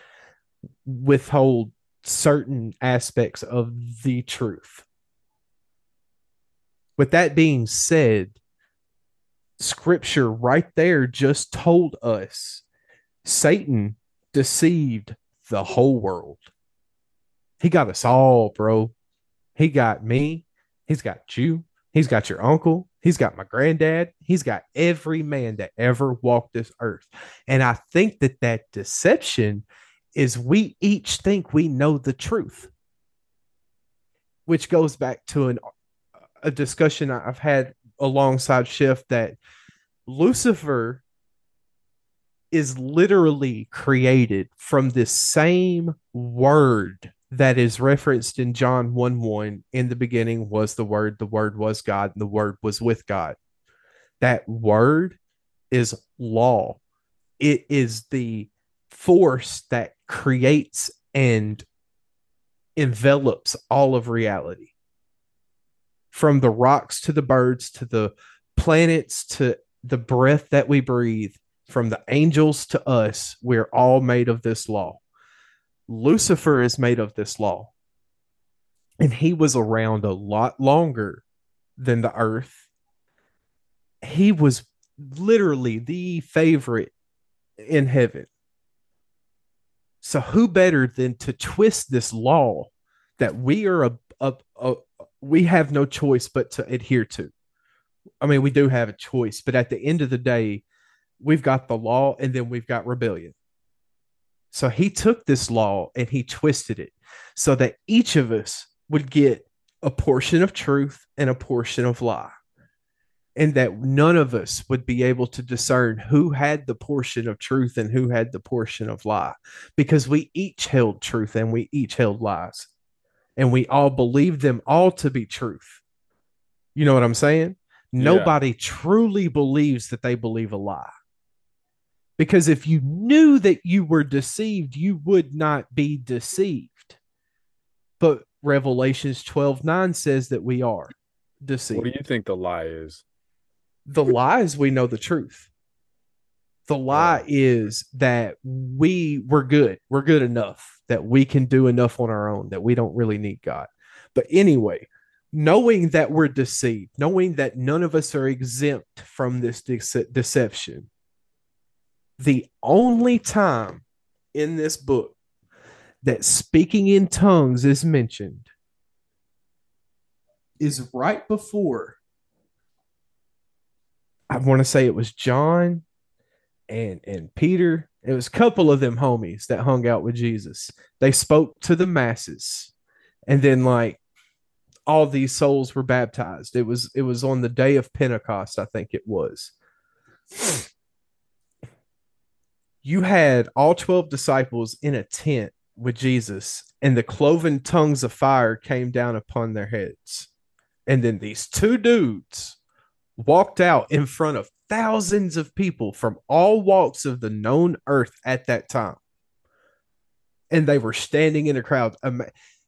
withhold certain aspects of the truth. With that being said, scripture right there just told us Satan deceived the whole world. He got us all, bro. He got me. He's got you. He's got your uncle. He's got my granddad. He's got every man that ever walked this earth. And I think that deception is we each think we know the truth, which goes back to a discussion I've had alongside Schiff, that Lucifer is literally created from this same word that is referenced in John 1:1. In the beginning was the word was God, and the word was with God. That word is law. It is the force that creates and envelops all of reality. From the rocks to the birds to the planets to the breath that we breathe, from the angels to us, we're all made of this law. Lucifer is made of this law. And he was around a lot longer than the earth. He was literally the favorite in heaven. So who better than to twist this law that we are we have no choice but to adhere to? I mean, we do have a choice, but at the end of the day, we've got the law and then we've got rebellion. So he took this law and he twisted it so that each of us would get a portion of truth and a portion of lie, and that none of us would be able to discern who had the portion of truth and who had the portion of lie, because we each held truth and we each held lies, and we all believed them all to be truth. You know what I'm saying? Nobody truly believes that they believe a lie. Because if you knew that you were deceived, you would not be deceived. But Revelations 12:9 says that we are deceived. What do you think the lie is? The lie is we know the truth. The lie is that we're good. We're good enough, that we can do enough on our own, that we don't really need God. But anyway, knowing that we're deceived, knowing that none of us are exempt from this deception, the only time in this book that speaking in tongues is mentioned is right before, I want to say it was John and Peter. It was a couple of them homies that hung out with Jesus. They spoke to the masses, and then all these souls were baptized. It was on the day of Pentecost, I think it was. You had all 12 disciples in a tent with Jesus, and the cloven tongues of fire came down upon their heads. And then these two dudes walked out in front of thousands of people from all walks of the known earth at that time. And they were standing in a crowd.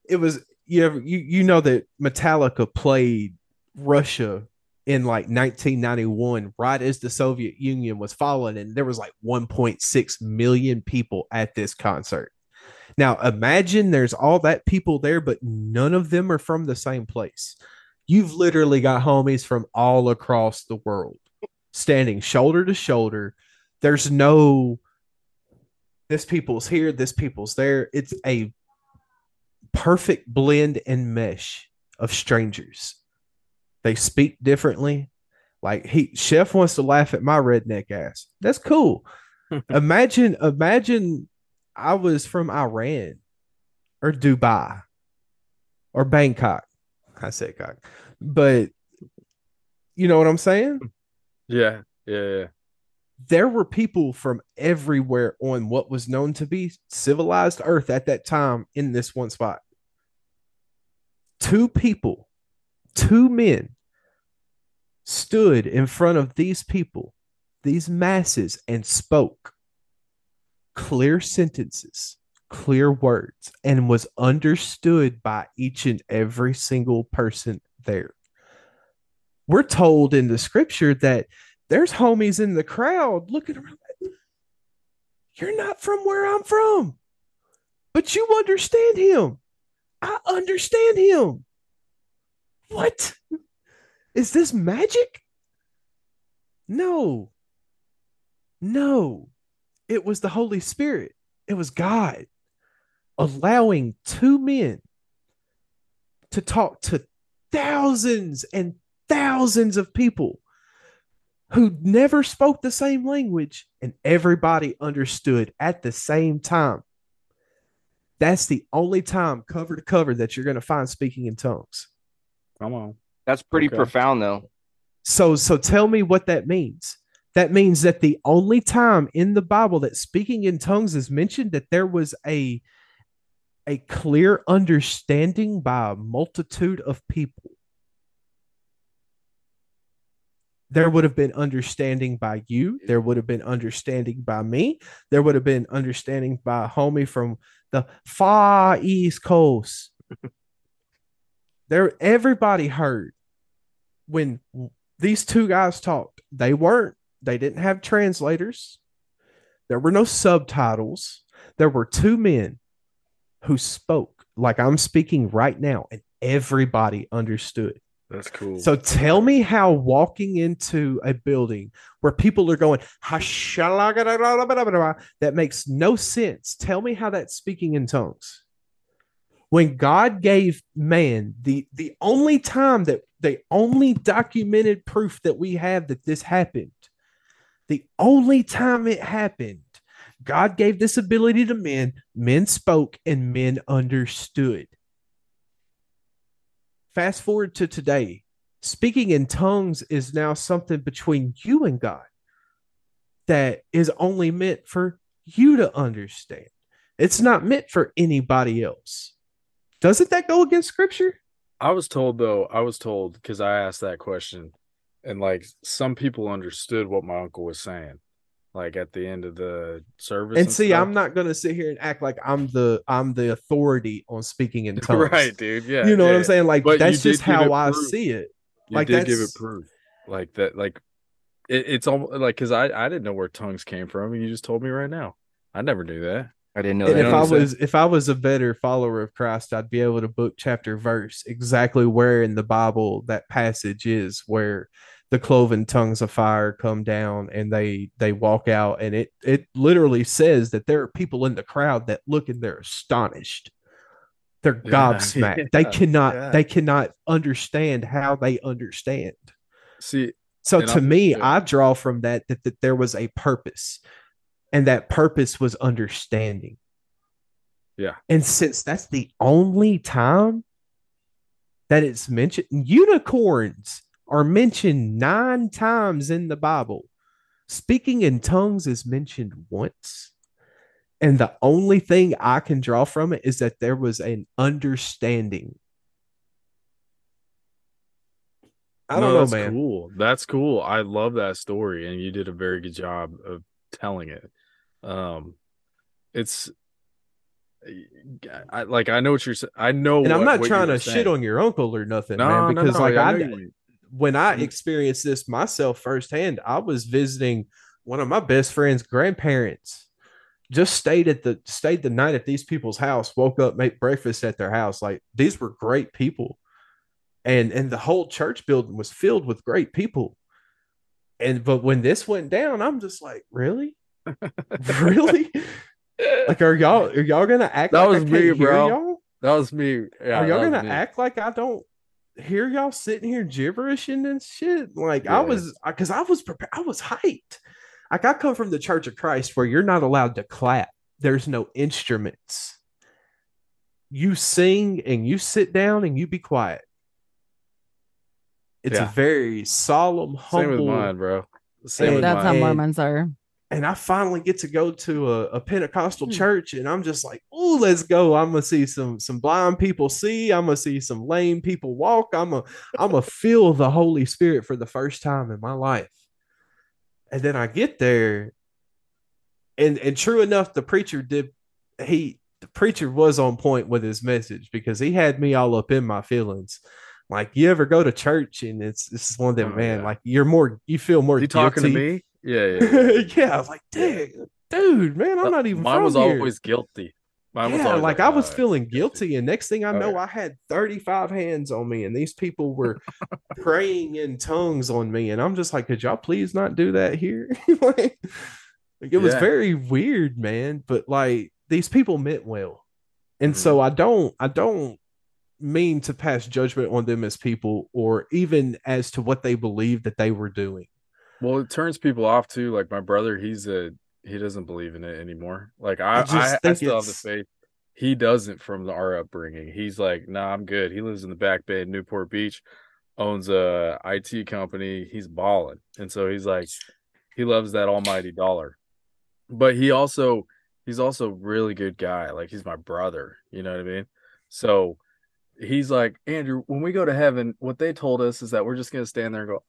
It was... You know that Metallica played Russia in 1991, right as the Soviet Union was falling, and there was 1.6 million people at this concert. Now imagine there's all that people there, but none of them are from the same place. You've literally got homies from all across the world standing shoulder to shoulder. There's no, this people's here, this people's there. It's a perfect blend and mesh of strangers. They speak differently. Chef wants to laugh at my redneck ass. That's cool. imagine I was from Iran or Dubai or Bangkok. I said cock, but you know what I'm saying? Yeah. There were people from everywhere on what was known to be civilized earth at that time in this one spot. Two men stood in front of these people, these masses, and spoke clear sentences, clear words, and was understood by each and every single person there. We're told in the scripture that there's homies in the crowd looking around. You're not from where I'm from, but you understand him. I understand him. What? Is this magic? No. It was the Holy Spirit. It was God allowing two men to talk to thousands and thousands of people who never spoke the same language, and everybody understood at the same time. That's the only time, cover to cover, that you're going to find speaking in tongues. Come on. That's pretty profound, though. So tell me what that means. That means that the only time in the Bible that speaking in tongues is mentioned, that there was a clear understanding by a multitude of people. There would have been understanding by you. There would have been understanding by me. There would have been understanding by a homie from the far East Coast. There, everybody heard when these two guys talked. They didn't have translators. There were no subtitles. There were two men who spoke like I'm speaking right now, and everybody understood. That's cool. So tell me how walking into a building where people are going, that makes no sense. Tell me how that's speaking in tongues. When God gave man the only time that the only documented proof that we have that this happened, the only time it happened, God gave this ability to men. Men spoke and men understood. Fast forward to today. Speaking in tongues is now something between you and God that is only meant for you to understand. It's not meant for anybody else. Doesn't that go against scripture? I was told because I asked that question, and like some people understood what my uncle was saying, like at the end of the service. And see, stuff. I'm not going to sit here and act like I'm the authority on speaking in tongues. Right, dude. Yeah. You know what I'm saying? Like, but that's just how I see it. Like, that's give it proof like that. Like it's almost like, cause I didn't know where tongues came from. And you just told me right now. I never knew that. I didn't know that. And if I was a better follower of Christ, I'd be able to book chapter verse exactly where in the Bible that passage is where the cloven tongues of fire come down and they walk out, and it literally says that there are people in the crowd that look and they're astonished. They're gobsmacked. Yeah. They cannot understand how they understand. See, so to me, yeah. I draw from that there was a purpose. And that purpose was understanding. Yeah. And since that's the only time that it's mentioned, unicorns are mentioned 9 times in the Bible. Speaking in tongues is mentioned once. And the only thing I can draw from it is that there was an understanding. I don't know, man. Cool. That's cool. I love that story. And you did a very good job of telling it. I know what you're saying. I know, and I'm not trying to shit on your uncle or nothing, man. Because when I experienced this myself firsthand, I was visiting one of my best friend's grandparents. Just stayed the night at these people's house. Woke up, made breakfast at their house. Like, these were great people, and the whole church building was filled with great people. But when this went down, I'm just like, really? Really? Like, are y'all gonna act that like was I can't me, bro. Hear y'all? That was me. Yeah, are y'all gonna act like I don't hear y'all sitting here gibberish and shit? Like, yeah. I was prepared. I was hyped. Like, I come from the Church of Christ where you're not allowed to clap. There's no instruments. You sing and you sit down and you be quiet. It's a very solemn, humble. Same with mine, bro. That's how Mormons are. And I finally get to go to a Pentecostal church, and I'm just like, "Oh, let's go! I'm gonna see some blind people see. I'm gonna see some lame people walk. I'm gonna feel the Holy Spirit for the first time in my life." And then I get there, and true enough, the preacher was on point with his message, because he had me all up in my feelings. Like, you ever go to church and it's one of them, man, like you feel more guilty. Talking to me? Yeah. Yeah, like, dude, man, I'm not even mine from was here. Always guilty. Mine was always like I was feeling guilty, and next thing I know, I had 35 hands on me, and these people were praying in tongues on me, and I'm just like, could y'all please not do that here? It was very weird, man, but like, these people meant well. And so I don't mean to pass judgment on them as people, or even as to what they believe that they were doing. Well, it turns people off too. Like my brother, he doesn't believe in it anymore. Like I still have the faith. He doesn't, from our upbringing. He's like, nah, I'm good. He lives in the back bay in Newport Beach, owns a IT company. He's balling. And so he's like, He loves that almighty dollar. But he's also a really good guy. Like, he's my brother. You know what I mean? So he's like, Andrew, when we go to heaven, what they told us is that we're just going to stand there and go,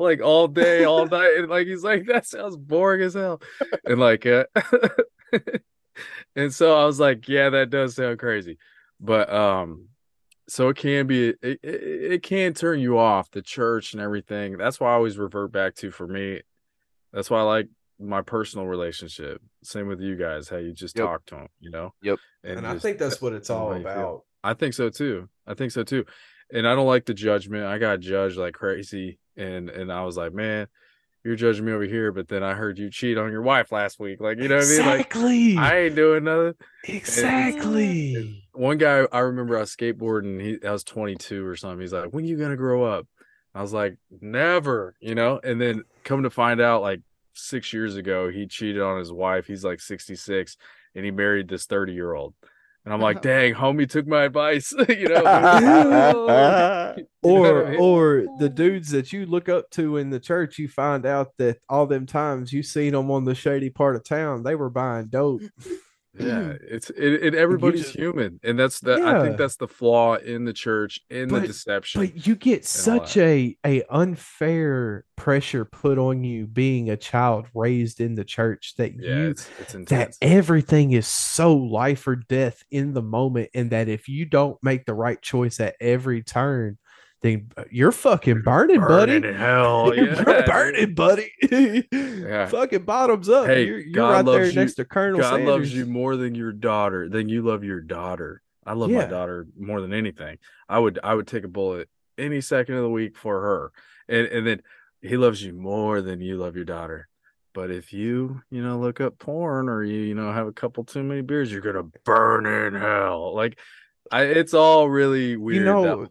like all day, all night. And like, he's like, that sounds boring as hell. And like, and so I was like, yeah, that does sound crazy. But, so it can be, it can turn you off the church and everything. That's why I always revert back to, for me, that's why I like my personal relationship. Same with you guys, how you just talk to them, you know? Yep. And I think that's what it's all about. I think so too. And I don't like the judgment. I got judged like crazy. And I was like, man, you're judging me over here, but then I heard you cheat on your wife last week. Like, you know what I mean? Exactly. Like, I ain't doing nothing. Exactly. And one guy, I remember I was skateboarding. I was 22 or something. He's like, when are you going to grow up? I was like, never, you know? And then come to find out, like, 6 years ago, he cheated on his wife. He's like 66, and he married this 30-year-old. And I'm like, dang, homie took my advice, you know. Or the dudes that you look up to in the church, you find out that all them times you seen them on the shady part of town, they were buying dope. Yeah, it's everybody's human, and that's that. Yeah. I think that's the flaw in the church, the deception. But you get such a unfair pressure put on you being a child raised in the church that it's intense. That everything is so life or death in the moment, and that if you don't make the right choice at every turn, then you're fucking burning, buddy. Hell, yeah. You're burning, buddy. Yeah. Fucking bottoms up. Hey, you're right there next to Colonel God Sanders. Loves you more than your daughter. Than you love your daughter. I love my daughter more than anything. I would take a bullet any second of the week for her. And then he loves you more than you love your daughter. But if you look up porn or you have a couple too many beers, you're gonna burn in hell. Like. It's all really weird. You know,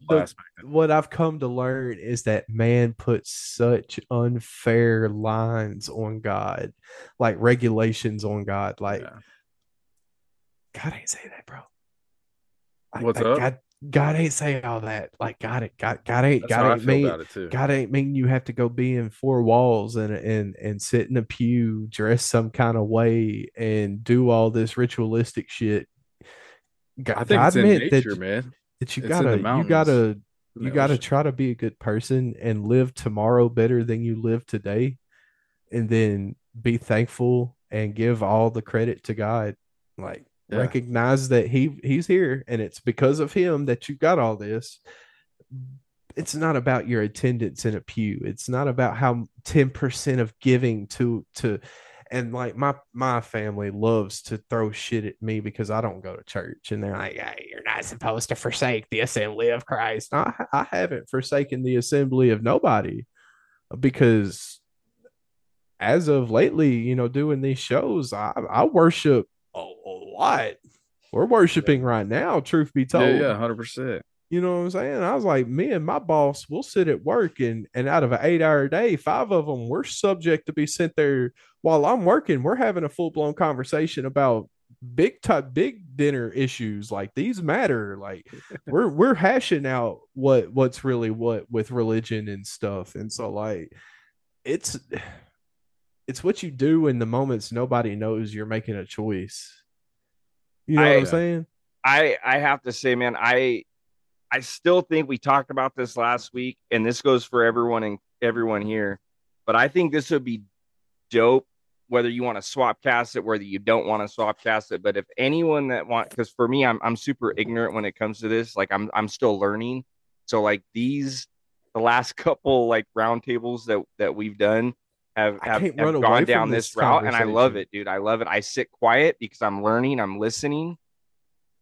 what I've come to learn is that man puts such unfair lines on God, like regulations on God. Like, God ain't say that, bro. Like, what's up? God ain't say all that. Like, God ain't mean you have to go be in four walls and sit in a pew, dress some kind of way, and do all this ritualistic shit. God, I think it's in nature, man. That you gotta try to be a good person and live tomorrow better than you live today, and then be thankful and give all the credit to God. Like recognize that he's here, and it's because of him that you got all this. It's not about your attendance in a pew. It's not about how 10% of giving to. And like my family loves to throw shit at me because I don't go to church, and they're like, hey, "You're not supposed to forsake the assembly of Christ." I haven't forsaken the assembly of nobody, because as of lately, doing these shows, I worship a lot. We're worshiping right now. Truth be told, 100%. You know what I'm saying? I was like, me and my boss, we'll sit at work, and out of an 8-hour day, 5 of them we're subject to be sent there while I'm working. We're having a full-blown conversation about big dinner issues. Like, these matter. Like we're hashing out what's really what with religion and stuff. And so like it's what you do in the moments nobody knows you're making a choice. You know what I'm saying? I have to say, man, I still think we talked about this last week, and this goes for everyone here, but I think this would be dope, whether you want to swap cast it, whether you don't want to swap cast it. But if anyone that because for me, I'm super ignorant when it comes to this. Like I'm still learning. So like the last couple like roundtables that we've done have gone down this route, and I love it, dude. I love it. I sit quiet because I'm learning, I'm listening.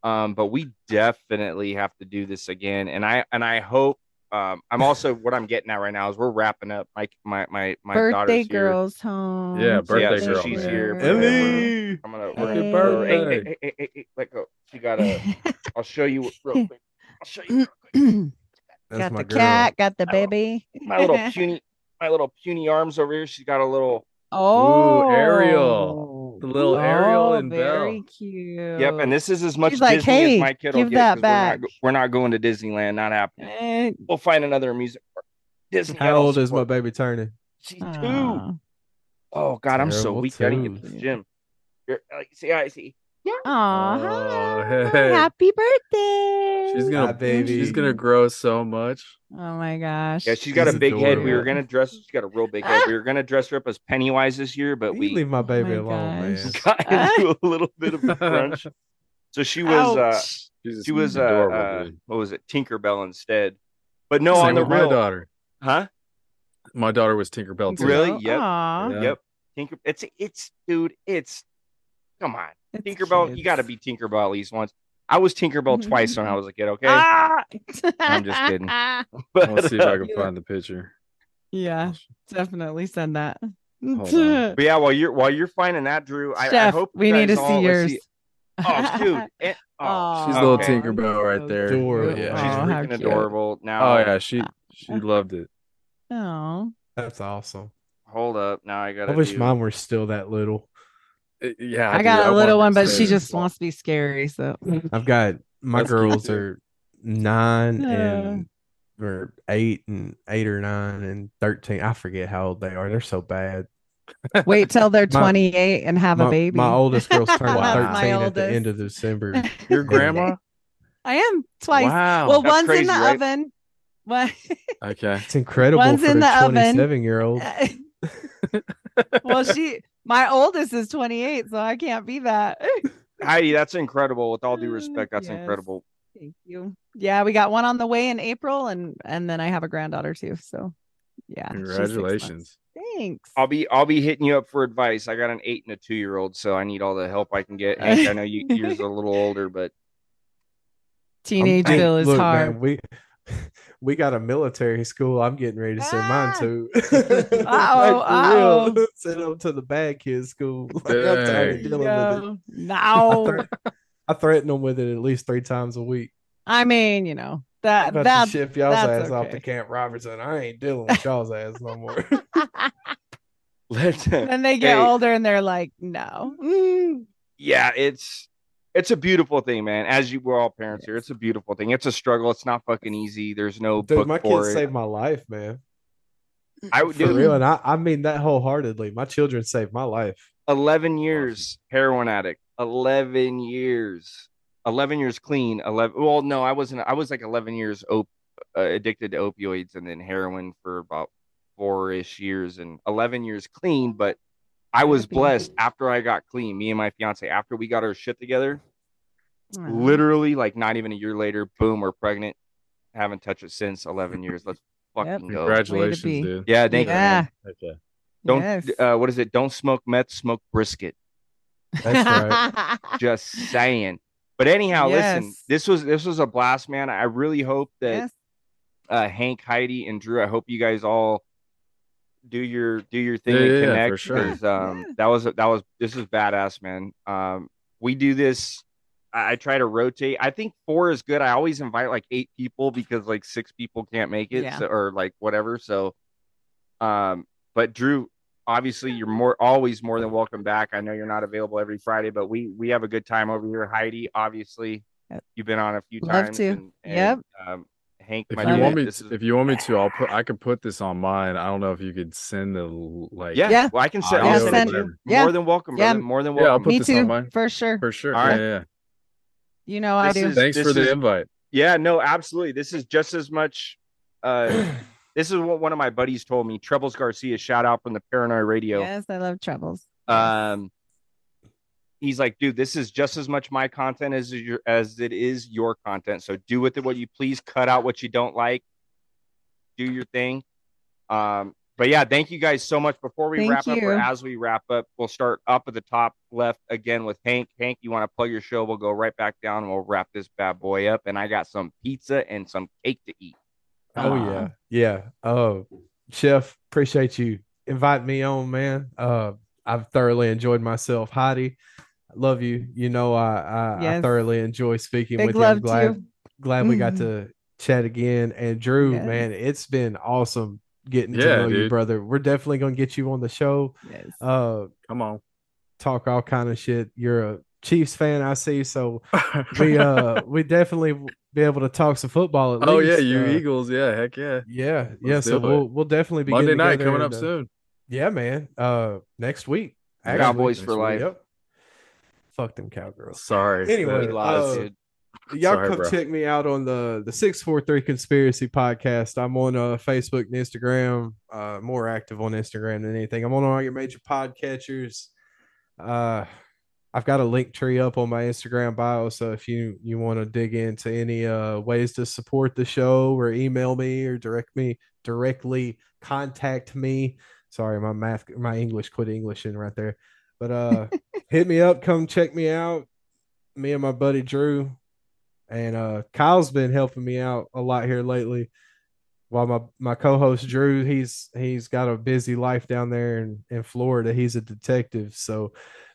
But we definitely have to do this again, and I hope. I'm also what I'm getting at right now is we're wrapping up. Like my birthday girl's here. Home. Yeah, birthday girl. She's here. Ellie, I'm gonna work at hey, let go. She got I'll show you real quick. Got the girl. Cat. Got the baby. My little puny arms over here. She's got a little. Oh, ooh, Ariel. The little Ariel and very Belle. Cute. Yep, and this is as much Disney like, hey, as my kid will get. We're not going to Disneyland. Not happening. We'll find another amusement park. Disney. How old is my baby turning? She's two. Oh God, I'm so weak. I didn't get to the gym. I see. Yeah. Aww, hey. Happy birthday. She's gonna baby. She's gonna grow so much. Oh my gosh. Yeah, she's got a big adorable head. We were gonna dress. She's got a real big head. We were gonna dress her up as Pennywise this year, but we leave my baby alone, man. Got into a little bit of a crunch. So she was. She was what was it? Tinkerbell instead. But no, on the real, my daughter. Huh? My daughter was Tinkerbell too. Really? Yep. Aww. Yep. It's come on. It's Tinkerbell, kids. You got to be Tinkerbell at least once. I was Tinkerbell twice when I was a kid, okay? I'm just kidding. But, I'll see if I can find the picture. Yeah, definitely send that. But yeah, while you're finding that, Drew, Steph, I hope we need to see yours. Oh, dude. She's a little Tinkerbell right there. Adorable. Yeah. She's freaking adorable now. Oh, yeah, she loved it. Oh, that's awesome. Hold up. Now I got to. I wish mine were still that little. Yeah, I got a little one, but she just wants to be scary. So I've got my girls are 9 and or 8 and 9 and 13. I forget how old they are. They're so bad. Wait till they're 28 and have a baby. My oldest girl's turned 13 at the end of December. Your grandma? I am twice. Wow, well, one's crazy, in the oven. What? Okay, it's incredible. One's for in the 27-year-old. Well, my oldest is 28, so I can't be that. Heidi, that's incredible. With all due respect, that's incredible. Thank you. Yeah, we got one on the way in April, and then I have a granddaughter too. So, yeah, congratulations. Thanks. I'll be hitting you up for advice. I got an 8 and a 2-year-old, so I need all the help I can get. And I know yours are a little older, but teenage Bill is hard. Man, we got a military school. I'm getting ready to send mine to. Like, send them to the bad kids' school. Like, I'm tired of dealing with it. No, I threaten them with it at least 3 times a week. I mean, you know that's ship y'all's ass off to Camp Robertson. I ain't dealing with y'all's ass no more. And they get older, and they're like, no. Yeah, it's a beautiful thing, man. As you were all parents here, it's a beautiful thing. It's a struggle. It's not fucking easy. There's no book my for kids it. Saved my life, man. I would do real, and I mean that wholeheartedly. My children saved my life. 11 years heroin addict. 11 years clean. 11. Well, no, I wasn't. I was like 11 years addicted to opioids, and then heroin for about 4-ish years, and 11 years clean, but. I was blessed after I got clean, me and my fiance, after we got our shit together, literally like not even a year later, boom, we're pregnant. Haven't touched it since 11 years. Let's fucking go. Congratulations, dude. Yeah, thank you. Okay. What is it? Don't smoke meth, smoke brisket. That's right. Just saying. But anyhow, listen, this was a blast, man. I really hope that Hank, Heidi, and Drew, I hope you guys all do your thing and connect, because this is badass, man. We do this. I try to rotate. I think 4 is good. I always invite like 8 people because like 6 people can't make it, so, or like whatever. So, but Drew, obviously you're always more than welcome back. I know you're not available every Friday, but we have a good time over here. Heidi, obviously, you've been on a few times. Hank, if you want me to, I could put this on mine. I don't know if you could send the Well, I can send. I'll send you. More than welcome, brother. More than welcome. Yeah, I'll put this on mine for sure. All right, You know, thanks for the invite. Yeah, no, absolutely. This is just as much. This is what one of my buddies told me. Trebles Garcia, shout out from the Paranoia Radio. Yes, I love Trebles. He's like, dude, this is just as much my content as it is your content. So do with it what you please. Cut out what you don't like. Do your thing. But yeah, thank you guys so much. Before we wrap up, or as we wrap up, we'll start up at the top left again with Hank. Hank, you want to plug your show? We'll go right back down and we'll wrap this bad boy up. And I got some pizza and some cake to eat. Oh, yeah. Oh, Chef, appreciate you. Invite me on, man. I've thoroughly enjoyed myself. Heidi, I love you. You know, I thoroughly enjoy speaking with you. I'm glad we got to chat again. And Drew, man, it's been awesome getting to know you, brother. We're definitely going to get you on the show. Come on. Talk all kind of shit. You're a Chiefs fan, I see. So we definitely be able to talk some football at least. Oh, yeah, you Eagles. Yeah, heck yeah. Yeah, yeah. So we'll definitely be Monday night coming up soon. Yeah, man. Next week. Actually, Cowboys next for week. Life. Yep. Fuck them Cowgirls. Sorry. Anyway, y'all come check me out on the 643 Conspiracy podcast. I'm on Facebook and Instagram. More active on Instagram than anything. I'm on all your major podcatchers. I've got a link tree up on my Instagram bio, so if you want to dig into any ways to support the show or email me or directly contact me. Sorry, my English quit Englishing right there. But hit me up, come check me out. Me and my buddy Drew and Kyle's been helping me out a lot here lately. While my co-host Drew, he's got a busy life down there in Florida. He's a detective, so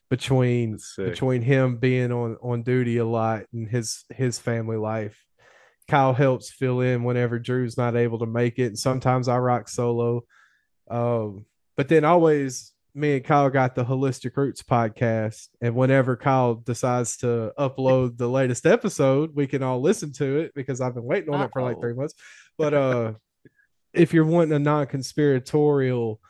between him being on duty a lot and his family life, Kyle helps fill in whenever Drew's not able to make it. And sometimes I rock solo. But then always me and Kyle got the Holistic Roots podcast. And whenever Kyle decides to upload the latest episode, we can all listen to it because I've been waiting on it for like 3 months. But if you're wanting a non-conspiratorial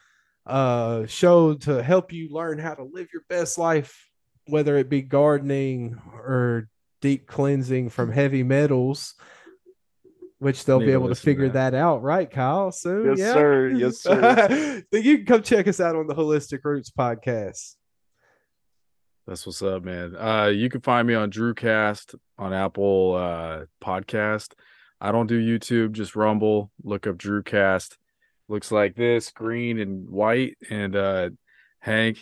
show to help you learn how to live your best life, whether it be gardening or deep cleansing from heavy metals, which they'll be able to figure that out, right, Kyle? Soon. Yes, sir. Yes, sir. Then you can come check us out on the Holistic Roots podcast. That's what's up, man. You can find me on Drewcast on Apple podcast. I don't do YouTube, just Rumble. Look up Drewcast. Looks like this, green and white. And Hank,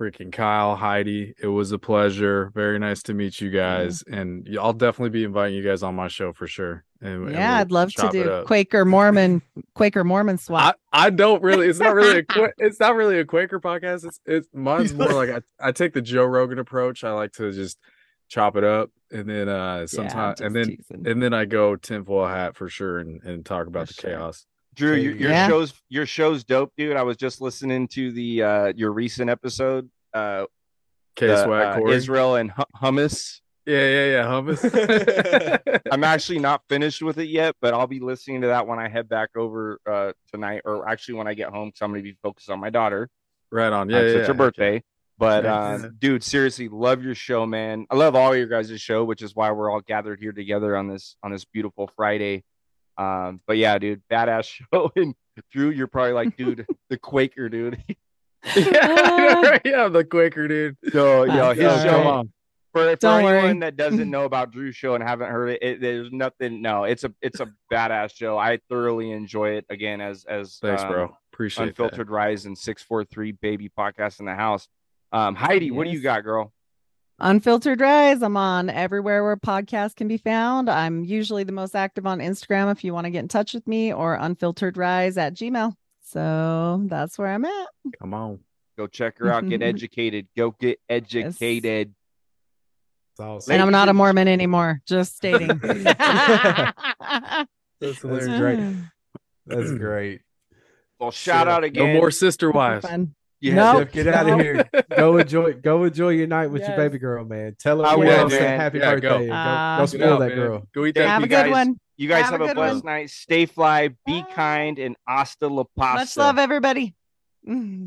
freaking Kyle, Heidi, it was a pleasure. Very nice to meet you guys. Mm-hmm. And I'll definitely be inviting you guys on my show for sure. And yeah, I'd love to do Quaker Mormon swap. I don't really. It's not really a Quaker podcast. It's mine's more like I take the Joe Rogan approach. I like to just chop it up, and then sometimes, yeah, and then I go tinfoil hat for sure, and talk about the chaos. Drew, your show's dope, dude. I was just listening to the your recent episode, Israel and hummus. Yeah, hummus. I'm actually not finished with it yet, but I'll be listening to that when I head back over tonight, or actually when I get home, because I'm going to be focused on my daughter. Right on. Yeah, it's her birthday. Okay. But dude, seriously, love your show, man. I love all your guys' show, which is why we're all gathered here together on this beautiful Friday. But yeah, dude, badass show. And Drew, you're probably like, dude, the Quaker dude. Yeah, the Quaker dude. So yeah, his show. Right. For anyone that doesn't know about Drew's show and haven't heard it, there's nothing. No, it's a badass show. I thoroughly enjoy it. Again, as thanks, bro. Appreciate Unfiltered that. Rise and 643 Baby podcast in the house. Heidi, yes. What do you got, girl? Unfiltered Rise. I'm on everywhere where podcasts can be found. I'm usually the most active on Instagram if you want to get in touch with me, or unfilteredrise@gmail.com. So that's where I'm at. Come on. Go check her out. Get educated. Go get educated. Yes. Awesome. And I'm not a Mormon anymore. Just stating. That's great. That's great. Well, shout out again. No more sister wives. Yeah, nope. Get out of here. Go enjoy your night with your baby girl, man. Tell her happy birthday. Go spoil that girl. Go eat that. Have a good one. You guys have a blessed night. Stay fly. Be kind, and hasta la pasta. Much love, everybody.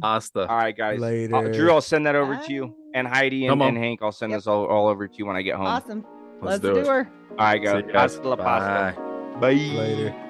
Hasta. All right, guys. Later. Drew, I'll send that over to you. And Heidi and Hank, I'll send this all over to you when I get home. Awesome. Let's do her. All right, guys. Hasta la pasta. Bye. Later.